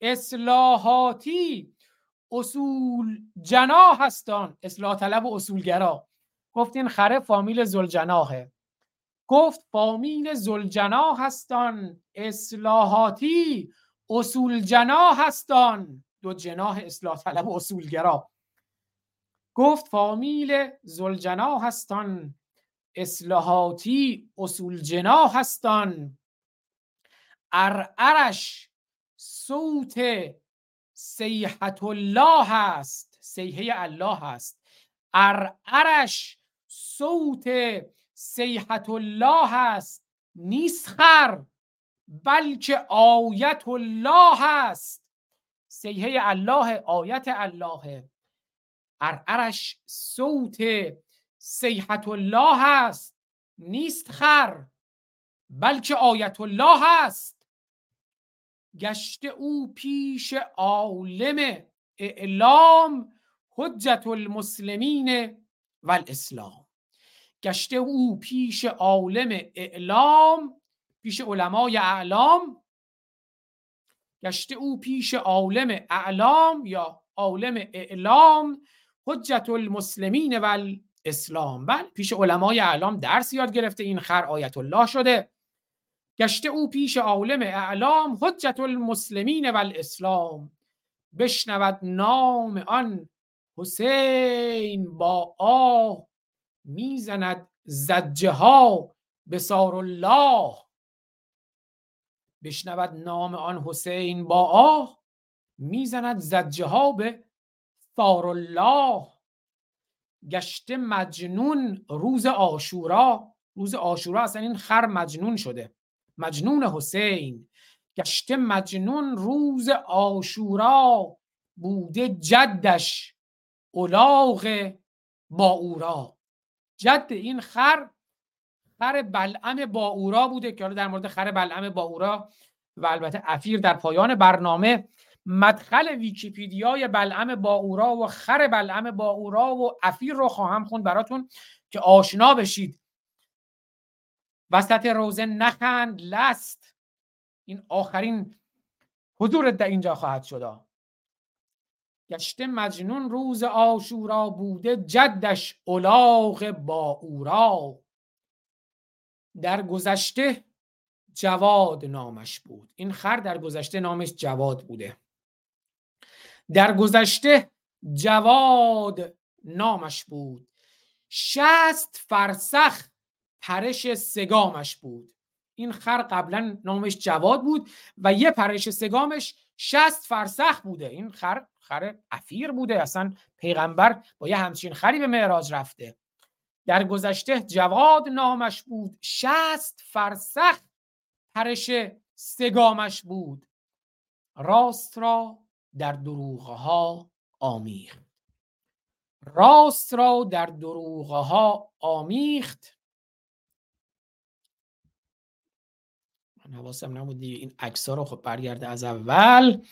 اصلاحاتی اصول جناح هستان، اصلاح طلب و اصولگرا. گفت این خره فامیل ذوالجناحه. گفت فامیل ذوالجناح هستان، اصلاحاتی اصول جناح هستان، دو جناح اصلاح طلب و اصولگرا. گفت فامیل ذوالجناح هستان، اصلاحاتی اصول جناح هستان. ارعرش صوت صیحة الله هست، صیحه الله هست. ارعرش صوت صیحة الله هست، نیست خر بلکه آیت الله هست. صیحه الله، آیت الله. ارعرش صوت صیحة الله هست، نیست خر بلکه آیت الله هست. گشته او پیش عالم اعلام، حجت المسلمین والاسلام. گشته او پیش عالم اعلام، پیش علمای اعلام. گشته او پیش عالم اعلام یا عالم اعلام، حجت المسلمین والاسلام. بله، پیش علمای اعلام درس یاد گرفته، این خر آیت الله شده. گشته او پیش عالم اعلام، حجت المسلمین والاسلام. بشنود نام آن حسین، با آه میزند زجه ها بسار الله. بشنود نام آن حسین، با آه میزند زجه ها به ثار الله. گشته مجنون روز عاشورا. روز عاشورا اصلا این خر مجنون شده، مجنون حسین. گشته مجنون روز عاشورا، بوده جدش الاغ باورا. جد این خر بلعم باورا بوده که حالا در مورد خر بلعم باورا و البته افیر در پایان برنامه مدخل ویکی‌پدیای بلعم باورا و خر بلعم باورا و افیر رو خواهم خوند براتون که آشنا بشید. وسط روزه نخند لست، این آخرین حضورت در اینجا خواهد شد. گشته مجنون روز عاشورا، بوده جدش الاغ باورا. در گذشته جواد نامش بود، این خر در گذشته نامش جواد بوده. در گذشته جواد نامش بود، 60 فرسخ پرش سگامش بود. این خر قبلا نامش جواد بود و یه پرش سگامش 60 فرسخ بوده. این خر خر عفیر بوده، اصلا پیغمبر با یه همچین خری به معراج رفته. در گذشته جواد نامش بود، 60 فرسخ پرش سگامش بود. راست را در دروغها آمیخت، راست را در دروغها آمیخت. من حواسم نبود دیگه. این عکس‌ها رو خب برگرده از اول،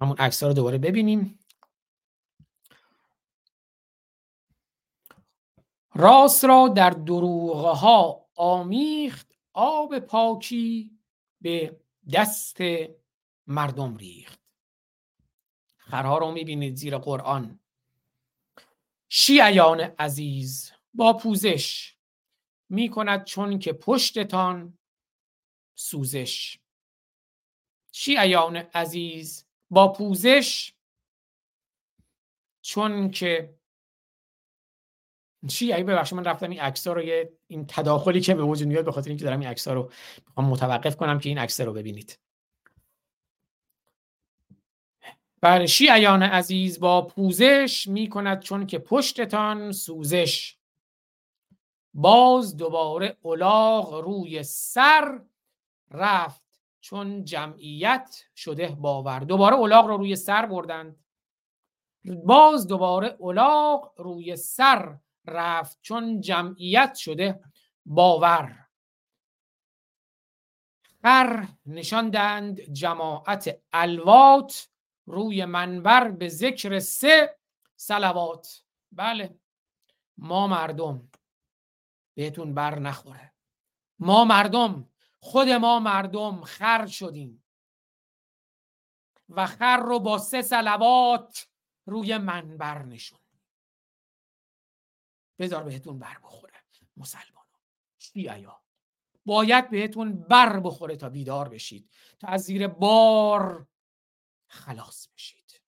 همون عکس‌ها رو دوباره ببینیم. راست را در دروغها آمیخت، آب پاکی به دست مردم ریخت. خرها رو میبینید زیر قرآن. شیعیان عزیز با پوزش میکند چون که پشتتان سوزش. شیعیان عزیز با پوزش، چون که شیعی، ببخشید من رفتم این عکس‌ها رو، این تداخلی که به وجود میاد به خاطر اینکه دارم این عکس‌ها رو میخوام متوقف کنم که این عکس‌ها رو ببینید. بله، شیعیان عزیز با پوزش میکند چون که پشتتان سوزش. باز دوباره الاغ روی سر رفت چون جمعیت شده باور. دوباره الاغ رو روی سر بردند. باز دوباره الاغ روی سر رفت چون جمعیت شده باور. خر نشاندند جماعت الوات، روی منبر به ذکر 3 صلوات. بله، ما مردم بهتون بر نخوره. ما مردم، خود ما مردم خر شدیم و خر رو با 3 صلوات روی منبر نشوندیم. بذار بهتون بر بخوره مسلمانان، شیعیان، باید بهتون بر بخوره تا بیدار بشید، تا از زیر بار خلاص بشید.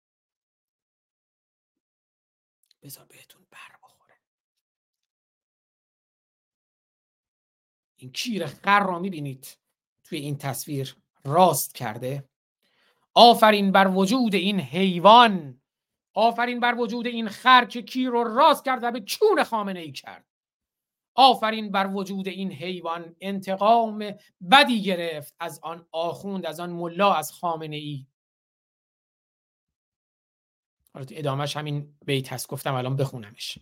بذار بهتون بر بخوره. این کیر خر را میبینید توی این تصویر راست کرده. آفرین بر وجود این حیوان، آفرین بر وجود این خر که کیر رو راست کرد و به چون خامنه‌ای کرد. آفرین بر وجود این حیوان، انتقام بدی گرفت از آن آخوند، از آن ملا، از خامنه‌ای. حالا تو ادامهش همین بیت هست، گفتم الان بخونمش.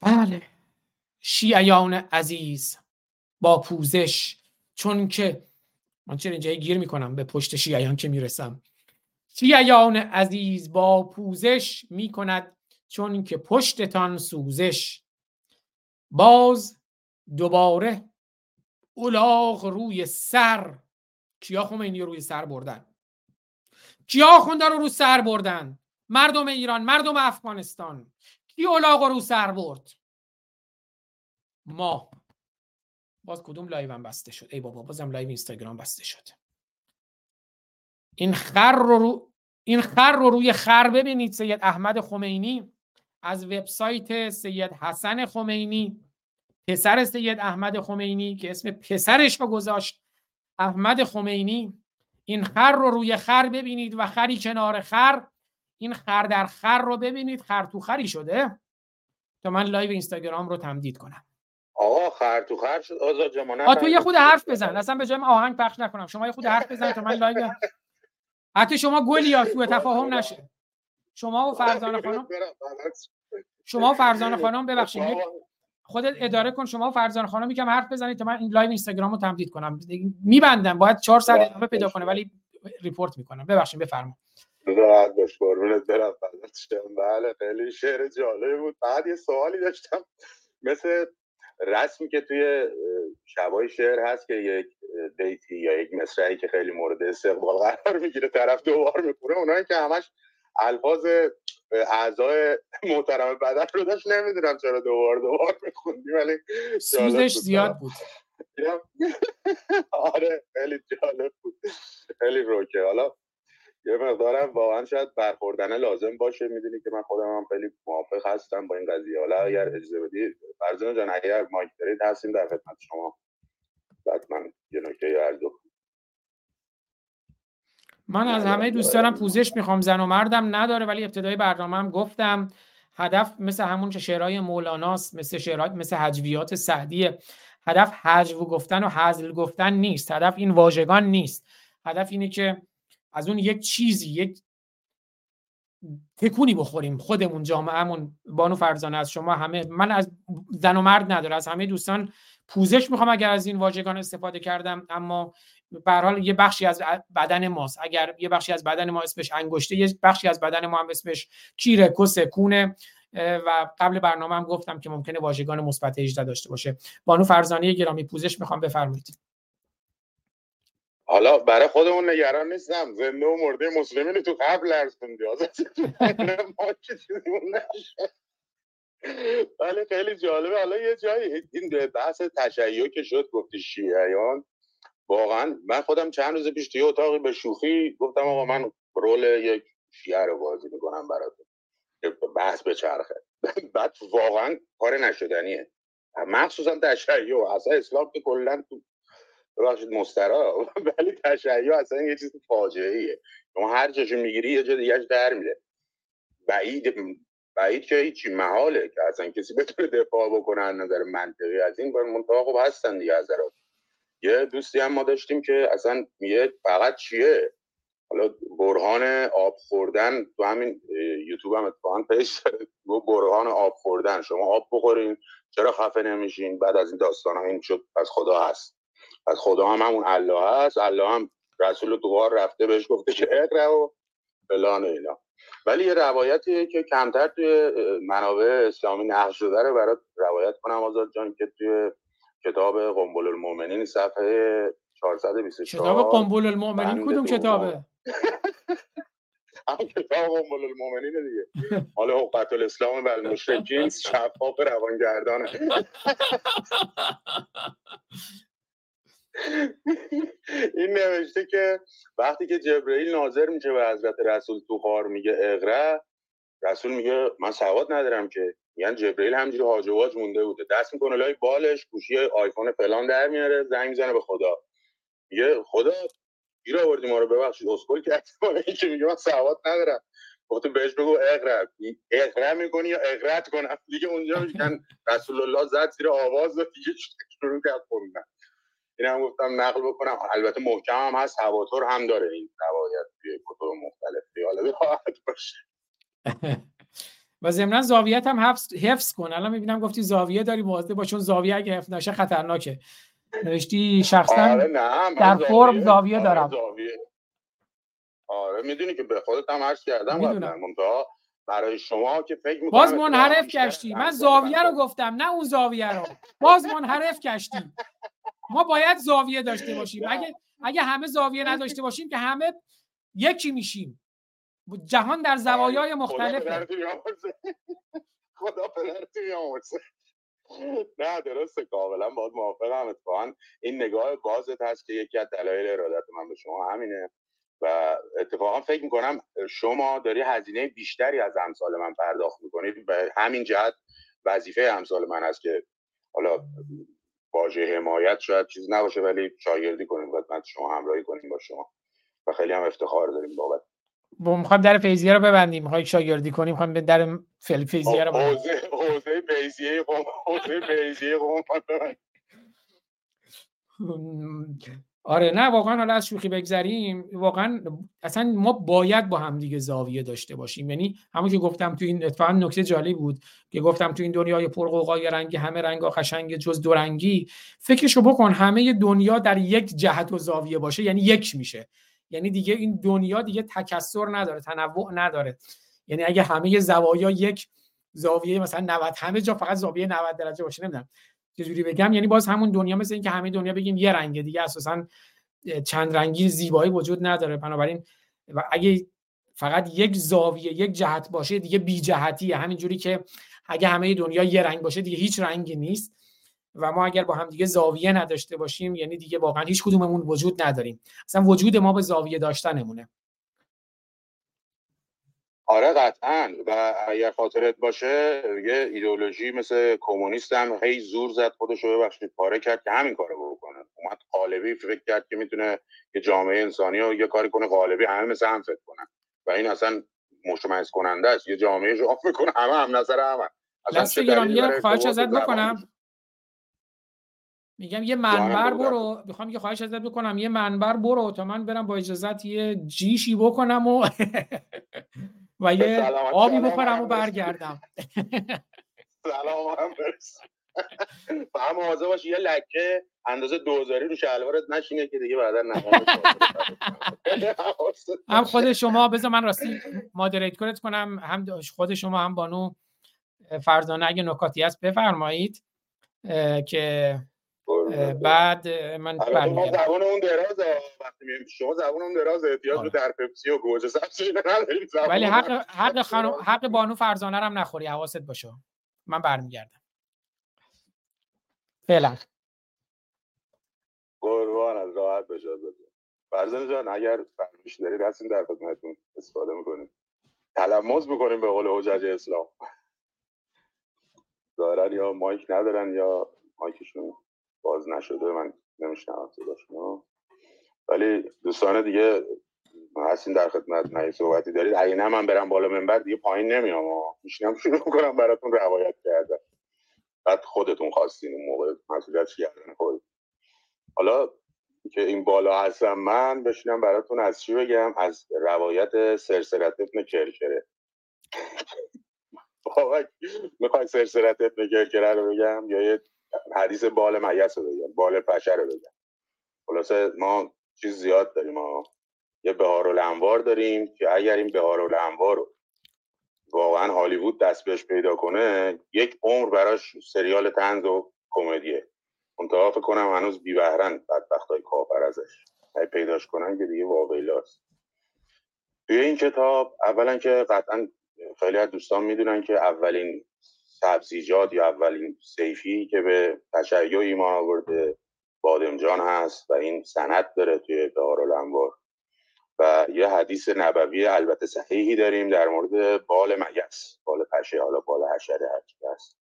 بله، شیعیان عزیز با پوزش، چون که من چرا اینجایی گیر میکنم به پشت شیعیان که میرسم. شیعیان عزیز با پوزش میکند چون که پشتتان سوزش. باز دوباره الاغ روی سر. کیا خمینی روی سر بردن؟ کیا خونده رو سر بردن؟ مردم ایران، مردم افغانستان. کی الاغ رو سر برد؟ ما. باز کدوم لایوم بسته شد؟ ای بابا، بازم لایو اینستاگرام بسته شد. این خر رو روی خر ببینید. سید احمد خمینی از وبسایت سید حسن خمینی، پسر سید احمد خمینی که اسم پسرش رو گذاشت احمد خمینی، این خر رو روی خر ببینید و خری کنار خر، این خر در خر رو ببینید، خر تو خری شده. تا من لایو اینستاگرام رو تمدید کنم. آقا خر تو خر شد. آزاد جمانه تو یه خود حرف بزن، اصلا به جای آهنگ پخش نکنم، شما یه خود حرف بزن تا من لایو. حتی شما گلی ها تو تفاهم نشه. شما و فرزانه خانم ببخشید، خودت اداره کن. شما فرزان خانم یکم حرف بزنید تا من این لایو اینستاگرام رو تمدید کنم. میبندم، باید 400 ادامه پیدا کنه ولی ریپورت میکنم. ببخشید، بفرمایید. راحت باش، قربونت برم. بله، خیلی شعر جالب بود. بعد یه سوالی داشتم، مثل رسمی که توی شبای شعر هست که یک بیتی یا یک مصرعی که خیلی مورد استقبال قرار میگیره طرف دوبار میخوره، اونایی که همش الفاظ اعضای محترم بدن رو داشت، نمیدونم چرا دوبار میخوندی، ولی سوزش زیاد بود. آره، خیلی جالب بود، خیلی روکه. حالا یه مقدارم واقعا شاید برخوردنه لازم باشه. میدونی که من خودم هم خیلی موافق هستم با این قضیه. حالا اگر اجازه بدی فرزانه جان، اگر مایک دارید هستیم در خدمت شما. بعد من یه نکته یا عرض من از همه دوستانم پوزش میخوام، زن و مردم نداره، ولی ابتدای برنامه هم گفتم هدف مثل همون که شعرهای مولاناست، مثل هجویات سعدیه، هدف هجو گفتن و هزل گفتن نیست، هدف این واژگان نیست، هدف اینه که از اون یک چیزی، یک تکونی بخوریم خودمون، جامعهمون. بانو فرزانه از شما همه، من از زن و مرد نداره، از همه دوستان پوزش میخوام اگر از این واژگان استفاده کردم، اما به هر حال یه بخشی از بدن ماست. اگر یه بخشی از بدن ما اسمش انگشته، یه بخشی از بدن ما هم اسمش کیره، کسه، کونه، و قبل برنامه هم گفتم که ممکنه واژگان مثبت 18 داشته باشه. بانو فرزانه گرامی پوزش میخوام، بفرمایید. حالا برای خودمون نگران نیستم، زنده و مرده مسلمین تو قبل ارسوندی ما که چیزیمون نشه. ولی خیلی جالبه. حالا یه جایی این بحث تشیع که شد، گفتی شیعیان، واقعا من خودم چند روز پیش توی اتاقی به شوخی گفتم آقا من رول یک شیعه رو بازی میکنم براتون، بحث به چرخه. بعد واقعا کار نشدنیه، مخصوصا تشیع. اصلا اسلام که کلا ببخشید مسترا، ولی تشیع اصلا یه چیز فاجعه‌ایه، شما هر جاشو میگیری یه جا دیگه‌اش در میره. بعید که هیچی، محاله که اصلا کسی بتونه دفاع بکنه از نظر منطقی از این. منطقه خوب هستن دیگه از درات. یه دوستی هم ما داشتیم که اصلا میگه فقط چیه، حالا برهان آب خوردن تو همین یوتیوب هم اتفاقا پیش برهان آب خوردن، شما آب بخورین چرا خفه نمیشین، بعد از این داستانا. این شد از خدا هست، از خدا هم همون الله هست، الله هم رسول تو غار رفته بهش گفته که اقرا و فلان و اینا. ولی یه روایتیه که کمتر توی منابع اسلامی نقل شده رو برات روایت کنم آزاد جان، که توی کتاب قنبل المؤمنین صفحه 424. کتاب قنبل المؤمنین کدوم کتابه؟ همون کتاب قنبل المؤمنینه دیگه. حالا حقوق الاسلام و المشرکین، شفاف روانگردانه. این نوشته که وقتی که جبرئیل ناظر میشه به حضرت رسول تو غار میگه اقرا، رسول میگه من سواد ندارم که. یعنی جبرئیل همینجوری هاج و واج مونده بوده، دست میکنه لای بالش، گوشی آیفون فلان در میاره، زنگ میزنه به خدا، میگه خدا گیر آوردی ما رو، ببخشید اسکل کرد. که میگه من سواد ندارم، گفتم بهش بگو اقرا، اقرا میکنی یا اقرات کنم دیگه. اونجا میگن رسول الله زد زیر آواز دیگه، شروع کرد خوندن. این هم گفتم نقل بکنم، البته محکم هم هست، هواتر هم داره این روایت توی کتب مختلف، حالا راحت باشه. و ضمن زاویه‌ت هم حفظ کن. الان میبینم گفتی زاویه داری، مواظب باش، چون زاویه اگه حفظ نشه خطرناکه. نوشتی شخصا در فرم زاویه دارم. آره میدونی که به خودت هم عرض کردم قبلا، منتها برای شما که فکر میکنم باز منحرف کشتی. من زاویه رو گفتم، نه اون زاویه رو، باز منحرف کشتی. ما باید زاویه داشته باشیم. اگه همه زاویه نداشته باشیم که همه یکی میشیم. جهان در زوایای مختلفه. خدا پدرت بیامرزه. نه درسته، کاملا باید موافقم. اتفاقا این نگاه بازت هست که یکی از دلایل ارادت من به شما همینه، و اتفاقا فکر میکنم شما داری هزینه بیشتری از امثال من پرداخت میکنید، به همین جهت وظیفه امثال من است که حالا واژه حمایت شاید چیز نباشه، ولی شاگردی کنیم، خدمت شما همراهی کنیم با شما، و خیلی هم افتخار داریم بابت. می‌خوام در فیضیه رو ببندیم، می‌خوای شاگردی کنیم، می‌خوام به در فیضیه رو ببندیم. حوزه فیضیه قم، حوزه فیضیه قم. آره نه واقعا، حالا از شوخی بگذریم، واقعا اصلا ما باید با هم دیگه زاویه داشته باشیم. یعنی همون که گفتم تو این اتفاق نکته جالب بود که گفتم تو این دنیای پرقوقای رنگی همه رنگا قشنگ جز دو رنگی، فکرشو بکن همه دنیا در یک جهت و زاویه باشه، یعنی یک میشه، یعنی دیگه این دنیا دیگه تکثر نداره، تنوع نداره. یعنی اگه همه زوایا یک زاویه، مثلا 90، همه جا فقط زاویه 90 درجه باشه، نمیدونم چجوری بگم، یعنی باز همون دنیا مثل این که همه دنیا بگیم یه رنگه دیگه، اساساً چند رنگی زیبایی وجود نداره. بنابراین اگه فقط یک زاویه، یک جهت باشه دیگه بی جهتیه، همینجوری که اگه همه دنیا یه رنگ باشه دیگه هیچ رنگی نیست. و ما اگر با هم دیگه زاویه نداشته باشیم، یعنی دیگه واقعا هیچ کدوممون وجود نداریم، اصلا وجود ما به زاویه داشتنمونه. آره قطعاً. و اگر خاطرت باشه یه ایدئولوژی مثل کمونیست هم هی زور زد خودشو ببخشید پاره کرد که همین کارو بکنه. اومد قالبی فکر کرد که میتونه یه جامعه انسانی رو یه کاری کنه قالبی همه مثل هم فکر کنن و این اصلا مشمئز کننده است. یه جامعه رو آف میکنه همه هم نظر همه. اصلا گرامیه خواهش ازت بکنم، میگم یه منبر برو، میخوام یه خواهش ازت بکنم یه منبر برو تا من برم با اجازت یه جیشی بکنم و و یه آبی بخورم و برگردم. سلام هم برس و هم آزه باشه یه لکه اندازه 2000 رو شلوارت نشینه که دیگه بعدا نمانه هم خود شما. بذار من راستی مادریت کنم، هم خود شما هم بانو فرزانه اگه نکاتی هست بفرمایید که بعد من ما زبان اون درازه وقتی میگیم شما زبان اون درازه احتیاج به ترپپسی و گوجه سبزی نداریم، ولی حق بانو فرزانه رو هم نخوری، حواست باشه. من برمیگردم فعلا. قربان از راحت بشه فرزانه جان، اگر فرمایش دارید هستیم در خدمتتون، استفاده میکنیم، تلمس میکنیم به قول حجج اسلام. دارن یا مایک ندارن یا مایکشون باز نشده، من نمیشنم صداشون، ولی دوستان دیگه هستین در خدمت. نه صحبتی دارید اگه نه من برم بالا منبر دیگه پایین نمیام ها، میشینم شروع میکنم براتون روایت کردن، بعد خودتون خواستین اون موقع مسئولیتش گردن خود. حالا که این بالا هستم من بشینم براتون از چی بگم؟ از روایت سرسرت ابن کرکره. بابا میخوای سرسرت ابن کرکره رو بگم یا یه حدیث بال معیس رو بگم، بال پشه رو بگم؟ خلاصه ما چیز زیاد داریم، ما یه بهارالانوار داریم که اگر این بهارالانوار رو واقعا هالیوود دست بهش پیدا کنه یک عمر براش سریال طنز و کمدیه. منتها فکر کنم هنوز بی بهره‌اند بدبختای کافر ازش، اگه پیداش کنن که دیگه واویلاست. توی این کتاب اولا که قطعا خیلی از دوستان میدونن که اولین سبزیجات یا اولین سیفی که به تشیع ایمان آورده بادمجان هست و این سند داره توی دارالانوار، و یه حدیث نبوی البته صحیحی داریم در مورد بال مگس، بال پشه، حالا بال حشره هرچی هست،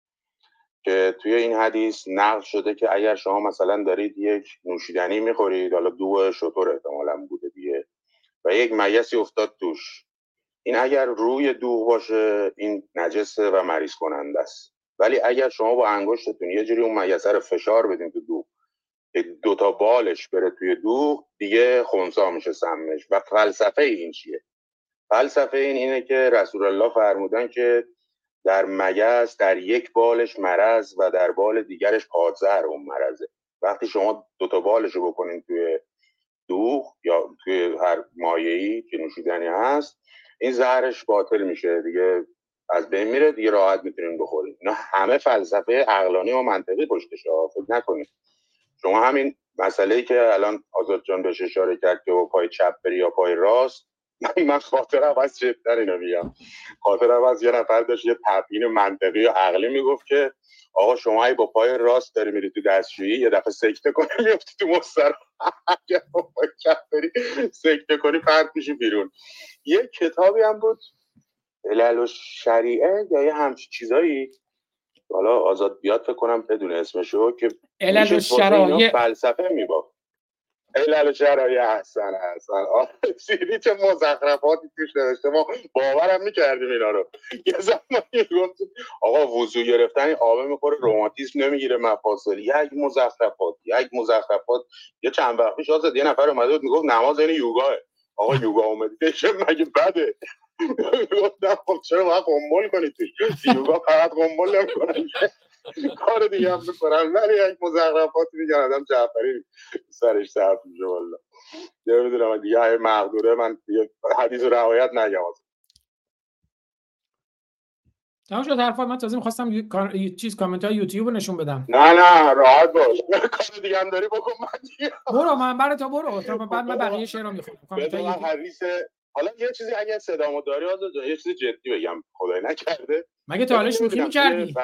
که توی این حدیث نقل شده که اگر شما مثلا دارید یک نوشیدنی میخورید، حالا دو شطور احتمالاً بوده دیگه، و یک مگسی افتاد توش، این اگر روی دوغ باشه این نجسه و مریض کننده است، ولی اگر شما با انگشتتون یه جوری اون مگسه رو فشار بدین تو دوغ، دو تا بالش بره توی دوغ، دیگه خنثی میشه سمش. و فلسفه این چیه؟ فلسفه این اینه که رسول الله فرمودن که در مگس در یک بالش مرض و در بال دیگرش پادزهر اون مرضه. وقتی شما دو تا بالش رو بکنین توی دوغ یا توی هر مایعی که نوشیدنی هست، این زهرش باطل میشه دیگه، از بین میره دیگه، راحت میتونین بخورین. اینا همه فلسفه عقلانی و منطقی پشتش، فکر نکنید. شما همین مسئله‌ای که الان آزاد جان بهش اشاره کرد که پای چپ بری یا پای راست، من خاطرم از چپتر اینو میگم، خاطرم از یه نفر داشت یه تبیین منطقی و عقلی میگفت که آقا شما ای با پای راست داری میری تو دستشویی، یه دفعه سکته کنی میفتی تو مستر، اگه با پای چپ بری سکته کنی پرت میشی بیرون. یه کتابی هم بود علل و شریعه یا یه همچین چیزایی، حالا آزاد بیاد فکر کنم بدون اسمشو، که علل و شرایع فلسفه میبافت. علل و شرایع احسن احسن آفرین، چه مزخرفاتی توش نوشته، ما باورم میکردیم اینا رو. یه زمانی گفت آقا وضو گرفتن آب میخوره روماتیسم نمیگیره مفاصل، یک مزخرفات. یه چند وقت پیش آزاد یه نفر اومده بود میگفت نماز این یوگاه، آقا یوگا اومده دیشه مگه بده؟ گفتم خب چرا باید قنبل کنی توی یوگا، فقط قنبل نمی کنن کار دیگه هم بکنن، ولی یک مزخرفاتی میگن آدم جعفری سرش صحب میشه. والا دیگه میدونم دیگه های مقدوره، من دیگه حدیث و روایت نگم. تمام شد حرفای من، تازه میخواستم چیز کامنت های یوتیوب رو نشون بدم. نه راحت باش، کار دیگه هم داری بکن، من دیگه برو من براتو برو تا بعد من بقیه شعر رو میخونم. حالا یه چیزی اگه صدامو داری آزاد جان، یه چیز جدی بگم، خدای نکرده مگه تو حالش شوخی می‌کردی؟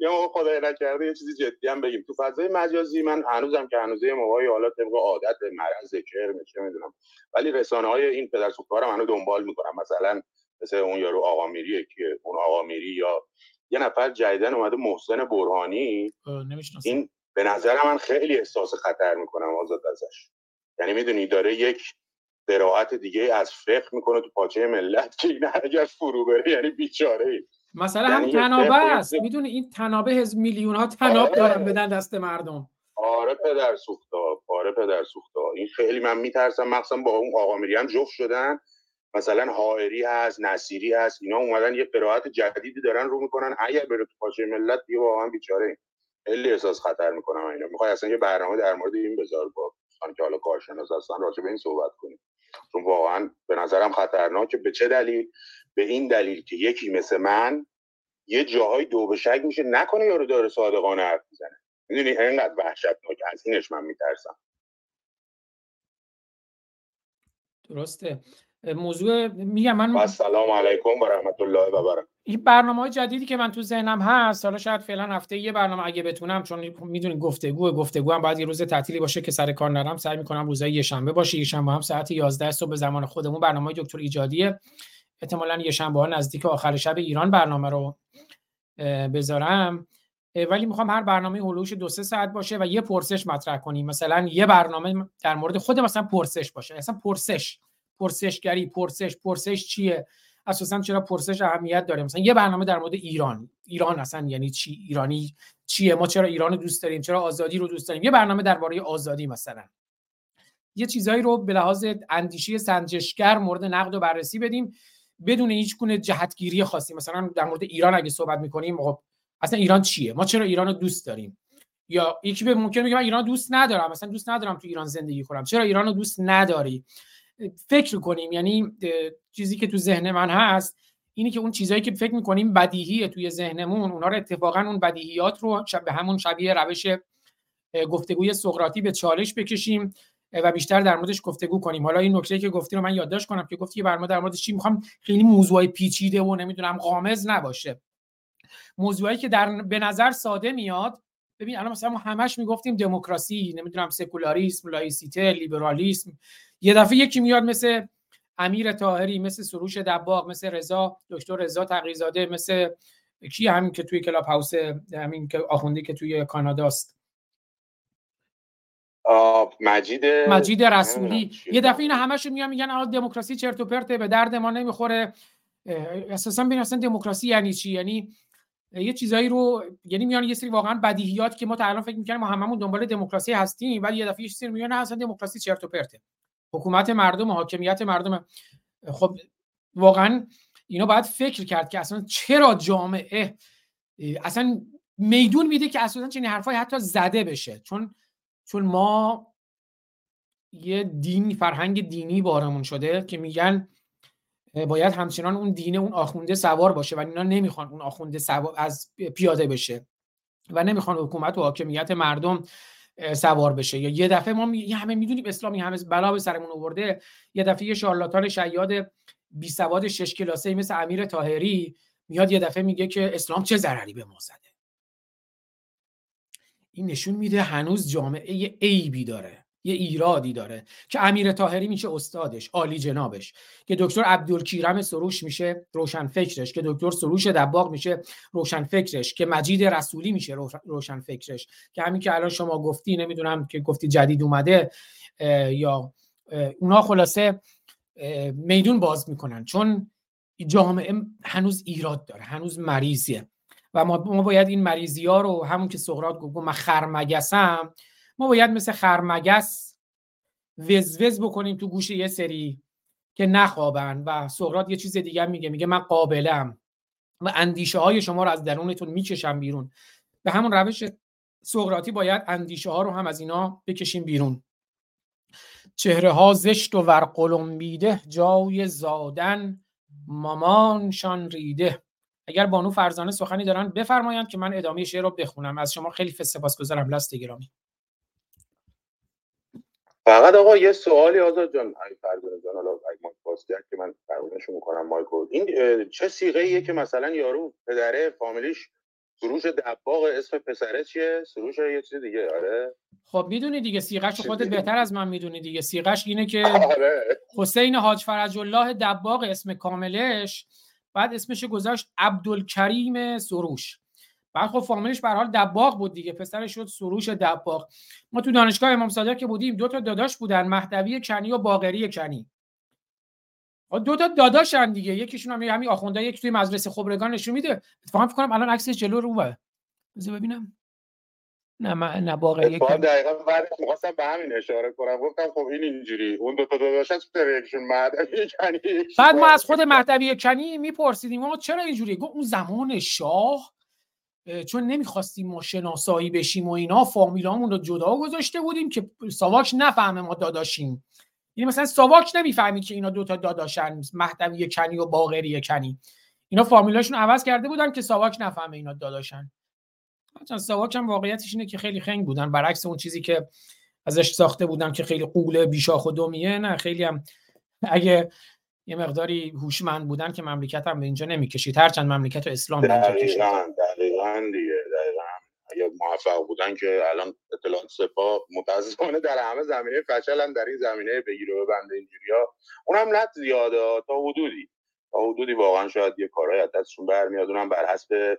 یا خدای نکرده یه چیزی جدی هم بگیم. تو فضای مجازی من هنوزم که هنوزه موقعی حالا طبق عادت مرض کرم چه میدونم، ولی رسانه‌های این پدرسوخت‌ها رو منو دنبال می‌کنم، مثلا مثل اون یارو آقا میری که اون آقا میری یا یه نفر جدیدن اومده محسن برهانی، این به نظر من خیلی احساس خطر میکنم آزاد ازش. یعنی میدونی داره یک درایت دیگه از فقه میکنه تو پاچه ملت که این اگر فرو بره یعنی بیچاره مثلا هم تنابه است. میدونی این تنابه از میلیون ها تناب دارن بدن دست مردم. آره پدر سوختا، آره پدر سوختا. این خیلی من میترسم، مخصوصا با اون آقا میری هم جفت شدن، مثلا حائری هست، نصیری هست، اینا اومدن یه قرائت جدیدی دارن رو میکنن، اگه بره تو پاچه ملت دیگه واقعا بیچاره. خیلی احساس خطر میکنم اینا. میخوای اصلا یه برنامه در مورد این بذار با خان که حالا کارشناس هستن راجع به این صحبت کنیم، چون واقعا به نظرم خطرناکه. به چه دلیل؟ به این دلیل که یکی مثل من یه جاهای دو به شک میشه، نکنه یارو داره صادقانه حرف میزنه. میدونی اینقدر وحشتناک، از اینش من میترسم. درسته. موضوع میگم من السلام علیکم و رحمت الله و برکاته. این برنامه‌های جدیدی که من تو ذهنم هست، حالا شاید فعلا هفته یه برنامه اگه بتونم، چون میدونید گفتگو هم باید یه روز تعطیلی باشه که سر کار نرم، سعی می‌کنم روزای یه شنبه باشه. یه شنبه هم ساعت 11 صبح به زمان خودمون برنامه دکتر ایجادیه، احتمالاً یه شنبه‌ها نزدیک آخر شب ایران برنامه رو بذارم، ولی میخوام هر برنامه هولوش 2-3 ساعت باشه و یه پرسش مطرح کنیم. مثلا یه برنامه در مورد خود مثلا پرسش باشه، مثلا پرسشگری، پرسش چیه؟ اساساً چرا پرسش اهمیت داره؟ مثلا یه برنامه در مورد ایران اصلا یعنی چی؟ ایرانی چیه؟ ما چرا ایران رو دوست داریم؟ چرا آزادی رو دوست داریم؟ یه برنامه درباره آزادی مثلا. یه چیزایی رو به لحاظ اندیشه سنجشگر مورد نقد و بررسی بدیم بدون هیچ گونه جهتگیری خاصی. مثلا در مورد ایران اگه صحبت می‌کنیم، خب اصلا ایران چیه؟ ما چرا ایران رو دوست داریم؟ یا یکی به ممکن میگه من ایران دوست ندارم، مثلا دوست ندارم تو ایران زندگی کنم. چرا ایران رو دوست نداری؟ فکر کنیم. یعنی چیزی که تو ذهن من هست اینی که اون چیزایی که فکر می‌کنیم بدیهیه توی ذهنمون، اونا رو اتفاقاً اون بدیهیات رو به همون شبیه روش گفتگوی سقراطی به چالش بکشیم و بیشتر در موردش گفتگو کنیم. حالا این نکته که گفتی رو من یادداشت کنم که گفتی برنامه در مورد چی می‌خوام، خیلی موضوعای پیچیده و نمیدونم غامض نباشه، موضوعایی که در به نظر ساده میاد. ببین الان مثلا ما همش میگفتیم دموکراسی، نمیدونم سکولاریسم، لایسیته، لیبرالیسم، یه دفعه یکی میاد مثل امیر طاهری، مثل سروش دباغ، مثل دکتر رضا تقی‌زاده، مثل کی همین که توی کلاب هاوس، همین که آخوندی که توی کاناداست، مجید رسولی، یه دفعه اینا همشو میگن آقا دموکراسی چرت و پرته، به درد ما نمیخوره. اساسا ببین اصلا دموکراسی یعنی چی؟ یعنی یه چیزایی رو، یعنی میان یه سری واقعا بدیهیات که ما تا الان فکر می‌کردیم ما هممون دنبال دموکراسی هستیم، ولی یه دفعه یه سری میگن اصلا دموکراسی چرت و پرته، حکومت مردم، حاکمیت مردم. خب واقعا اینا باید فکر کرد که اصلا چرا جامعه اصلا میدون میده که اصلا چنین حرفایی حتی زده بشه، چون ما یه دین، فرهنگ دینی بارمون شده که میگن باید همچنان اون دینه، اون آخونده سوار باشه، ولی اینا نمیخوان اون آخونده سوار از پیاده بشه و نمیخوان حکومت و حاکمیت مردم سوار بشه. یا یه دفعه ما همه میدونیم اسلامی، همه بلا به سرمون آورده، یه دفعه یه شارلاتان شیاد بی سواد 6 کلاسه مثل امیر طاهری میاد یه دفعه میگه که اسلام چه ضرری به ما زده. این نشون میده هنوز جامعه یه عیبی داره، یه ایرادی داره که امیر طاهری میشه استادش، عالی جنابش، که دکتر عبدالکیرم سروش میشه روشن فکرش، که دکتر سروش دباغ میشه روشن فکرش، که مجید رسولی میشه روشن فکرش، که همین که الان شما گفتی، نمیدونم که گفتی جدید اومده، یا اونا خلاصه میدون باز میکنن، چون جامعه هنوز ایراد داره، هنوز مریضیه و ما باید این مریضی ها رو، همون که سقراط گفت من خرمگسم، ما باید مثل خرمگس وزوز بکنیم تو گوش یه سری که نخوابن. و سقراط یه چیز دیگه میگه من قابلم و اندیشه های شما رو از درونتون میکشم بیرون. به همون روش سقراطی باید اندیشه ها رو هم از اینا بکشیم بیرون. چهره ها زشت و ورقلم بیده، جای زادن مامانشان ریده. اگر بانو فرزانه سخنی دارن بفرمایند که من ادامه شعر رو بخونم. از شما خیلی سپاسگزارم لاست گرامی. فقط آقا یه سوالی آزاد جان، علی فرزانه جان، حالا مایک باز کرد که من فرمایشو می‌کنم مایکو. این چه صیغه‌ایه که مثلا یارو پدره فامیلیش سروش دباغ، اسم پسره چیه؟ سروش یه چیز دیگه. آره خب میدونی دیگه، صیغه‌ش خودت بهتر از من میدونی دیگه. صیغه‌ش اینه که آره. حسین حاج فرج الله دباغ اسم کاملش، بعد اسمش گذاشت عبدالکریم سروش، بعد خب فامیلش به هر حال دباغ بود دیگه، پسرش شد سروش دباغ. ما تو دانشگاه امام صادق که بودیم دو تا داداش بودن، مهدوی کنی و باقری کنی. دو تا داداشن دیگه، یکیشون هم همین آخونده، یک توی مدرسه خبرگان نشون میده. اتفاقا فکر کنم الان عکسش جلو روه. بذار ببینم. نه باقری کنی. دقیقاً بعدش می‌خواستم به همین اشاره کنم. گفتم خب این اینجوری، اون دو تا داداشن یکیشون مهدوی کنی. بعد ما از خود مهدوی کنی میپرسیدیم آقا چرا اینجوریه؟ گفت اون زمان شاه چون نمیخواستیم ما شناسایی بشیم و اینا، فامیلامون رو جدا گذاشته بودیم که ساواک نفهمه ما داداشیم. یعنی مثلا ساواک نمیفهمید که اینا دوتا داداشن، مهدوی کنی و باقری کنی. اینا فامیلاشون عوض کرده بودن که ساواک نفهمه اینا داداشن. مثلا ساواک هم واقعیتش اینه که خیلی خنگ بودن، برعکس اون چیزی که ازش ساخته بودن که خیلی قوله بیشاخ و دمیه. نه خیلی هم اگه یه مقداری هوشمند بودن که مملکت هم به اینجا نمی‌کشید، هرچند مملکت و اسلام به اینجا کشید. دقیقاً دیگه، دقیقاً. اگه موفق بودن که الان اطلاعات سپاه متأسفانه در همه زمینه فشلن، در این زمینه بگیره و ببنده اینجوریا اونم نه زیاده، تا حدودی واقعاً شاید یه کارهای از دستشون برمیاد، اونم بر حسب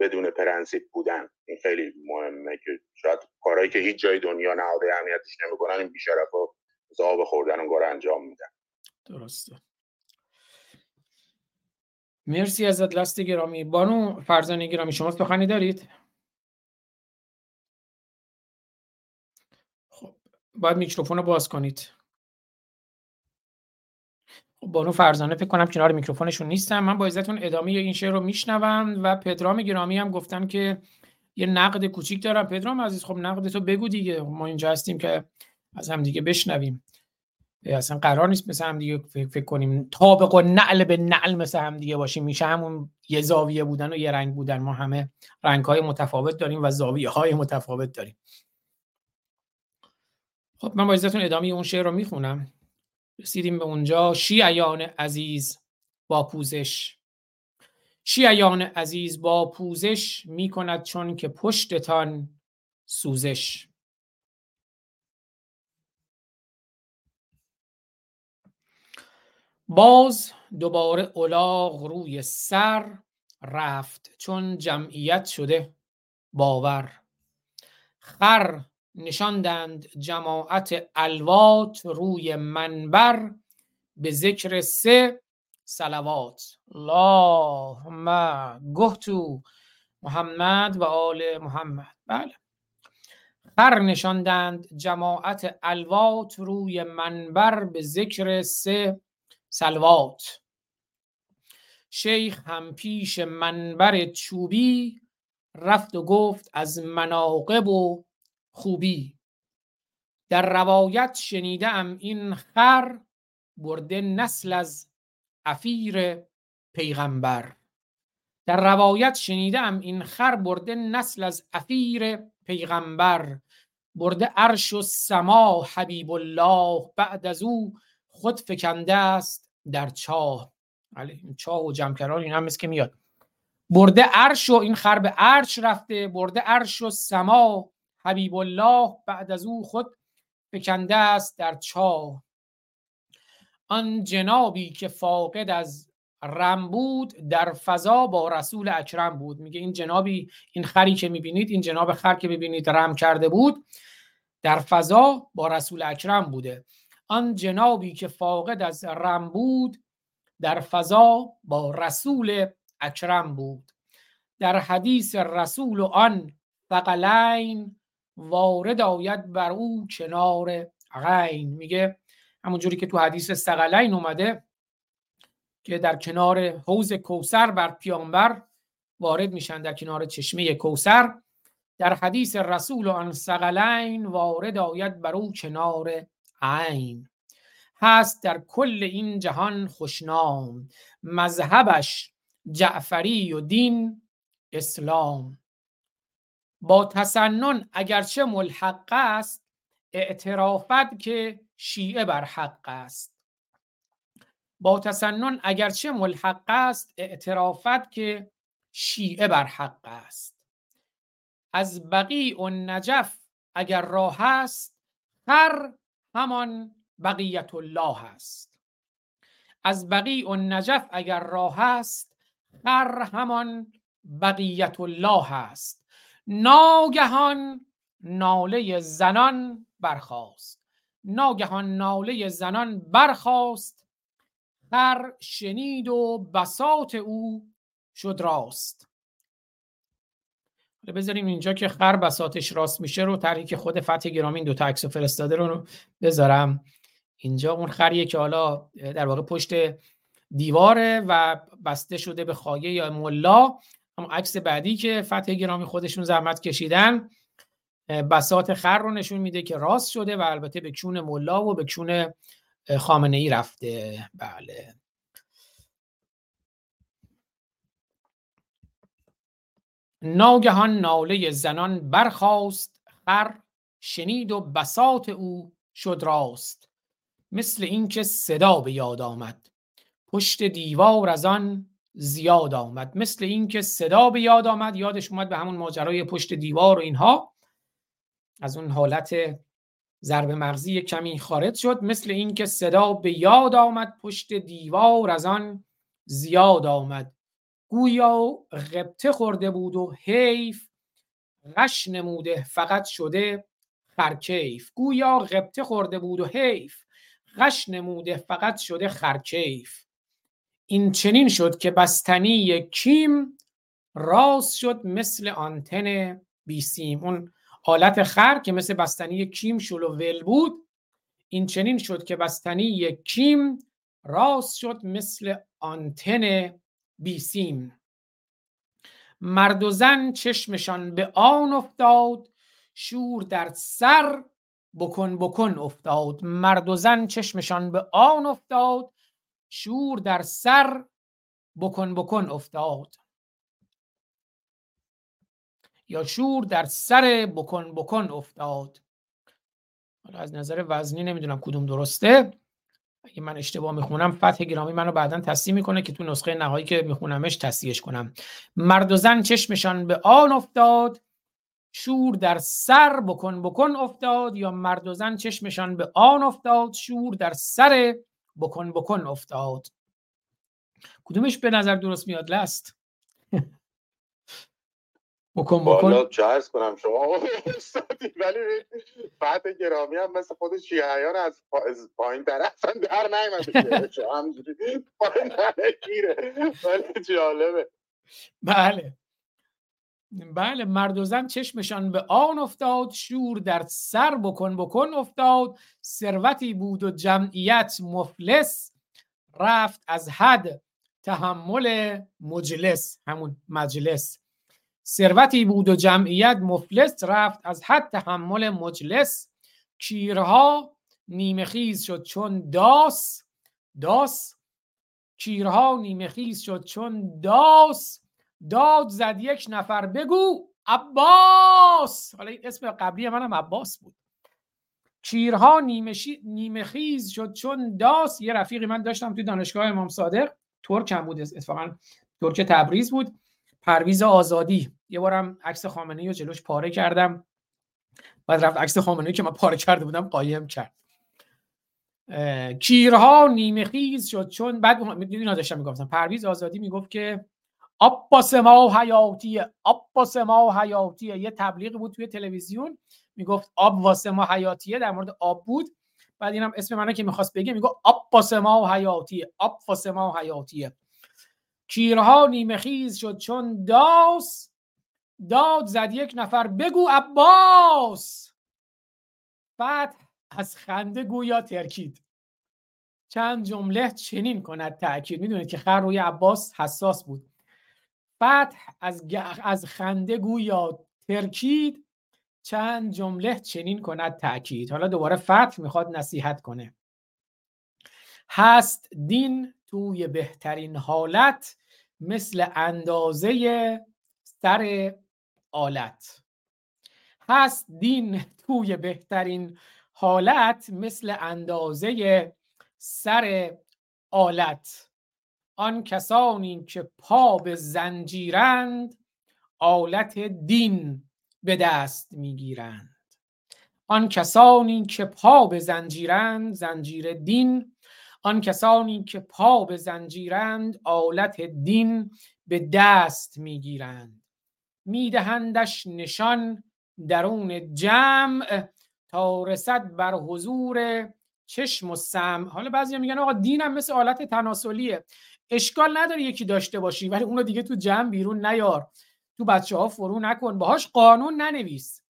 بدون پرنسیپ بودن. این خیلی مهمه که شاید کارهایی که هیچ جای دنیا نهاد اهمیتش نمی‌کنن این بی‌شرفا زاب خوردن اونجا انجام میدن. درسته. مرسی ازت لاست گرامی. بانو فرزانه گرامی شما سخنی دارید؟ خب باید میکروفون رو باز کنید. خب بانو فرزانه فکر کنم کنار میکروفونشون نیستم. من با عزتون ادامه این شعر رو میشنوم و پدرام گرامی هم گفتن که یه نقد کوچیک دارم. پدرام عزیز خب نقدتو بگو دیگه، ما اینجا هستیم که از هم دیگه بشنویم. اصلا قرار نیست مثل هم دیگه فکر کنیم تابق و نعل به نعل مثل هم دیگه باشیم، میشه همون یه زاویه بودن و یه رنگ بودن. ما همه رنگ‌های متفاوت داریم و زاویه‌های متفاوت داریم. خب من با اجازهتون ادامه اون شعر رو میخونم. رسیدیم به اونجا. شیعیان عزیز با پوزش میکند چون که پشتتان سوزش. باز دوباره الاغ روی سر رفت چون جمعیت شده باور. خر نشاندند جماعت الوات روی منبر به ذکر سه صلوات. اللهم گهتو محمد و آل محمد. بله، خر نشاندند جماعت الوات روی منبر به ذکر سه صلوات. شیخ هم پیش منبر چوبی رفت و گفت از مناقب و خوبی. در روایت شنیدم این خر برده نسل از عفیر پیغمبر. برده عرش و سما حبیب الله. بعد از او خود فکنده است در چاه. چاه و جمکران این هم است که میاد. برده عرش و این خر به عرش رفته. برده عرش و سما حبیب الله. بعد از او خود فکنده است در چاه. آن جنابی که فاقد از رم بود در فضا با رسول اکرم بود. میگه این جنابی، این خری که میبینید، این جناب خر که ببینید رم کرده بود در فضا با رسول اکرم بوده. آن جنابی که فاقد از رم بود در فضا با رسول اکرم بود. در حدیث رسول و آن ثقلین وارد آید بر او کنار غین. میگه همون جوری که تو حدیث ثقلین اومده که در کنار حوض کوثر بر پیامبر وارد میشن، در کنار چشمه کوثر. در حدیث رسول و آن ثقلین وارد آید بر او کنار عین. هست در کل این جهان خوشنام، مذهبش جعفری و دین اسلام. با تسنن اگرچه ملحق است، اعترافت که شیعه بر حق است. از بقیع و نجف اگر راه است، هر همان بقیت الله است. خر همان بقیت الله است. ناگهان ناله زنان برخاست. ناگهان ناله زنان برخاست. خر شنید و بساط او شد راست. بذاریم اینجا که خر بساطش راست میشه رو تحریک خود فتح گرامین دو تا عکس فرستاده رو بذارم اینجا. اون خریه که حالا در واقع پشت دیواره و بسته شده به خایه یا ملا. اما عکس بعدی که فتح گرامی خودشون زحمت کشیدن بساط خر رو نشون میده که راست شده و البته به کشون ملا و به کشون خامنه‌ای رفته. بله، ناگهان ناله زنان برخاست. خر شنید و بساط او شد راست. مثل اینکه صدا به یاد آمد، پشت دیوار از آن زیاد آمد. مثل اینکه صدا به یاد آمد، یادش اومد به همون ماجرای پشت دیوار و اینها، از اون حالت ضرب مغزی کمی خارج شد. مثل اینکه صدا به یاد آمد، پشت دیوار از آن زیاد آمد. گویا غبطه خورده بود و حیف غش نموده فقط شده خرکیف. گویا غبطه خورده بود و حیف غش نموده فقط شده خرکیف. این چنین شد که بستنی کیم راست شد مثل آنتن بیسیم. اون آلت خر که مثل بستنی کیم شلو ول بود، این چنین شد که بستنی کیم راست شد مثل آنتن بیسیم. مرد و زن چشمشان به آن افتاد، شور در سر بکن بکن افتاد. مرد و زن چشمشان به آن افتاد، شور در سر بکن بکن افتاد. یا شور در سر بکن بکن افتاد. حالا از نظر وزنی نمیدونم کدوم درسته. اگه من اشتباه میخونم فتح گرامی منو بعداً تصحیح میکنه که تو نسخه نهایی که میخونمش تصحیحش کنم. مرد و زن چشمشان به آن افتاد، شور در سر بکن بکن افتاد. یا مرد و زن چشمشان به آن افتاد، شور در سر بکن بکن افتاد. کدومش به نظر درست میاد لست؟ بکن بکن بالا چرس کنم شما استادی، ولی فتح گرامی هم مثل خود شیعه ها از پایین درستن در نایمده شما همجوری پایین درگیره. ولی جالبه. بله بله، مرد و زن چشمشان به آن افتاد، شور در سر بکن بکن افتاد. ثروتی بود و جمعیت مفلس، رفت از حد تحمل مجلس. همون مجلس. ثروتی بود و جمعیت مفلس، رفت از حد تحمل مجلس. کیرها نیمه خیز شد چون داس. داس کیرها نیمه خیز شد چون داس. داد زد یک نفر بگو عباس. حالا این اسم قبلی منم عباس بود. کیرها نیمه خیز شد چون داس. یه رفیقی من داشتم توی دانشگاه امام صادق، ترک هم بود، اتفاقا ترک تبریز بود، پرویز آزادی. یه بارم عکس خامنه‌ای رو جلوش پاره کردم، بعد رفت عکس خامنه‌ای که من پاره کرده بودم قایم کرد. کیرها نیمه خیز شد چون، بعد اینا داشتم میگفتم، پرویز آزادی میگفت که عباس ما حیاتیه، عباس ما حیاتیه. یه تبلیغ بود توی تلویزیون میگفت آب واسه ما حیاتیه، در مورد آب بود. بعد اینم اسم منو که میخواست بگه میگفت عباس ما حیاتیه، آب واسه ما حیاتیه. کیرها نیمه خیز شد چون داس، داد زد یک نفر بگو عباس. بعد از خنده گویا ترکید، چند جمله چنین کند تأکید. میدونید که خر روی عباس حساس بود. بعد از خنده گویا ترکید، چند جمله چنین کند تأکید. حالا دوباره فتح میخواد نصیحت کنه. هست دین توی بهترین حالت، مثل اندازه سر آلت. هست دین توی بهترین حالت، مثل اندازه سر آلت. آن کسانی که پا به زنجیرند، آلت دین به دست میگیرند. آن کسانی که پا به زنجیرند، زنجیر دین. آن کسانی که پا به زنجیرند، آلت دین به دست میگیرند، میدهندش نشان درون جمع تا رسد بر حضور چشم و سمع. حالا بعضیا میگن آقا دینم مثل آلت تناسلیه، اشکال نداره یکی داشته باشی، ولی اونو دیگه تو جمع بیرون نیار، تو بچه‌ها فرو نکن، باهاش قانون ننویس.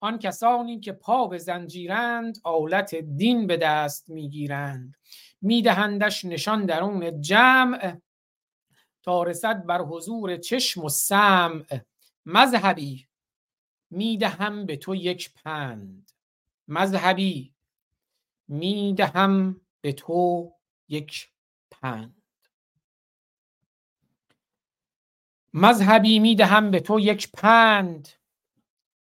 آن کسانی که پا به زنجیرند آلت دین به دست میگیرند، میدهندش نشان درون جمع تا رسد بر حضور چشم و سمع. مذهبی میدهم به تو یک پند، مذهبی میدهم به تو یک پند، مذهبی میدهم به تو یک پند،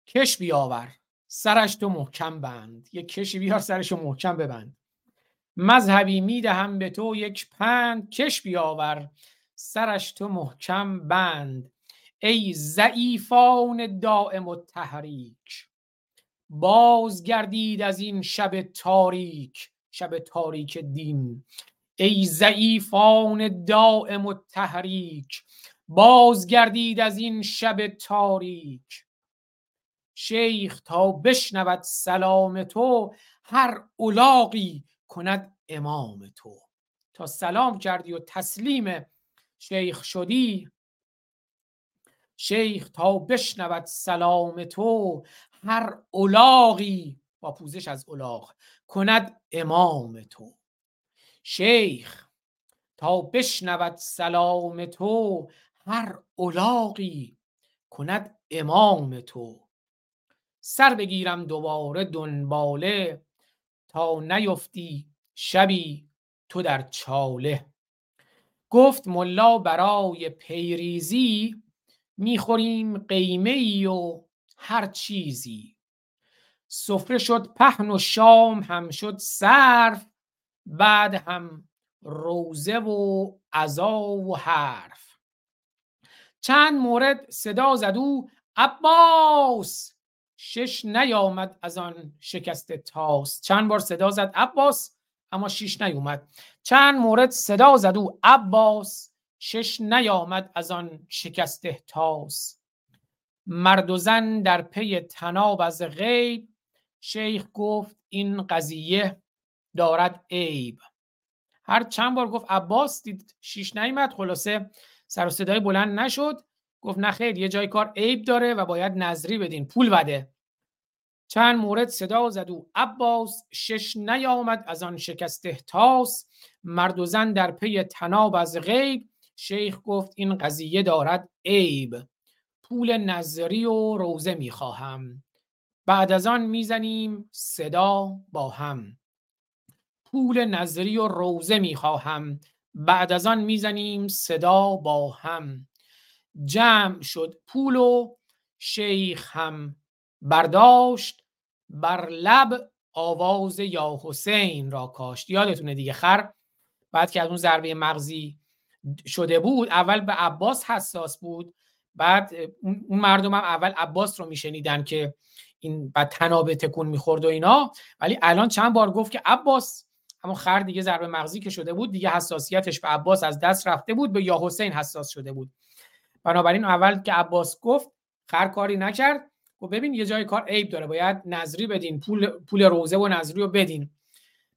کش بیاور سرش تو محکم بند. یک کشی بیار سرش رو محکم ببند. مذهبی میدهم به تو یک پند، کش بیاور سرش تو محکم بند. ای ضعیفان دایم التحریک، باز گردید از این شب تاریک، شب تاریک دین. ای ضعیفان دایم التحریک، باز گردید از این شب تاریک. شیخ تا بشنود سلام تو، هر الاغی کند امام تو. تا سلام کردی و تسلیم شیخ شدی، شیخ تا بشنود سلام تو، هر الاغی با پوزش از الاغ کند امام تو. شیخ تا بشنود سلام تو، هر الاغی کند امام تو. سر بگیرم دوباره دنباله، تا نیفتی شبی تو در چاله. گفت ملا برای پیریزی، میخوریم قیمه ای و هر چیزی. سفره شد پهن و شام هم شد صرف، بعد هم روزه و عزا و حرف. چند مورد صدا زد او عباس، شش نیامد از آن شکست تاس. چند بار صدا زد عباس اما شش نیامد. چند مورد صدا زد او عباس، شش نیامد از آن شکست تاس. مرد و زن در پی طناب از غیب، شیخ گفت این قضیه دارد عیب. هر چند بار گفت عباس، دید شش نیامد. خلاصه سر و صدای بلند نشد. گفت نه خیر، یه جای کار عیب داره و باید نظری بدین، پول بده. چند مورد صدا زد او عباس، شش نیامد از آن شکست تاس. مرد و زن در پی طناب از غیب، شیخ گفت این قضیه دارد عیب. پول نظری و روزه میخواهم، بعد از آن میزنیم صدا با هم. پول نظری و روزه میخواهم، بعد از آن میزنیم صدا با هم. جمع شد پول و شیخ هم برداشت، بر لب آواز یا حسین را کاشت. یادتونه دیگه خر بعد که از اون ضربه مغزی شده بود، اول به عباس حساس بود، بعد اون مردم هم اول عباس رو میشنیدن که این بعد طناب تکون میخورد و اینا، ولی الان چند بار گفت که عباس، اما خر دیگه ضربه مغزی که شده بود دیگه حساسیتش به عباس از دست رفته بود، به یا حسین حساس شده بود. بنابراین اول که عباس گفت، خر کاری نکرد. گفت ببین یه جای کار عیب داره، باید نظری بدین، پول روزه و نظری رو بدین.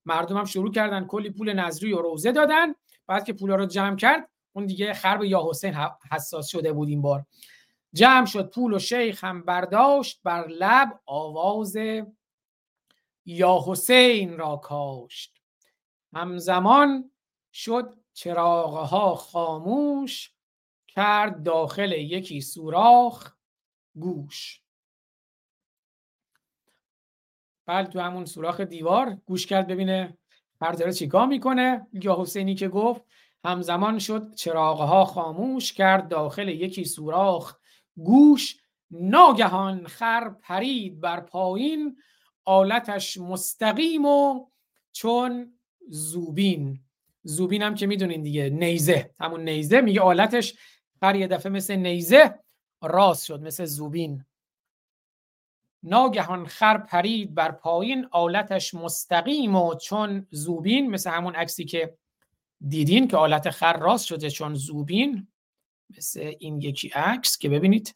مردم هم شروع کردن کلی پول نظری و روزه دادن. بعد که پولا رو جمع کرد، اون دیگه خر به یا حسین حساس شده بود این بار. جمع شد پول و شیخ هم برداشت، بر لب آواز یا حسین را کاشت. همزمان شد چراغ‌ها خاموش، کرد داخل یکی سوراخ گوش. بعد تو همون سوراخ دیوار گوش کرد ببینه هر داره چیکار میکنه. یا حسینی که گفت همزمان شد چراغها خاموش، کرد داخل یکی سوراخ گوش. ناگهان خر پرید بر پایین، آلتش مستقیم و چون زوبین. زوبین هم که میدونین دیگه، نیزه، همون نیزه. میگه آلتش خر یه دفعه مثل نیزه راست شد، مثل زوبین. ناگهان خر پرید بر پایین، آلتش مستقیم و چون زوبین، مثل همون عکسی که دیدین که آلت خر راست شده چون زوبین. مثل این یکی عکس که ببینید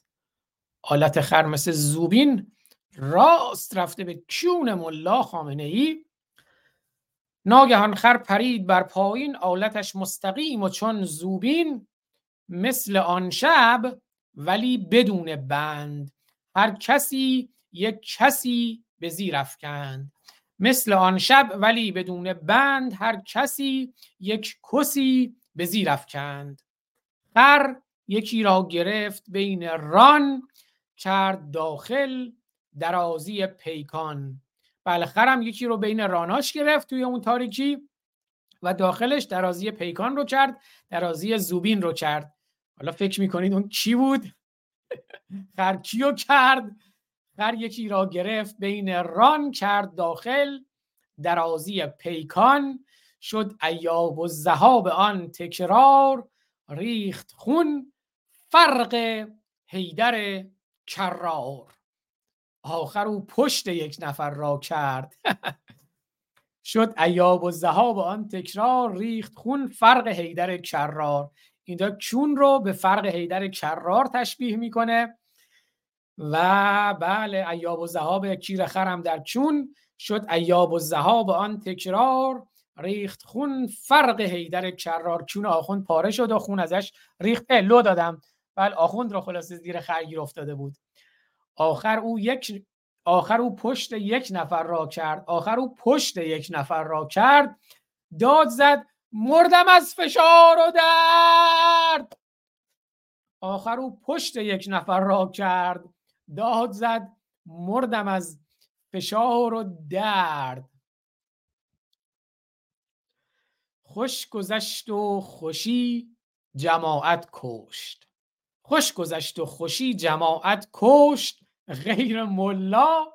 آلت خر مثل زوبین راست رفته به چون ملا خامنه‌ای. ناگهان خر پرید بر پایین، آلتش مستقیم و چون زوبین، مثل آن شب ولی بدون بند، هر کسی یک کسی به زیر افکند. مثل آن شب ولی بدون بند، هر کسی یک کسی به زیر افکند. خر یکی را گرفت بین ران، کرد داخل درازی پیکان. بله، خرم یکی رو بین راناش گرفت توی اون تاریکی و داخلش درازی پیکان رو کرد، درازی زوبین رو کرد. حالا فکر میکنید اون کی بود؟ خر کیو کرد؟ خر یکی را گرفت بین ران، کرد داخل درازی پیکان. شد ایاب و ذهاب آن تکرار، ریخت خون فرق حیدر کرار. آخر او پشت یک نفر را کرد. شد ایاب و ذهاب آن تکرار، ریخت خون فرق حیدر کرار. اینجا چون رو به فرق حیدر کرار تشبیه میکنه و بله ایاب و ذهاب کیر خرم در چون. شد ایاب و ذهاب آن تکرار، ریخت خون فرق حیدر کرار. چون آخوند پاره شد و خون ازش ریخت. لو دادم، بله آخوند رو خلاص زیر خرگیر افتاده بود. آخر او پشت یک نفر را کرد. داد زد مردم از فشار و درد. خوش گذشت و خوشی جماعت کشت. غیر ملا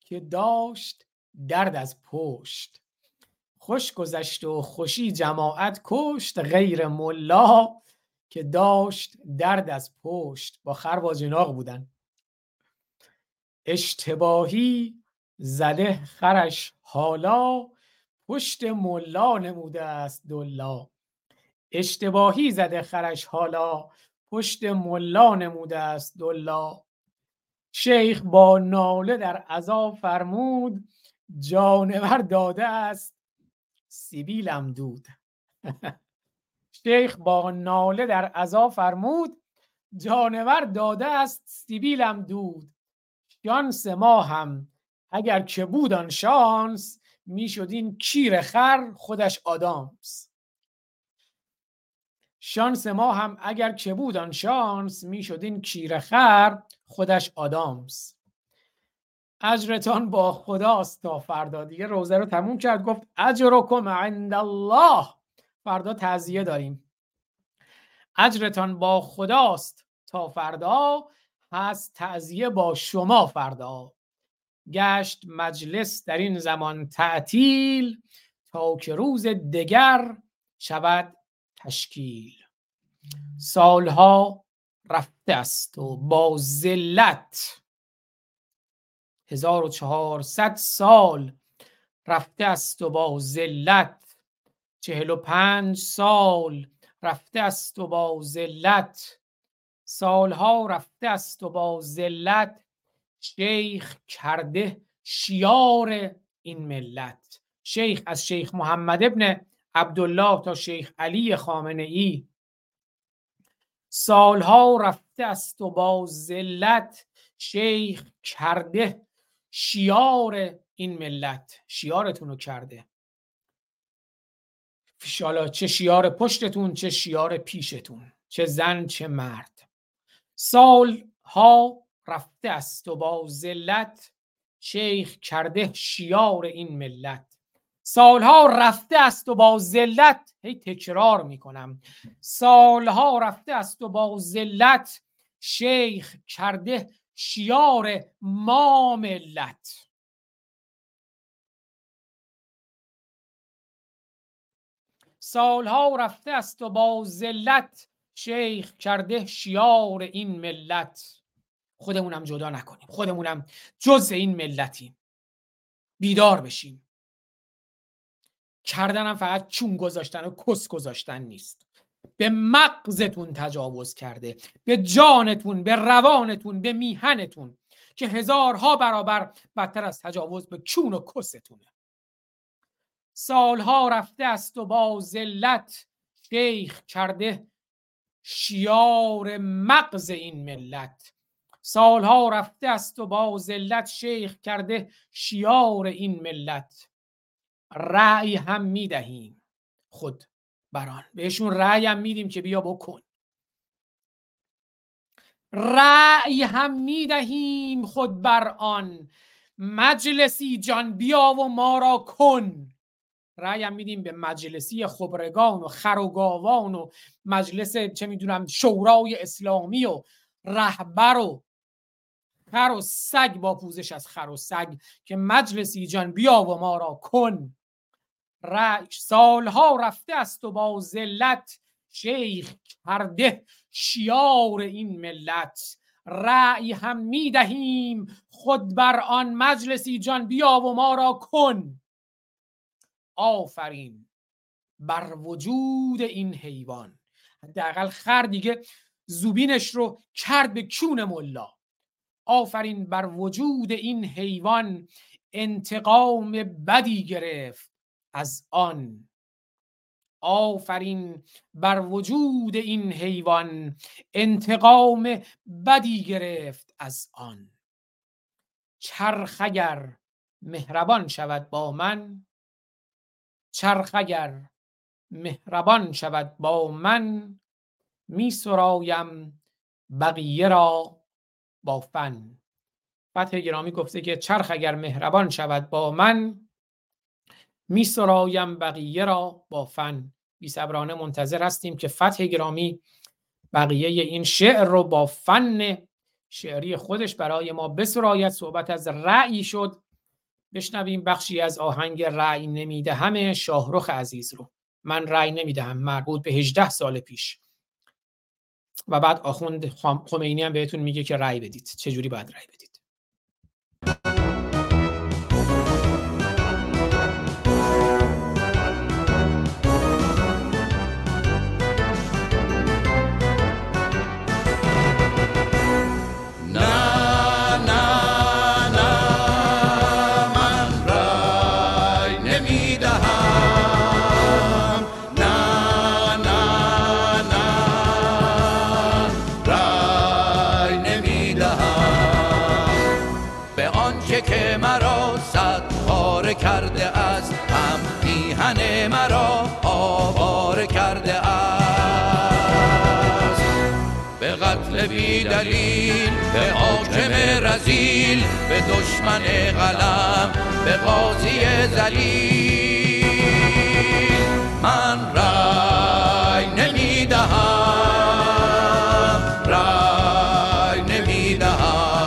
که داشت درد از پشت. خوش گذشت و خوشی جماعت کشت، غیر ملا که داشت درد از پشت. با خر واجناق بودن. اشتباهی زده خرش حالا، پشت ملا نموده است دلا. شیخ با ناله در عزا فرمود، جانور داده است سیبیلم دود. شانس ما هم اگر که بود آن شانس، میشد این کیر خر خودش آدامس. اجرتان با خداست تا فردا. دیگه روزه رو تموم کرد، گفت اجرکم عند الله، فردا تعزیه داریم. اجرتان با خداست تا فردا، هست تعزیه با شما فردا. گشت مجلس در این زمان تعطیل، تا که روز دگر شود تشکیل. سالها رفته است و با ذلت، 1400 سال رفته است و با ذلت، 45 سال رفته است و با ذلت، سالها رفته است و با ذلت، شیخ کرده شیار این ملت. شیخ از شیخ محمد ابن عبدالله تا شیخ علی خامنه‌ای. سالها رفته است و با ذلت، شیخ کرده شیار این ملت. شیارتون رو کرده، انشاءالله چه شیار پشتتون چه شیار پیشتون، چه زن چه مرد. سالها رفته است و با ذلت، شیخ کرده شیار این ملت. سالها رفته است و با ذلت، تکرار میکنم، سالها رفته است و با ذلت، شیخ کرده شیار ما ملت. سالها رفته است و با ذلت، شیخ کرده شیار این ملت. خودمونم جدا نکنیم، خودمونم جز این ملتیم. بیدار بشیم. کردنم فقط چون گذاشتن و کس گذاشتن نیست. به مغزتون تجاوز کرده، به جانتون، به روانتون، به میهنتون، که هزارها برابر بدتر از تجاوز به کون و کستونه. سالها رفته است و با ذلت شیخ کرده شیار مغز این ملت. سالها رفته است و با ذلت شیخ کرده شیار این ملت. رأی هم میدهیم خود بران، بهشون رأی هم میدیم که بیا بکن. رأی هم میدهیم خود بران، مجلسی جان بیا و ما را کن. رأی هم میدیم به مجلسی خبرگان و خروگاوان و مجلس چه میدونم شورای اسلامی و رهبر و خر و سگ با پوزش از خر و سگ که مجلسی جان بیا و ما را کن. سالها رفته است و با ذلت شیخ کرده شیار این ملت. رأی هم میدهیم خود بر آن، مجلسی جان بیا و ما را کن. آفرین بر وجود این حیوان. حداقل خر دیگه زوبینش رو کرد به کون ملا. آفرین بر وجود این حیوان، انتقام بدی گرفت از آن. آفرین بر وجود این حیوان، انتقام بدی گرفت از آن. چرخ اگر مهربان شود با من، چرخ اگر مهربان شود با من، می سرایم بقیه را با فن. فتح گرامی گفته که چرخ اگر مهربان شود با من، می سرایم بقیه را با فن. بی‌صبرانه منتظر هستیم که فتح گرامی بقیه این شعر رو با فن شعری خودش برای ما بسراید. صحبت از رأی شد، بشنویم بخشی از آهنگ رأی نمیدهم شاهرخ عزیز رو. من رأی نمیدهم، مربوط به 18 سال پیش. و بعد آخوند خمینی هم بهتون میگه که رأی بدید، چجوری باید رأی بدید. دلیل به حاکم رذیل، به دشمن قلم، به قاضی ذلیل. من رأی نمیدهم، رأی نمیدهم.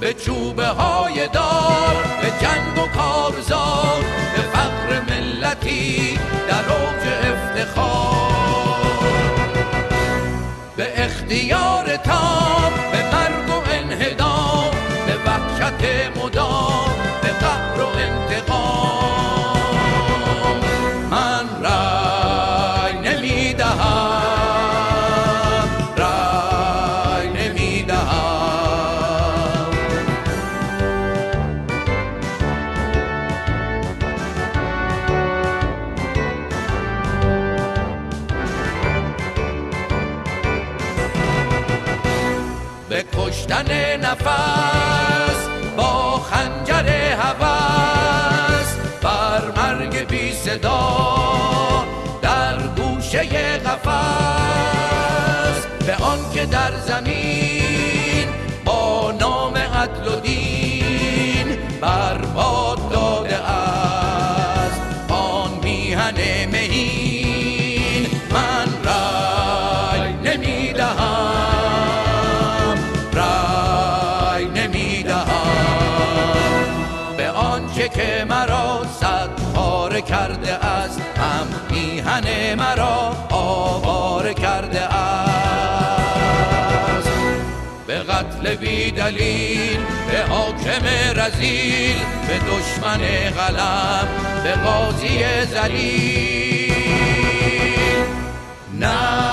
به چوبه های دار، به جنگ و کارزار، به فقر ملتی در اوج افتخار، به اختیار تام، به مرگ و انهدام، به وحشت مدام، به قهر و انتقام. من رأی نمیدهم، رأی نمیدهم. کشتن نفس با خنجر هوس، بر مرگ بی صدا در گوشه قفس. به آن که در زمین با نام عدل و دین برباد داده است آن میهن مهین. من رأی نمیدهم، که مرا صد پاره کرده است، هم میهن مرا آواره کرده است. به قتل بی دلیل، به حاکم رذیل، به دشمن قلم، به قاضی ذلیل. نه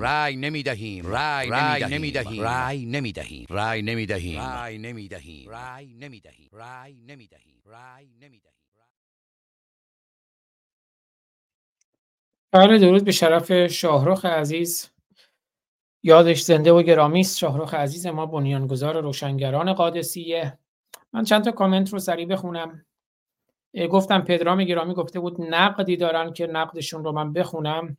رای نمی‌دهیم. بله، درود به شرف شاهرخ عزیز، یادش زنده و گرامی است. شاهرخ عزیز ما، بنیانگذار روشنگران قادسیه. من چند تا کامنت رو سریع بخونم. گفتم پدرام گرامی گفته بود نقدی دارن که نقدشون رو من بخونم.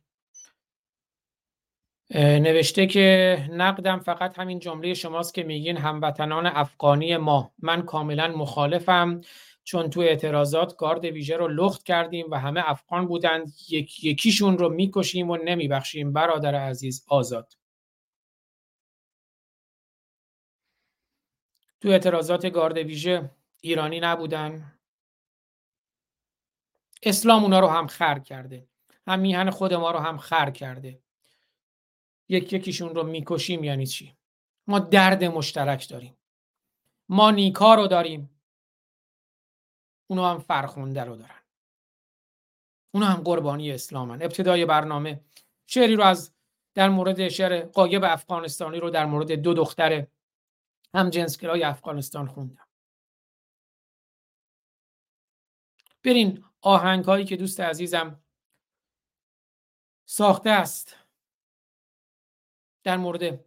نوشته که نقدم فقط همین جمله شماست که میگین هموطنان افغانی ما. من کاملا مخالفم، چون تو اعتراضات گارد ویژه رو لخت کردیم و همه افغان بودند. یکیشون رو میکشیم و نمیبخشیم. برادر عزیز آزاد، تو اعتراضات گارد ویژه ایرانی نبودن، اسلام اونا رو هم خر کرده، هم میهن خود ما رو هم خر کرده. یکیشون رو میکشیم یعنی چی؟ ما درد مشترک داریم، ما نیکا رو داریم، اونا هم فرخونده رو دارن، اونا هم قربانی اسلامن. ابتدای برنامه شعری رو از در مورد شعر قایب افغانستانی رو در مورد دو دختر همجنسگرای افغانستان خوندم. برین آهنگ هایی که دوست عزیزم ساخته است در مورد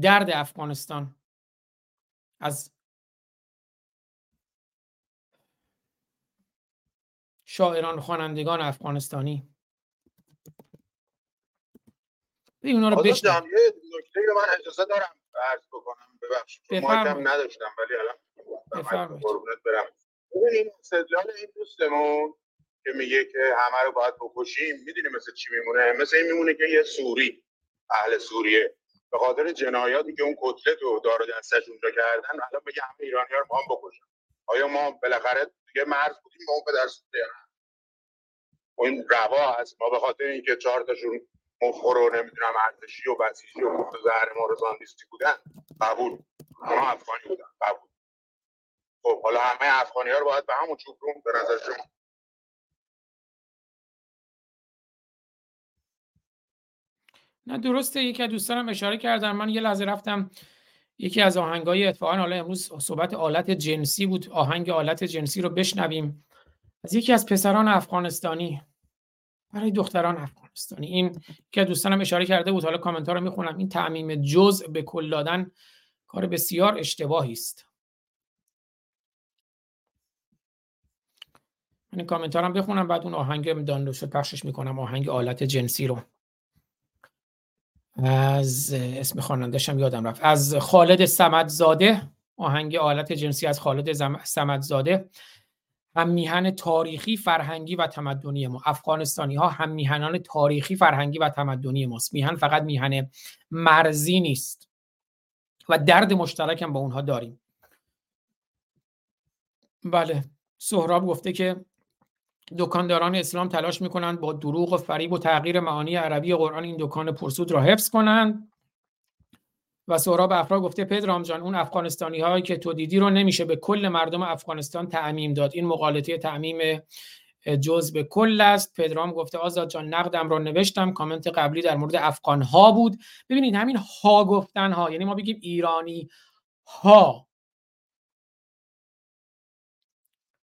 درد افغانستان، از شاعران خوانندگان افغانستانی، اونا رو بشنوید. نکته رو من اجازه دارم عرض بکنم، ببخشید مایکم نداشتم ولی الان قربونت برم. ببینید استدلال این دوستمون که میگه که همه رو باید بکشیم، میدونی مثل چی میمونه؟ مثل این میمونه که یه سوری، اهل سوریه، به خاطر جنایاتی که اون کتلت و دار و دستش اونجا کردن الان بگه همه ایرانی‌ها رو ما هم بکشن. آیا ما بالاخره دیگه مرز بودیم با اون پدر سوریه؟ اون روا هست ما به خاطر اینکه 4 تاشون مفخور و نمیدونم ارتشی و بسیجی و گفت زهر مارزاندیستی بودن، قبول، ما افغانی بودن، قبول. خب حالا همه افغانی‌ها رو باید به همون چوب روم به نظر شما؟ نه درسته. یکی از دوستانم اشاره کردن، من یه لحظه رفتم یکی از آهنگای اتفاقا حالا امروز صحبت آلت جنسی بود، آهنگ آلت جنسی رو بشنویم از یکی از پسران افغانستانی برای دختران افغانستانی. این که دوستانم اشاره کرده بود، حالا کامنت ها رو میخونم. این تعمیم جزء به کل دادن کار بسیار اشتباهی است. من کامنت ها رو بخونم، بعد اون آهنگ دانلود شد پخشش میکنم، آهنگ آلت جنسی رو. از اسم خواننده‌ش هم یادم رفت، از خالد صمدزاده، آهنگ آلت جنسی از خالد صمدزاده. هم میهن تاریخی، فرهنگی و تمدنی ما. افغانستانی ها هم میهنان تاریخی، فرهنگی و تمدنی ماست. میهن فقط میهن مرزی نیست و درد مشترک هم با اونها داریم. بله، سهراب گفته که دکانداران اسلام تلاش میکنند با دروغ و فریب و تغییر معانی عربی قرآن این دکان پرسود را حفظ کنند. و سهراب افرا گفته پدرام جان، اون افغانستانی هایی که تو دیدی رو نمیشه به کل مردم افغانستان تعمیم داد. این مغالطه تعمیم جزء به کل است. پدرام گفته آزاد جان نقدم رو نوشتم، کامنت قبلی در مورد افغان ها بود. ببینید همین ها گفتن ها، یعنی ما بگیم ایرانی ها،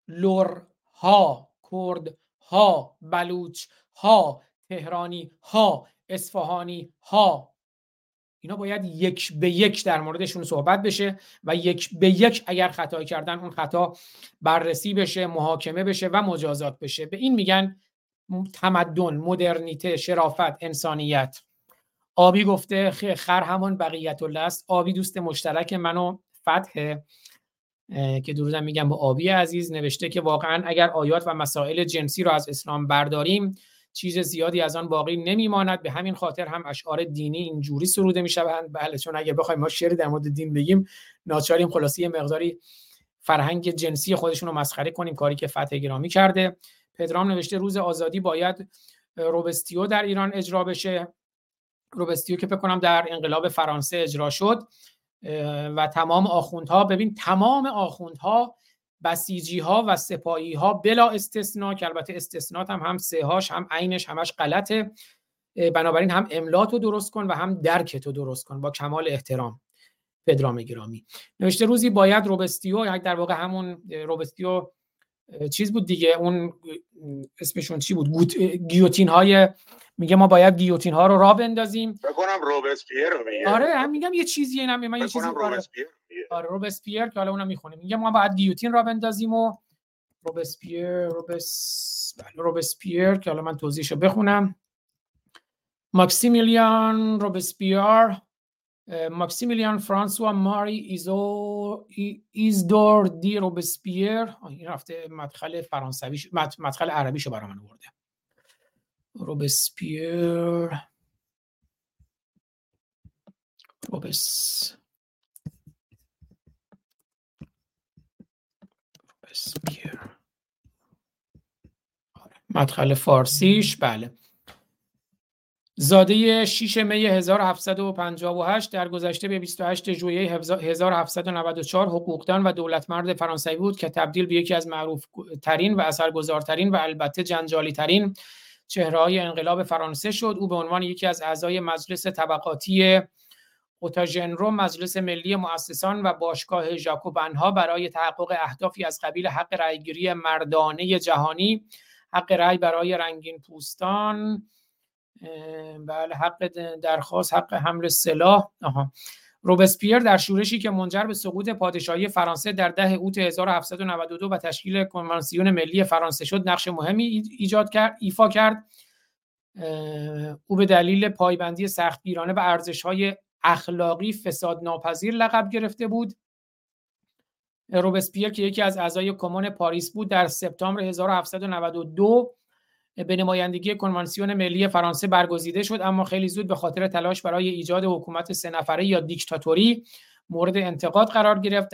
لور ها، کرد ها، بلوچ ها، تهرانی ها، اصفهانی ها، اینا باید یک به یک در موردشون صحبت بشه و یک به یک اگر خطایی کردن اون خطا بررسی بشه، محاکمه بشه و مجازات بشه. به این میگن تمدن، مدرنیته، شرافت، انسانیت. آبی گفته خر همان بقیت الله است. آبی دوست مشترک من و فتحه که درودم میگم به آبی عزیز، نوشته که واقعا اگر آیات و مسائل جنسی رو از اسلام برداریم چیز زیادی از آن باقی نمیماند. به همین خاطر هم اشعار دینی اینجوری سروده میشوند. بله، چون اگه بخوایم ما شعری در مورد دین بگیم ناچاریم خلاصه یه مقداری فرهنگ جنسی خودشون رو مسخره کنیم، کاری که فتح گرامی کرده. پدرام نوشته روز آزادی باید روبستیو در ایران اجرا بشه. روبستیو که فکر کنم در انقلاب فرانسه اجرا شد و تمام آخوندها، ببین تمام آخوندها، بسیجی ها و سپاهی ها بلا استثنا، که البته استثنات هم سه هاش هم عینش همش غلطه، بنابراین هم املاتو درست کن و هم درکتو درست کن، با کمال احترام. پدرام گرامی نوشته روزی باید روبستیو، در واقع همون روبستیو چیز بود دیگه، اون اسمشون چی بود، گیوتین های، میگه ما باید گیوتین ها رو راه بندازیم. فکر کنم روبسپیر رو میگه. آره هم میگم یه چیزیه، اینم من یه چیزی آره روبسپیر که حالا اونم میخونه، میگه ما باید گیوتین راه بندازیم و روبسپیر که حالا من توضیحشو بخونم. ماکسیمیلیان روبسپیر، ماکسیمیلیان فرانسوا ماری ایزدور دی روبسپیر، این رفته مدخل فرانسویش، مدخل عربیشو برای من آورده. روبسپیر مدخل فارسیش، بله، زاده 6 می 1758 در گذشته به 28 ژوئیه 1794 حقوقدان و دولتمرد فرانسوی بود که تبدیل به یکی از معروف ترین و اثرگذارترین و البته جنجالی ترین چهره‌های انقلاب فرانسه شد. او به عنوان یکی از اعضای مجلس طبقاتی اوتاژنرو، مجلس ملی مؤسسان و باشگاه ژاکوبن‌ها، برای تحقق اهدافی از قبیل حق رأیگیری مردانه جهانی، حق رأی برای رنگین پوستان، بله، حق درخواست، حق حمل سلاح. روبسپیر در شورشی که منجر به سقوط پادشاهی فرانسه در 10 اوت 1792 و تشکیل کنوانسیون ملی فرانسه شد، نقش مهمی ایفا کرد. او به دلیل پایبندی سختگیرانه و ارزش‌های اخلاقی فساد ناپذیر لقب گرفته بود. روبسپیر که یکی از اعضای کمون پاریس بود، در سپتامبر 1792 به نمایندگی کنوانسیون ملی فرانسه برگزیده شد، اما خیلی زود به خاطر تلاش برای ایجاد حکومت 3 نفره یا دیکتاتوری مورد انتقاد قرار گرفت.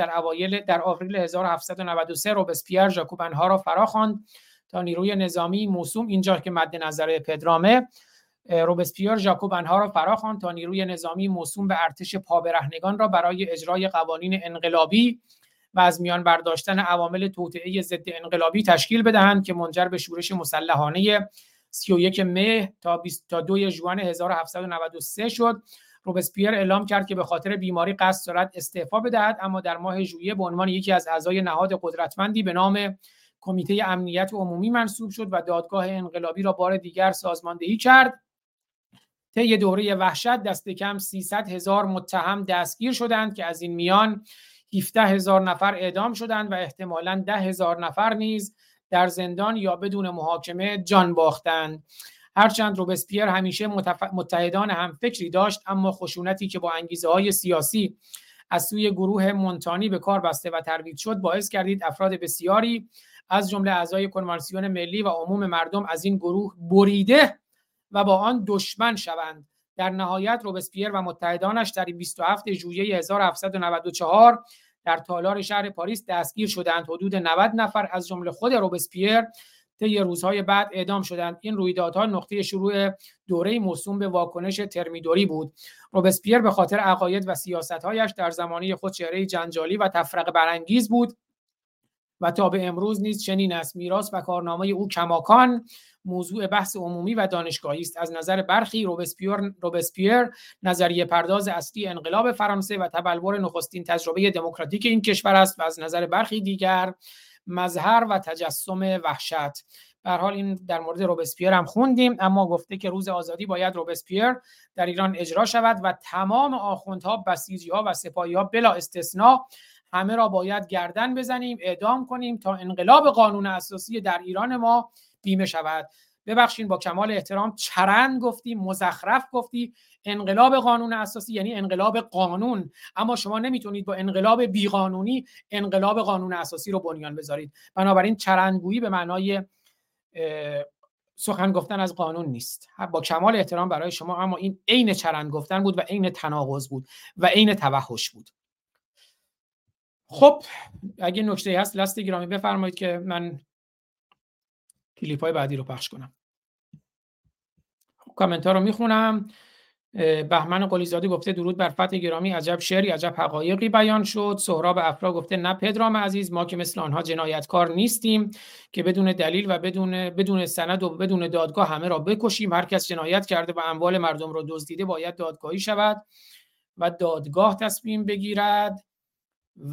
در آوریل 1793 روبسپیر ژاکوبن‌ها را فراخواند تا نیروی نظامی موسوم، اینجا که مد نظر پدرامه، روبسپیر ژاکوبن‌ها را فراخواند تا نیروی نظامی موسوم به ارتش پابرهنگان را برای اجرای قوانین انقلابی و از میان برداشتن عوامل توطئه ضد انقلابی تشکیل بدهند که منجر به شورش مسلحانه 31 مه تا 2 ژوئن 1793 شد. روبسپیر اعلام کرد که به خاطر بیماری قصد دارد استعفا بدهد، اما در ماه ژوئیه به عنوان یکی از اعضای نهاد قدرتمندی به نام کمیته امنیت عمومی منصوب شد و دادگاه انقلابی را بار دیگر سازماندهی کرد. طی دوره وحشت دست کم 300,000 متهم دستگیر شدند که از این میان 17,000 نفر اعدام شدند و احتمالاً 10,000 نفر نیز در زندان یا بدون محاکمه جان باختند. هرچند روبسپیر همیشه متحدان همفکری داشت، اما خشونتی که با انگیزه‌های سیاسی از سوی گروه مونتانی به کار بسته و ترویج شد، باعث گردید افراد بسیاری از جمله اعضای کنوانسیون ملی و عموم مردم از این گروه بریده و با آن دشمن شوند. در نهایت روبسپیر و متحدانش در 27 ژوئیه 1794 در تالار شهر پاریس دستگیر شدند. حدود 90 نفر از جمله خود روبسپیر طی روزهای بعد اعدام شدند. این رویدادها نقطه شروع دوره موسوم به واکنش ترمیدوری بود. روبسپیر به خاطر عقاید و سیاست‌هایش در زمانه خود چهره جنجالی و تفرقه برانگیز بود و تا به امروز نیز چنین است. میراث و کارنامه او کماکان موضوع بحث عمومی و دانشگاهی است. از نظر برخی روبسپیر نظریه پرداز اصلی انقلاب فرانسه و تبلور نخستین تجربه دموکراتیک این کشور است و از نظر برخی دیگر مظهر و تجسم وحشت. به هر حال این در مورد روبسپیر هم خوندیم، اما گفته که روز آزادی باید روبسپیر در ایران اجرا شود و تمام آخوندها، بسیجی‌ها و سپاهی‌ها بلا استثنا همه را باید گردن بزنیم، اعدام کنیم تا انقلاب قانون اساسی در ایران ما بیمه شود. ببخشین با کمال احترام، چرند گفتی، مزخرف گفتی. انقلاب قانون اساسی یعنی انقلاب قانون، اما شما نمیتونید با انقلاب بیقانونی انقلاب قانون اساسی رو بنیان بذارید. بنابراین چرندگویی به معنای سخن گفتن از قانون نیست. با کمال احترام برای شما، اما این عین چرند گفتن بود و عین تناقض بود و عین توحش بود. خب اگه نکته‌ای هست لاست گرامی بفرمایید که من کلیپ‌های بعدی رو پخش کنم. کامنت ها رو میخونم. بهمن قلیزاده گفته درود بر فتح گرامی، عجب شعری، عجب حقایقی بیان شد. سهراب افرا گفته نه پدرام عزیز، ما که مثل آنها جنایتکار نیستیم که بدون دلیل و بدون سند و بدون دادگاه همه را بکشیم. هر کس جنایت کرده و اموال مردم را دزدیده باید دادگاهی شود و دادگاه تصمیم بگیرد.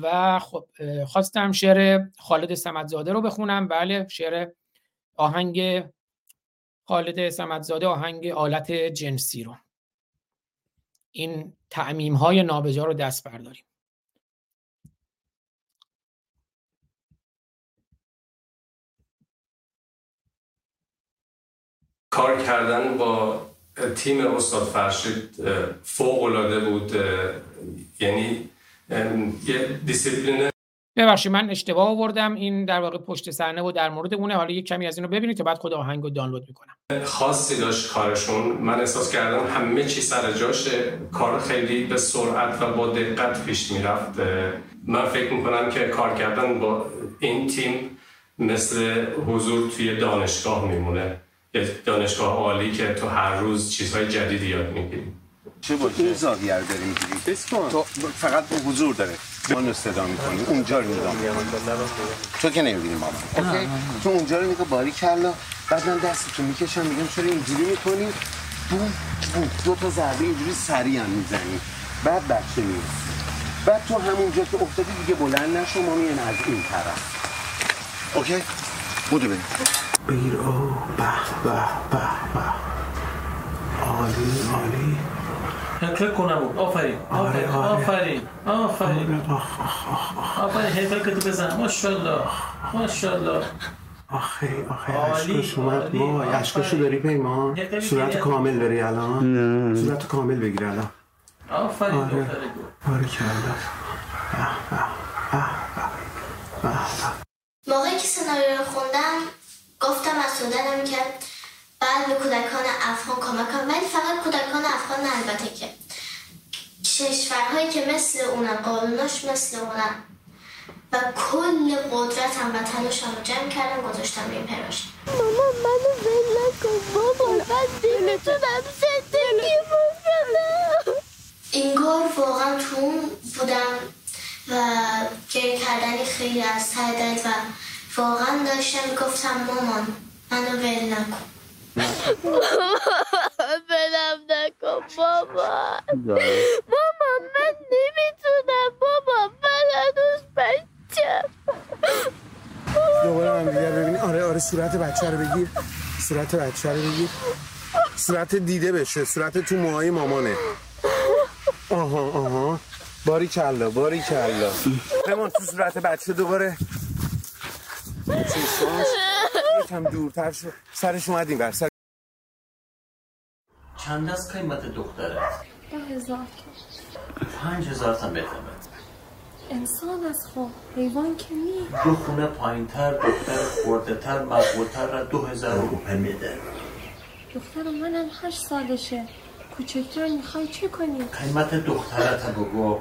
و خب خواستم شعر خالد صمدزاده رو بخونم. بله، شعر آهنگ خالد صمدزاده، آهنگ آلت جنسی رو، این تعمیم‌های نابجا رو دست برداریم. کار کردن با تیم استاد فرشید فوق‌العاده بود، یعنی یه دیسیپلین. ببخشید من اشتباه آوردم، این در واقع پشت صحنه و در مورد اونه. حالا یک کمی از اینو ببینید تا بعد خود آهنگو دانلود میکنم. خاصی داشت کارشون، من احساس کردم همه چی سر جاشه، کار خیلی به سرعت و با دقت پیش میرفت. من فکر میکنم که کار کردن با این تیم مثل حضور توی دانشگاه میمونه، دانشگاه عالی که تو هر روز چیزهای جدیدی یاد میگیری. چه بود این زاویه رو داریم میگیری تو فقط به حضور داره. منو صدا می‌کنی اونجا رو می‌دونم، تو که نمی‌بینی مامان، اوکی؟ تو اونجا رو میگه باریکلا، بعد من دستتو میکشم میگم چرا اینجوری می‌کنی؟ بوم بوم دو تا ضربه اینجوری سریع می‌زنی، بعد بچه میاد، بعد تو همونجا که افتادی دیگه بلند نشو، ما میایم از این طرف، اوکی؟ بودو بریم بگیر. او به به به به، عالی عالی، هکل کنم. آفرین آفرین آفرین آفرین آفرین، هکل که تو بزن، ماشاءالله ماشاءالله. آخه آخه عشقش اومد، ما عشقشو داری پیمان، صورت کامل داری الان، صورت کامل بگیر الان. آفرین آفرین، باریکالله. موقعی که سناریو رو خوندم گفتم مسعودنم که بعد به کودکان افغان کمک کنم، ولی فقط کودکان افغان نه، البته که کشورهایی که مثل اونم، قانوناش مثل اونم و کل قدرتم و تلاشم رو جمع کردم گذاشتم به این پراشت. مامان منو ول نکن، بابا من دلتونم زندگی بکنم. اینگار واقعا تو اون بودم و گریه کردنی خیلی از ته دل و واقعا داشتم گفتم مامان منو ول نکن. بلم نکن بابا، ماما من نمیتونم، بابا من هنوز بچم. دوباره هم دیگر ببینی. آره آره، صورت بچه رو بگیر، صورت بچه رو بگیر، صورت دیده بشه، صورت تو موهای مامانه. آها آها، باریکالله باریکالله. بمان تو صورت بچه دوباره چیستانش هم دورتر شد، سرش اومد این بر سر. چند از قیمت دختره؟ 10,000 5,000 هم بهتر بد. انسان از خوب، حیوان که می دو خونه پایین تر، دختر خورده تر، مقبولتر را 2,000 روپیه میده. دختر منم 8 سالشه، کوچکتر میخوای چه کنی؟ قیمت دختره تا بگو.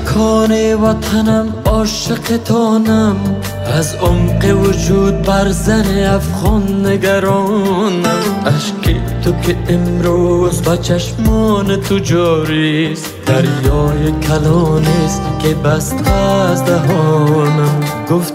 مکان وطنم عاشق تانم، از عمق وجود برزن افغان نگرانم. اشکی تو که امروز با چشمان تو جاریست، دریای کلانیست که بست از دهانم. گفتی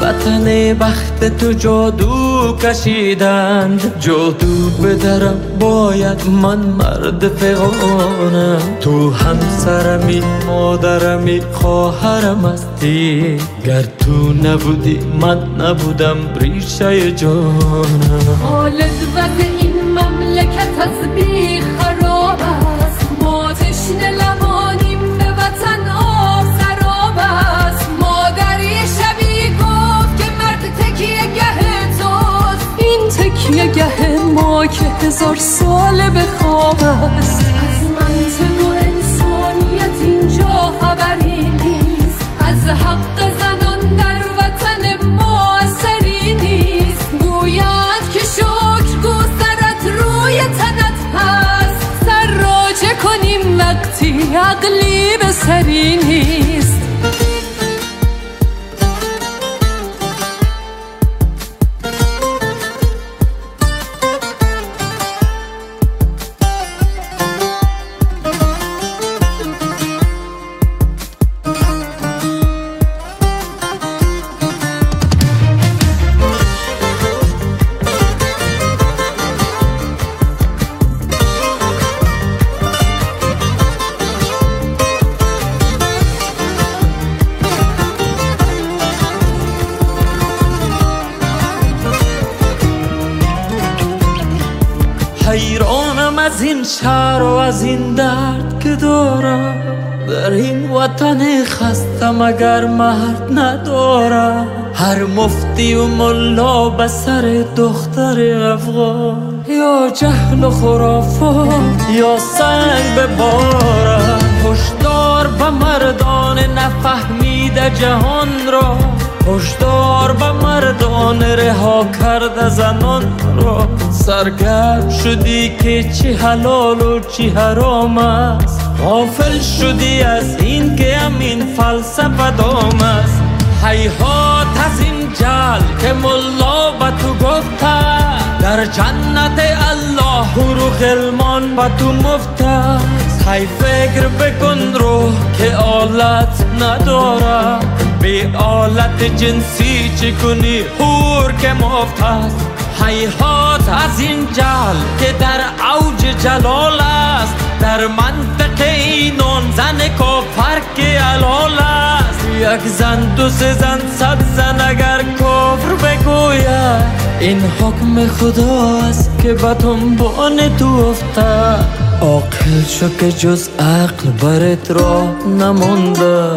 وطن بخت تو جادو کشیدند، جادو بدرم باید من مرد فغانم. تو همسرمی، مادرمی، خواهرم هستی، گر تو نبودی من نبودم ریشه جانم. حال وضع این مملکت از بی خراب است، ما تشنه لبانیم به وطن آب سراب است. مادری شبی گفت که مرد تکیه گه توست، این تکیه گه ما که هزار ساله به خواب است. از منطق و انسانیت اینجا خبری نیست، از حق زنان در وطن ما اثری نیست. گوید که شکر گسترت روی تنت هست، سر راجع کنیم وقتی عقلی به سری نیست. حیرانم از این شهر و از این درد که دارم، در این وطن خستم اگر مرد ندارم. هر مفتی و ملا به سر دختر افغان، یا جهل و خرافات یا سنگ به بارم. هشدار به مردان نفهمیده جهان را، هشدار به مردان رها کرده زنان را. سرگرم شدی که چی حلال و چی حرام است، غافل شدی از این که همین فلسفه دام است. هیهات از این جهل که ملا به تو گفته، در جنت الله حور و غلمان به تو مفته است. هی فکر بکن روح که آلت نداره، بی آلت جنسی چی کنی حور که مفت است. حیات از این جهل که در اوج جلال است، در منطق اینان زن کافر که حلال است. یک زن دو سه زن صد زن اگر کفر بگوید، این حکم خدا است که به دنبان تو افتد. عاقل شو که جز عقل برت راه نمانده،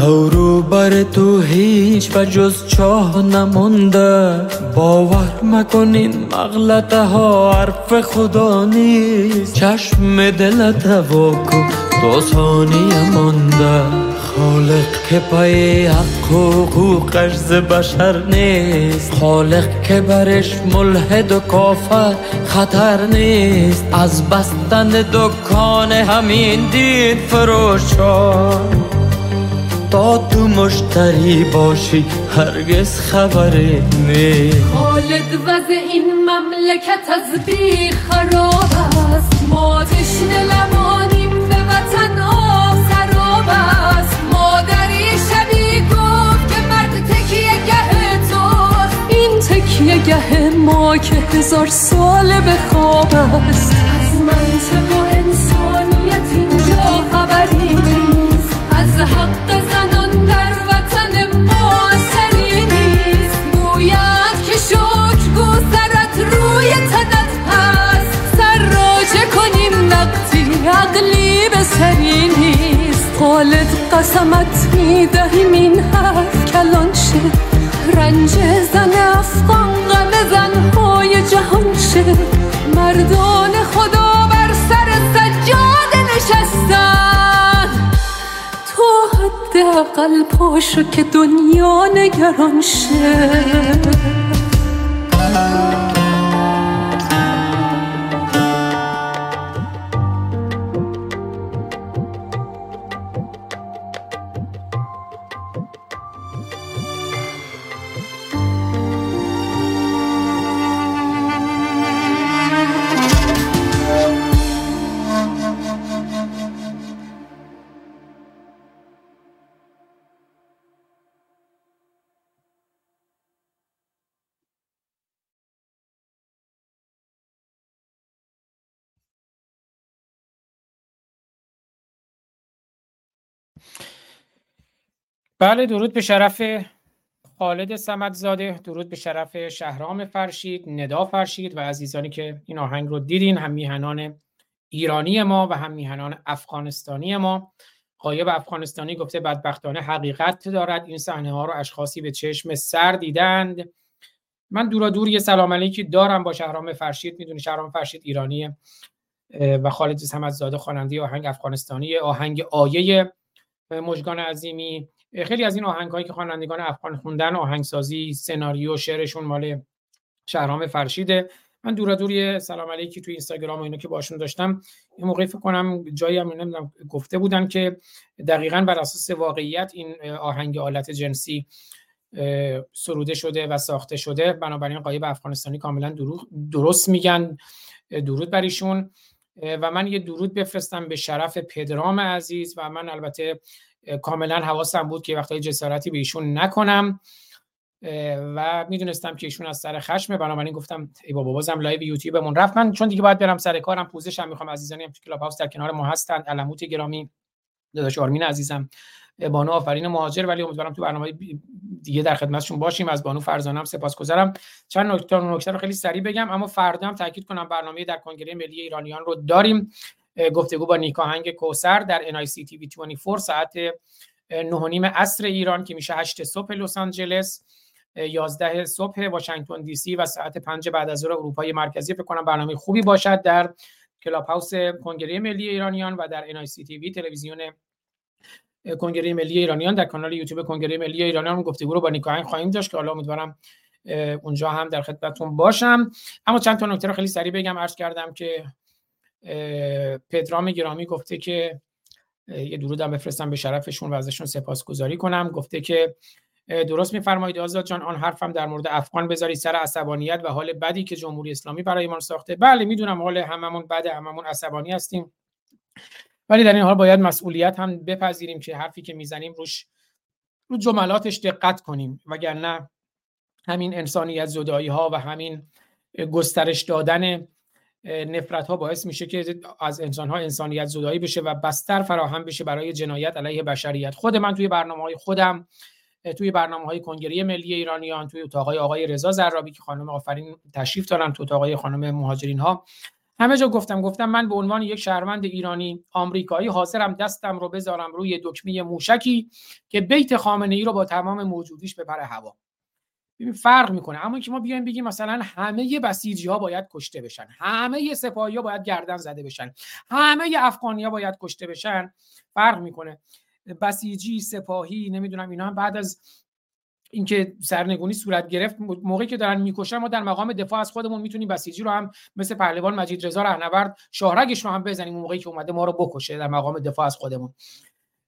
دورو بر تو هیچ و جز چاه نمانده. باور مکن این مغلطه ها حرف خدا نیست، چشم دلت هوا کن دو ثانیه مانده. خالق که پای حق و حقوقش ز بشر نیست، خالق که برش ملحد و کافر خطر نیست. از بستن دکان همین دین فروشان تا تو مشتری باشی هرگز خبری نیست. خالد وضع این مملکت از بی خراب است، ما تشنه لبانیم به وطن آب سراب است. مادری شبی گفت که مرد تکیه گه توست، این تکیه گه ما که هزار ساله به خواب است. از منطق و انسانیت اینجا خبری نیست، از حق زنان در وطن ما سری نیست. گوید که شکر گسترت روی تنت هست، سر راجع کنیم وقتی عقلی به سری نیست. خالد قسمت میدهیم این حرف کلان شد، رنج زن افغان غم زنهای جهان شد. مردان خدا بر سر سجاده نشستند، تو حداقل پاشو که دنیا نگران شه. بله، درود به شرف خالد صمدزاده، درود به شرف شهرام فرشید، ندا فرشید و عزیزانی که این آهنگ رو دیدین، هم میهنان ایرانی ما و هم میهنان افغانستانی ما. غایب افغانستانی گفته بدبختانه حقیقت دارد، این صحنه ها رو اشخاصی به چشم سر دیدند. من دورا دور یه سلام علیکی دارم با شهرام فرشید. میدونی شهرام فرشید ایرانیه و خالد صمدزاده خواننده آهنگ افغانستانی، آهنگ آیه مژگان عظیمی. خیلی از این آهنگ‌هایی که خوانندگان افغان خوندن، آهنگسازی، سناریو، شعرشون مال شهرام فرشیده. من دورا دوری سلام علیکی تو اینستاگرام و اینا که باشون داشتم، این موقعی فکر کنم جایی هم نمیدونم گفته بودن که دقیقاً بر اساس واقعیت این آهنگ آلت جنسی سروده شده و ساخته شده. بنابراین غایب افغانستانی کاملا درست میگن، درود بر ایشون. و من یه درود بفرستم به شرف پدرام عزیز و من البته کاملا حواسم بود که وقتای جسارتی به ایشون نکنم و میدونستم که ایشون از سر خشمه، بنابراین گفتم ای بابا بازم لایو یوتیوبمون رفت. من چون دیگه باید برم سر کارم، پوزش هم میخوام. عزیزانی هم تو کلاب هاوس در کنار ما هستن، علموت گرامی، داداش آرمین عزیزم، بانو آفرین مهاجر، ولی امیدوارم تو برنامه دیگه در خدمتشون باشیم. از بانو فرزانم سپاسگزارم. چند نکته رو خیلی سریع بگم، اما فردا هم تاکید کنم برنامه در کنگره ملی ایرانیان رو داریم، گفتگو با نیکاهنگ کوثر در NIC TV 24 ساعت 9:30 عصر ایران که میشه 8 صبح لس آنجلس، 11 صبح واشنگتن دی سی و ساعت 5 بعد از ظهر اروپای مرکزی. فکر کنم برنامه خوبی باشد در کلاب هاوس کنگره ملی ایرانیان و در NIC TV تلویزیون کنگره ملی ایرانیان. در کانال یوتیوب کنگره ملی ایرانیان گفتگو رو با نیکاهنگ خواهیم داشت که حالا امیدوارم اونجا هم در خدمتتون باشم. اما چند تا نکته رو خیلی سریع بگم. عرض کردم که پدرام گرامی گفته که یه درودم بفرستم به شرفشون و ازشون سپاسگزاری کنم. گفته که درست میفرمایید آزاد جان، آن حرفم در مورد افغان بذاری سر عصبانیت و حال بدی که جمهوری اسلامی برایمان ساخته. بله میدونم حال هممون بده، هممون عصبانی هستیم، ولی در این حال باید مسئولیت هم بپذیریم که حرفی که میزنیم رو جملاتش دقت کنیم، وگرنه همین انسانیت زدایی ها و همین گسترش دادن نفرت ها باعث میشه که از انسان ها انسانیت زدایی بشه و بستر فراهم بشه برای جنایت علیه بشریت. خود من توی برنامه‌های خودم، توی برنامه‌های کنگره ملی ایرانیان، توی اتاقای آقای رضا زرابی که خانم آفرین تشریف دارن، تو اتاقای خانم مهاجرین ها، همه جا گفتم من به عنوان یک شهروند ایرانی آمریکایی حاضرم دستم رو بذارم روی دکمه موشکی که بیت خامنه‌ای رو با تمام موجودیش ببره هوا. ببین فرق میکنه. اما اینکه ما بیایم بگیم مثلا همه بسیجی‌ها باید کشته بشن، همه سپاهی‌ها باید گردن زده بشن، همه افغانی‌ها باید کشته بشن، فرق میکنه. بسیجی، سپاهی، نمیدونم اینا هم بعد از اینکه سرنگونی صورت گرفت، موقعی که دارن میکشن ما در مقام دفاع از خودمون میتونیم بسیجی رو هم مثل پهلوان مجید رضا رهنورد شاهرگش رو هم بزنیم موقعی که اومده ما رو بکشه در مقام دفاع از خودمون.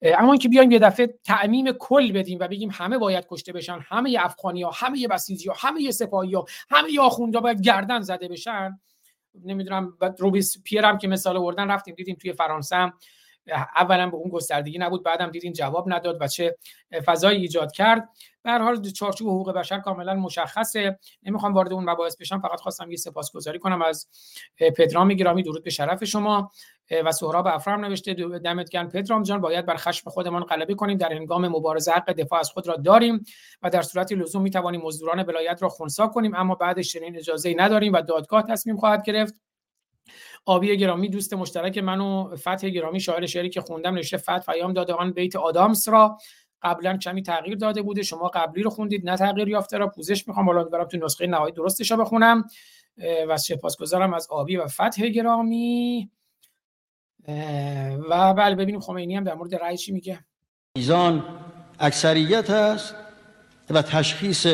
اما اینکه بیایم یه دفعه تعمیم کل بدیم و بگیم همه باید کشته بشن، همه افغانی‌ها، همه بسیجی‌ها، همه سپاهی‌ها، همه آخوندها باید گردن زده بشن، نمیدونم روبیس پیرم که مثال آوردن، رفتیم دیدیم توی فرانسه هم اولا به اون گستردگی نبود، بعدم دیدیم جواب نداد و چه فضایی ایجاد کرد. به هر حال چارچوب حقوق بشر کاملا مشخصه، نمیخوام وارد اون مباحث بشم، فقط خواستم یه سپاسگزاری کنم از پدرام گرامی. درود به شرف شما. و سهراب افرام نوشته دمت گرم پدرام جان، باید بر خشم خودمان غلبه کنیم، در هنگام مبارزه حق دفاع از خود را داریم و در صورت لزوم می توانیم مزدوران ولایت را خنثی کنیم، اما بعدش چنین اجازه‌ای نداریم و دادگاه تصمیم خواهد گرفت. آبی گرامی دوست مشترک من و فتح گرامی شاعر شعری که خوندم نوشته فتح پیام داده آن بیت آدامس را قبلا کمی تغییر داده بوده، شما قبلی رو خوندید نه تغییر یافته را، پوزش میخوام، حالا برام تو نسخه نهایی درستش رو بخونم. و سپاسگزارم از آبی و فتح گرامی. و بله ببینیم خمینی هم در مورد رأی چی میگه. میزان اکثریت است و تشخیص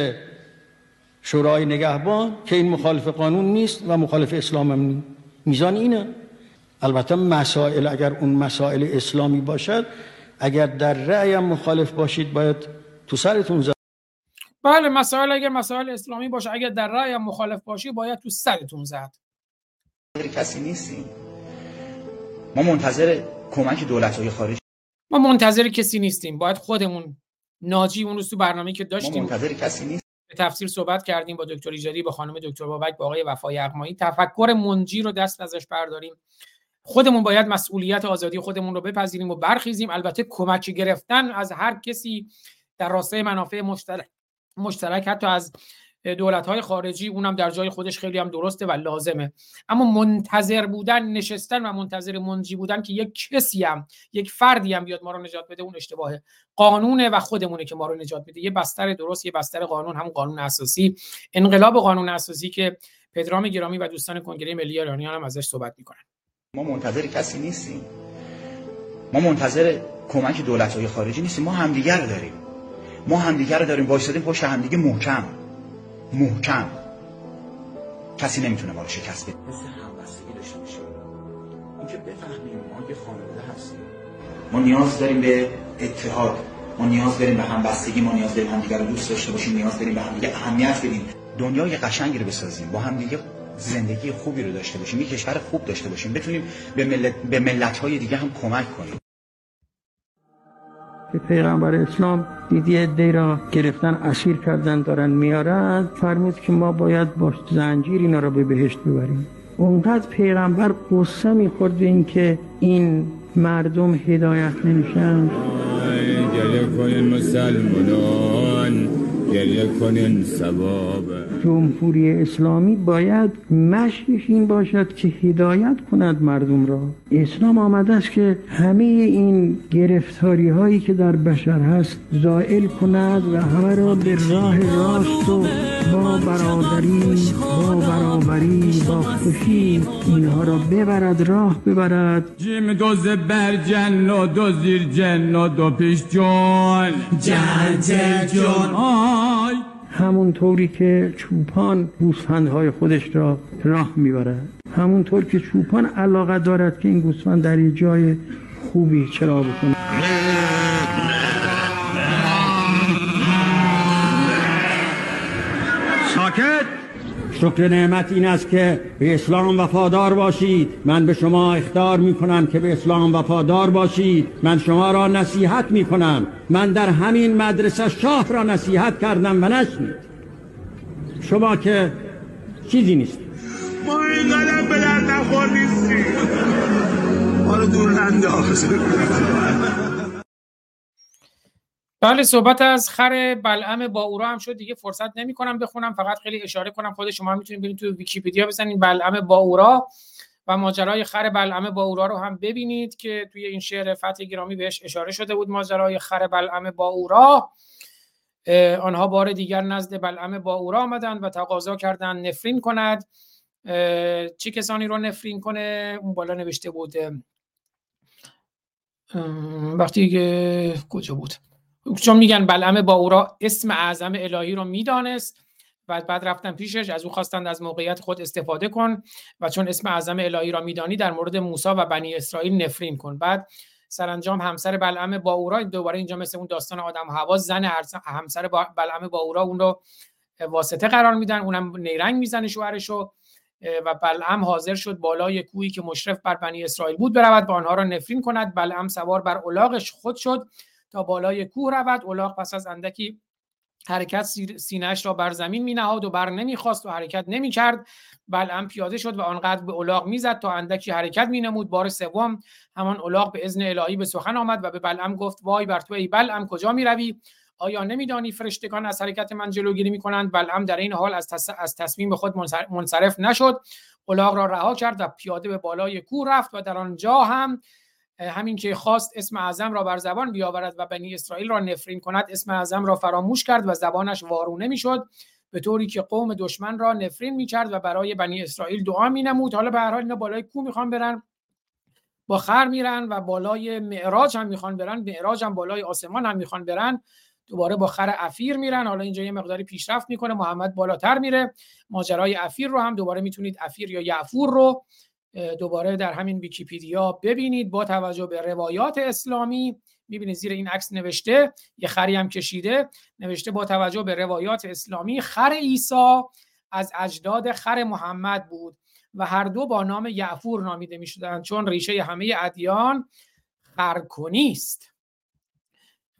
شورای نگهبان که این مخالف قانون نیست و مخالف اسلام هم نیست. میزان اینه. البته مسائل اگر اون مسائل اسلامی باشد، اگر در رأی مخالف باشید باید تو سرتون زد. بله، مسائل اگر مسائل اسلامی باشه، اگر در رأی مخالف باشی باید تو سرتون زد. کسی نیستیم. ما منتظر کمک دولت‌های خارجی، ما منتظر کسی نیستیم، باید خودمون ناجی اون روز تو برنامه‌ای که داشتیم، ما منتظر کسی نیست. به تفصیل صحبت کردیم با دکتر ایجادی، با خانم دکتر بابک، با آقای وفای اقمایی. تفکر منجی رو دست ازش برداریم، خودمون باید مسئولیت آزادی خودمون رو بپذیریم و برخیزیم. البته کمک گرفتن از هر کسی در راستای منافع مشترک حتی از دولت‌های خارجی، اونم در جای خودش خیلی هم درسته و لازمه. اما منتظر بودن، نشستن و منتظر منجی بودن که یک کسی هم، یک فردی هم بیاد ما رو نجات بده، اون اشتباهه. قانونه و خودمونه که ما رو نجات بده. یه بستر درست، یه بستر قانون، هم قانون اساسی، انقلاب قانون اساسی که پدرام گرامی و دوستان کنگره ملی ایرانیان هم ازش صحبت می‌کنن. ما منتظر کسی نیستیم. ما منتظر کمک دولت‌های خارجی نیستیم. ما همدیگر رو داریم. وایسادیم پشت همدیگه محکم. کسی نمیتونه ما رو شکست بده. مثل همبستگی داشته باشیم. اینکه بفهمیم ما یه خانواده هستیم. ما نیاز داریم به اتحاد. ما نیاز داریم به همبستگی. ما نیاز داریم همدیگه رو دوست داشته باشیم. نیاز داریم به همدیگه اهمیت بدیم. دنیای قشنگی رو بسازیم. با همدیگه زندگی خوبی رو داشته باشیم. یه کشور خوب داشته باشیم. بتونیم به ملت‌های دیگه هم کمک کنیم. پیغمبر اسلام دیدی دیرا گرفتن اسیر کردن دارن میارن، فرمود که ما باید با زنجیر اینا را به بهشت ببریم. اونقدر پیغمبر قصه میخورد به این که این مردم هدایت نمیشن. گریه کنین مسلمانان، گریه کنین ثواب. جمهوری اسلامی باید مشقش این باشد که هدایت کند مردم را. اسلام آمده است که همه این گرفتاری هایی که در بشر هست زائل کند و همه را به راه راست و با برادری، با برابری، با خوشی اینها را ببرد، راه ببرد. جیم دوز بر جن و دوزیر جن و دو پیش جان جن جان آی، همون طوری که چوپان گوسفندهای خودش را راه میبرد، همون طور که چوپان علاقه دارد که این گوسفند در یه جای خوبی چرا بکنه. ساکت. شکر نعمت این است که به اسلام وفادار باشید. من به شما اخطار می کنم که به اسلام وفادار باشید. من شما را نصیحت می کنم. من در همین مدرسه شاه را نصیحت کردم و نشنید. شما که چیزی نیست. ما این قدم به درد نخور نیستیم. ما رو دور ننداز. بله، صحبت از خر بلعم با اورا هم شد، دیگه فرصت نمی کنم بخونم، فقط خیلی اشاره کنم. خود شما میتونید برید تو ویکی‌پدیا بزنید بلعم با اورا و ماجرای خر بلعم با اورا رو هم ببینید که توی این شعر فتحی گرامی بهش اشاره شده بود. ماجرای خر بلعم با اورا، آنها بار دیگر نزد بلعم با اورا آمدند و تقاضا کردند نفرین کند. چه کسانی رو نفرین کنه؟ اون بالا نوشته بود وقتی که کجا بود؟ چون میگن بلعم با اورا اسم اعظم الهی رو میدانست و بعد رفتن پیشش، از او خواستند از موقعیت خود استفاده کن و چون اسم اعظم الهی را میدانی در مورد موسی و بنی اسرائیل نفرین کن. بعد سرانجام همسر بلعم با اورا، دوباره اینجا مثل اون داستان آدم هوا، زن همسر بلعم با اورا اون رو واسطه قرار میدن، اونم نیرنگ میزنه شوهرشو و بلعم حاضر شد بالای کوهی که مشرف بر بنی اسرائیل بود برود و آنها را نفرین کند. بلعم سوار بر الاغش خود شد تا بالای کوه رود. الاغ پس از اندکی حرکت سینه‌اش را بر زمین می‌نهاد و بر نمی‌خواست و حرکت نمی‌کرد. بلعم پیاده شد و آنقدر به الاغ می‌زد تا اندکی حرکت می‌نمود. بار سوم همان الاغ به اذن الهی به سخن آمد و به بلعم گفت: وای بر تو ای بلعم، کجا می‌روی؟ آیا نمی‌دانی فرشتگان از حرکت من جلوگیری می‌کنند؟ بلعم در این حال از تصمیم خود منصرف نشد. الاغ را رها کرد و پیاده به بالای کوه رفت و در آنجا هم همین که خواست اسم اعظم را بر زبان بیاورد و بنی اسرائیل را نفرین کند، اسم اعظم را فراموش کرد و زبانش وارونه میشد، به طوری که قوم دشمن را نفرین میکرد و برای بنی اسرائیل دعا مینمود. حالا به هر حال اینا بالای کوه میخوان برن، با خر میرن و بالای معراج هم میخوان برن، معراج هم بالای آسمان هم میخوان برن، دوباره با خر عفیر میرن. حالا اینجا یه مقداری پیشرفت میکنه، محمد بالاتر میره. ماجرای عفیر رو هم دوباره میتونید، عفیر یا یعفور رو دوباره در همین ویکی‌پدیا ببینید. با توجه به روایات اسلامی می‌بینید زیر این عکس نوشته، یه خری هم کشیده، نوشته با توجه به روایات اسلامی خر عیسی از اجداد خر محمد بود و هر دو با نام یعفور نامیده می‌شدند چون ریشه همه ادیان خرکنی است.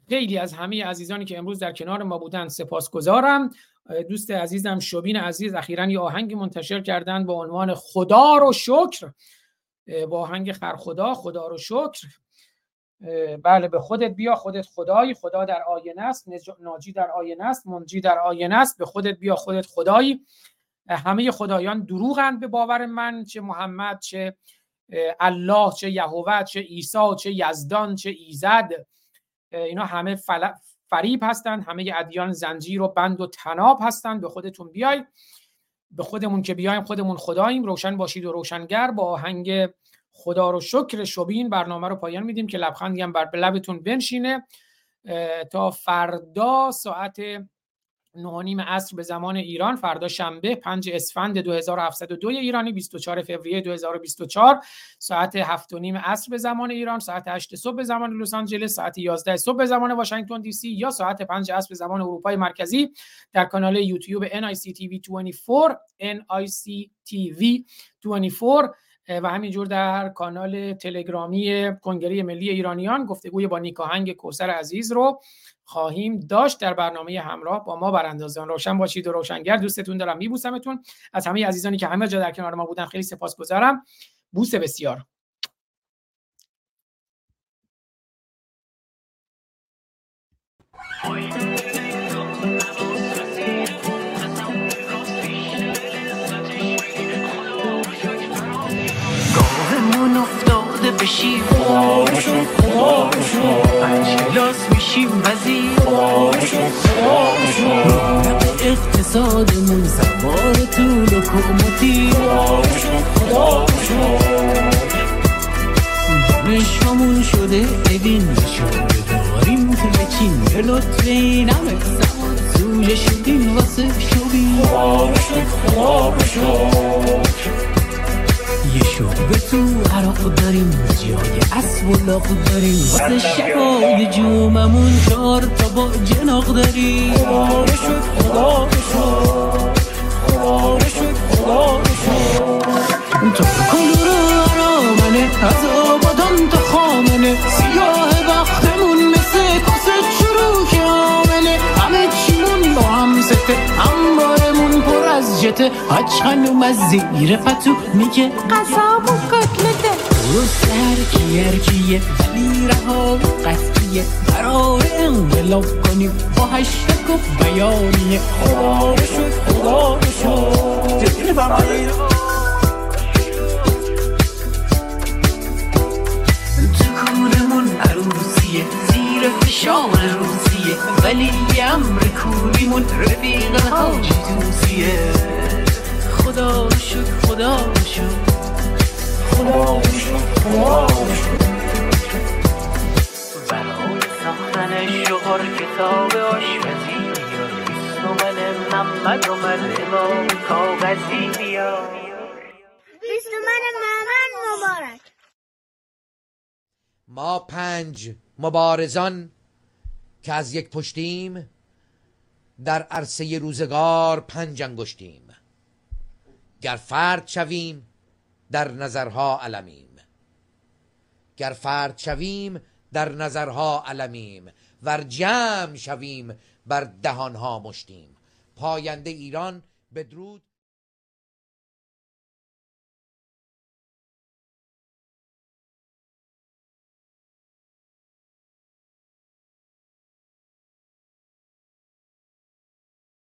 خیلی از همه عزیزانی که امروز در کنار ما بودند سپاسگزارم. دوست عزیزم شبین عزیز اخیراً یه آهنگی منتشر کردن با عنوان خدا رو شکر، با آهنگ خر خدا، خدا رو شکر. بله به خودت بیا، خودت خدایی، خدا در آینه است، ناجی در آینه است، منجی در آینه است، به خودت بیا خودت خدایی. همه خدایان دروغند به باور من، چه محمد، چه الله، چه یهوه، چه عیسی، چه یزدان، چه ایزد، اینا همه فریب هستند، همه ادیان زنجیر و بند و طناب هستند. به خودتون بیای، به خودمون که بیایم خودمون خداییم. روشن باشید و روشنگر. با آهنگ خدا رو شکر شبین برنامه رو پایان میدیم که لبخندی هم بر لبتون بنشینه. تا فردا ساعت 9:30 عصر به زمان ایران، فردا شنبه 5 اسفند 2702 ایرانی، 24 فوریه 2024، ساعت 7:30 عصر به زمان ایران، ساعت 8 صبح به زمان لس آنجلس، ساعت 11 صبح به زمان واشنگتن دی سی، یا ساعت 5 عصر به زمان اروپای مرکزی، در کانال یوتیوب NICTV 24 و همینجور در کانال تلگرامی کنگره ملی ایرانیان گفتگوی با نیکاهنگ کوثر عزیز رو خواهیم داشت. در برنامه همراه با ما براندازان روشن باشید و روشنگر. دوستتون دارم، میبوسمتون. از همه عزیزانی که همه جا در کنار ما بودن خیلی سپاسگزارم. بوسه بسیار. بشیم خوابشون خوابشون پنج کلاس میشیم وزیر خوابشون خوابشون به اقتصادمون سوار تو لوکوموتیو خوابشون خوابشون دانشمون شده ببین نشون داریم توی چین به لطف این همه زمان سوژه شدیم واسه شبیم خوابشون خوابشون یه شعبه تو عراق داریم، جای اسب و لاغ داریم، واسه شبای جمعمون چار تا با جناغ داریم. خدا شد خدا شد خدا شد خدا شد تو کلور آرامنه از آبادان تا خامنه، سیاه وقتمون مثل کاسه چروک آمنه، همه چیمون با هم سته، انبارمون پر از جته، حاج خانوم از زیر پتو میگه قصاب و کتلته، درست هرکی هرکیه ولی رها و قطعیه، قرار انقلاب کنیم با هشتک و بیانیه. خدا شد خدا شد جدیل برای تکونمون عروسیه زیر فشار روسیه، ولی امر کوریمون رفیق حاجی توسیه. خدا شد خدا شد خدا شد خدا شد برای ساختن شغار کتاب آشپزی بیار، بیستومن محمد و من امام کاغذی بیار، بیستومن محمد مبارک. ما 5 مبارزان که از یک پشتیم، در عرصه روزگار 5 انگشتیم، گر فرد شویم در نظرها علمیم، گر فرد شویم در نظرها علمیم، ور جمع شویم بر دهانها مشتیم. پاینده ایران، بدرود.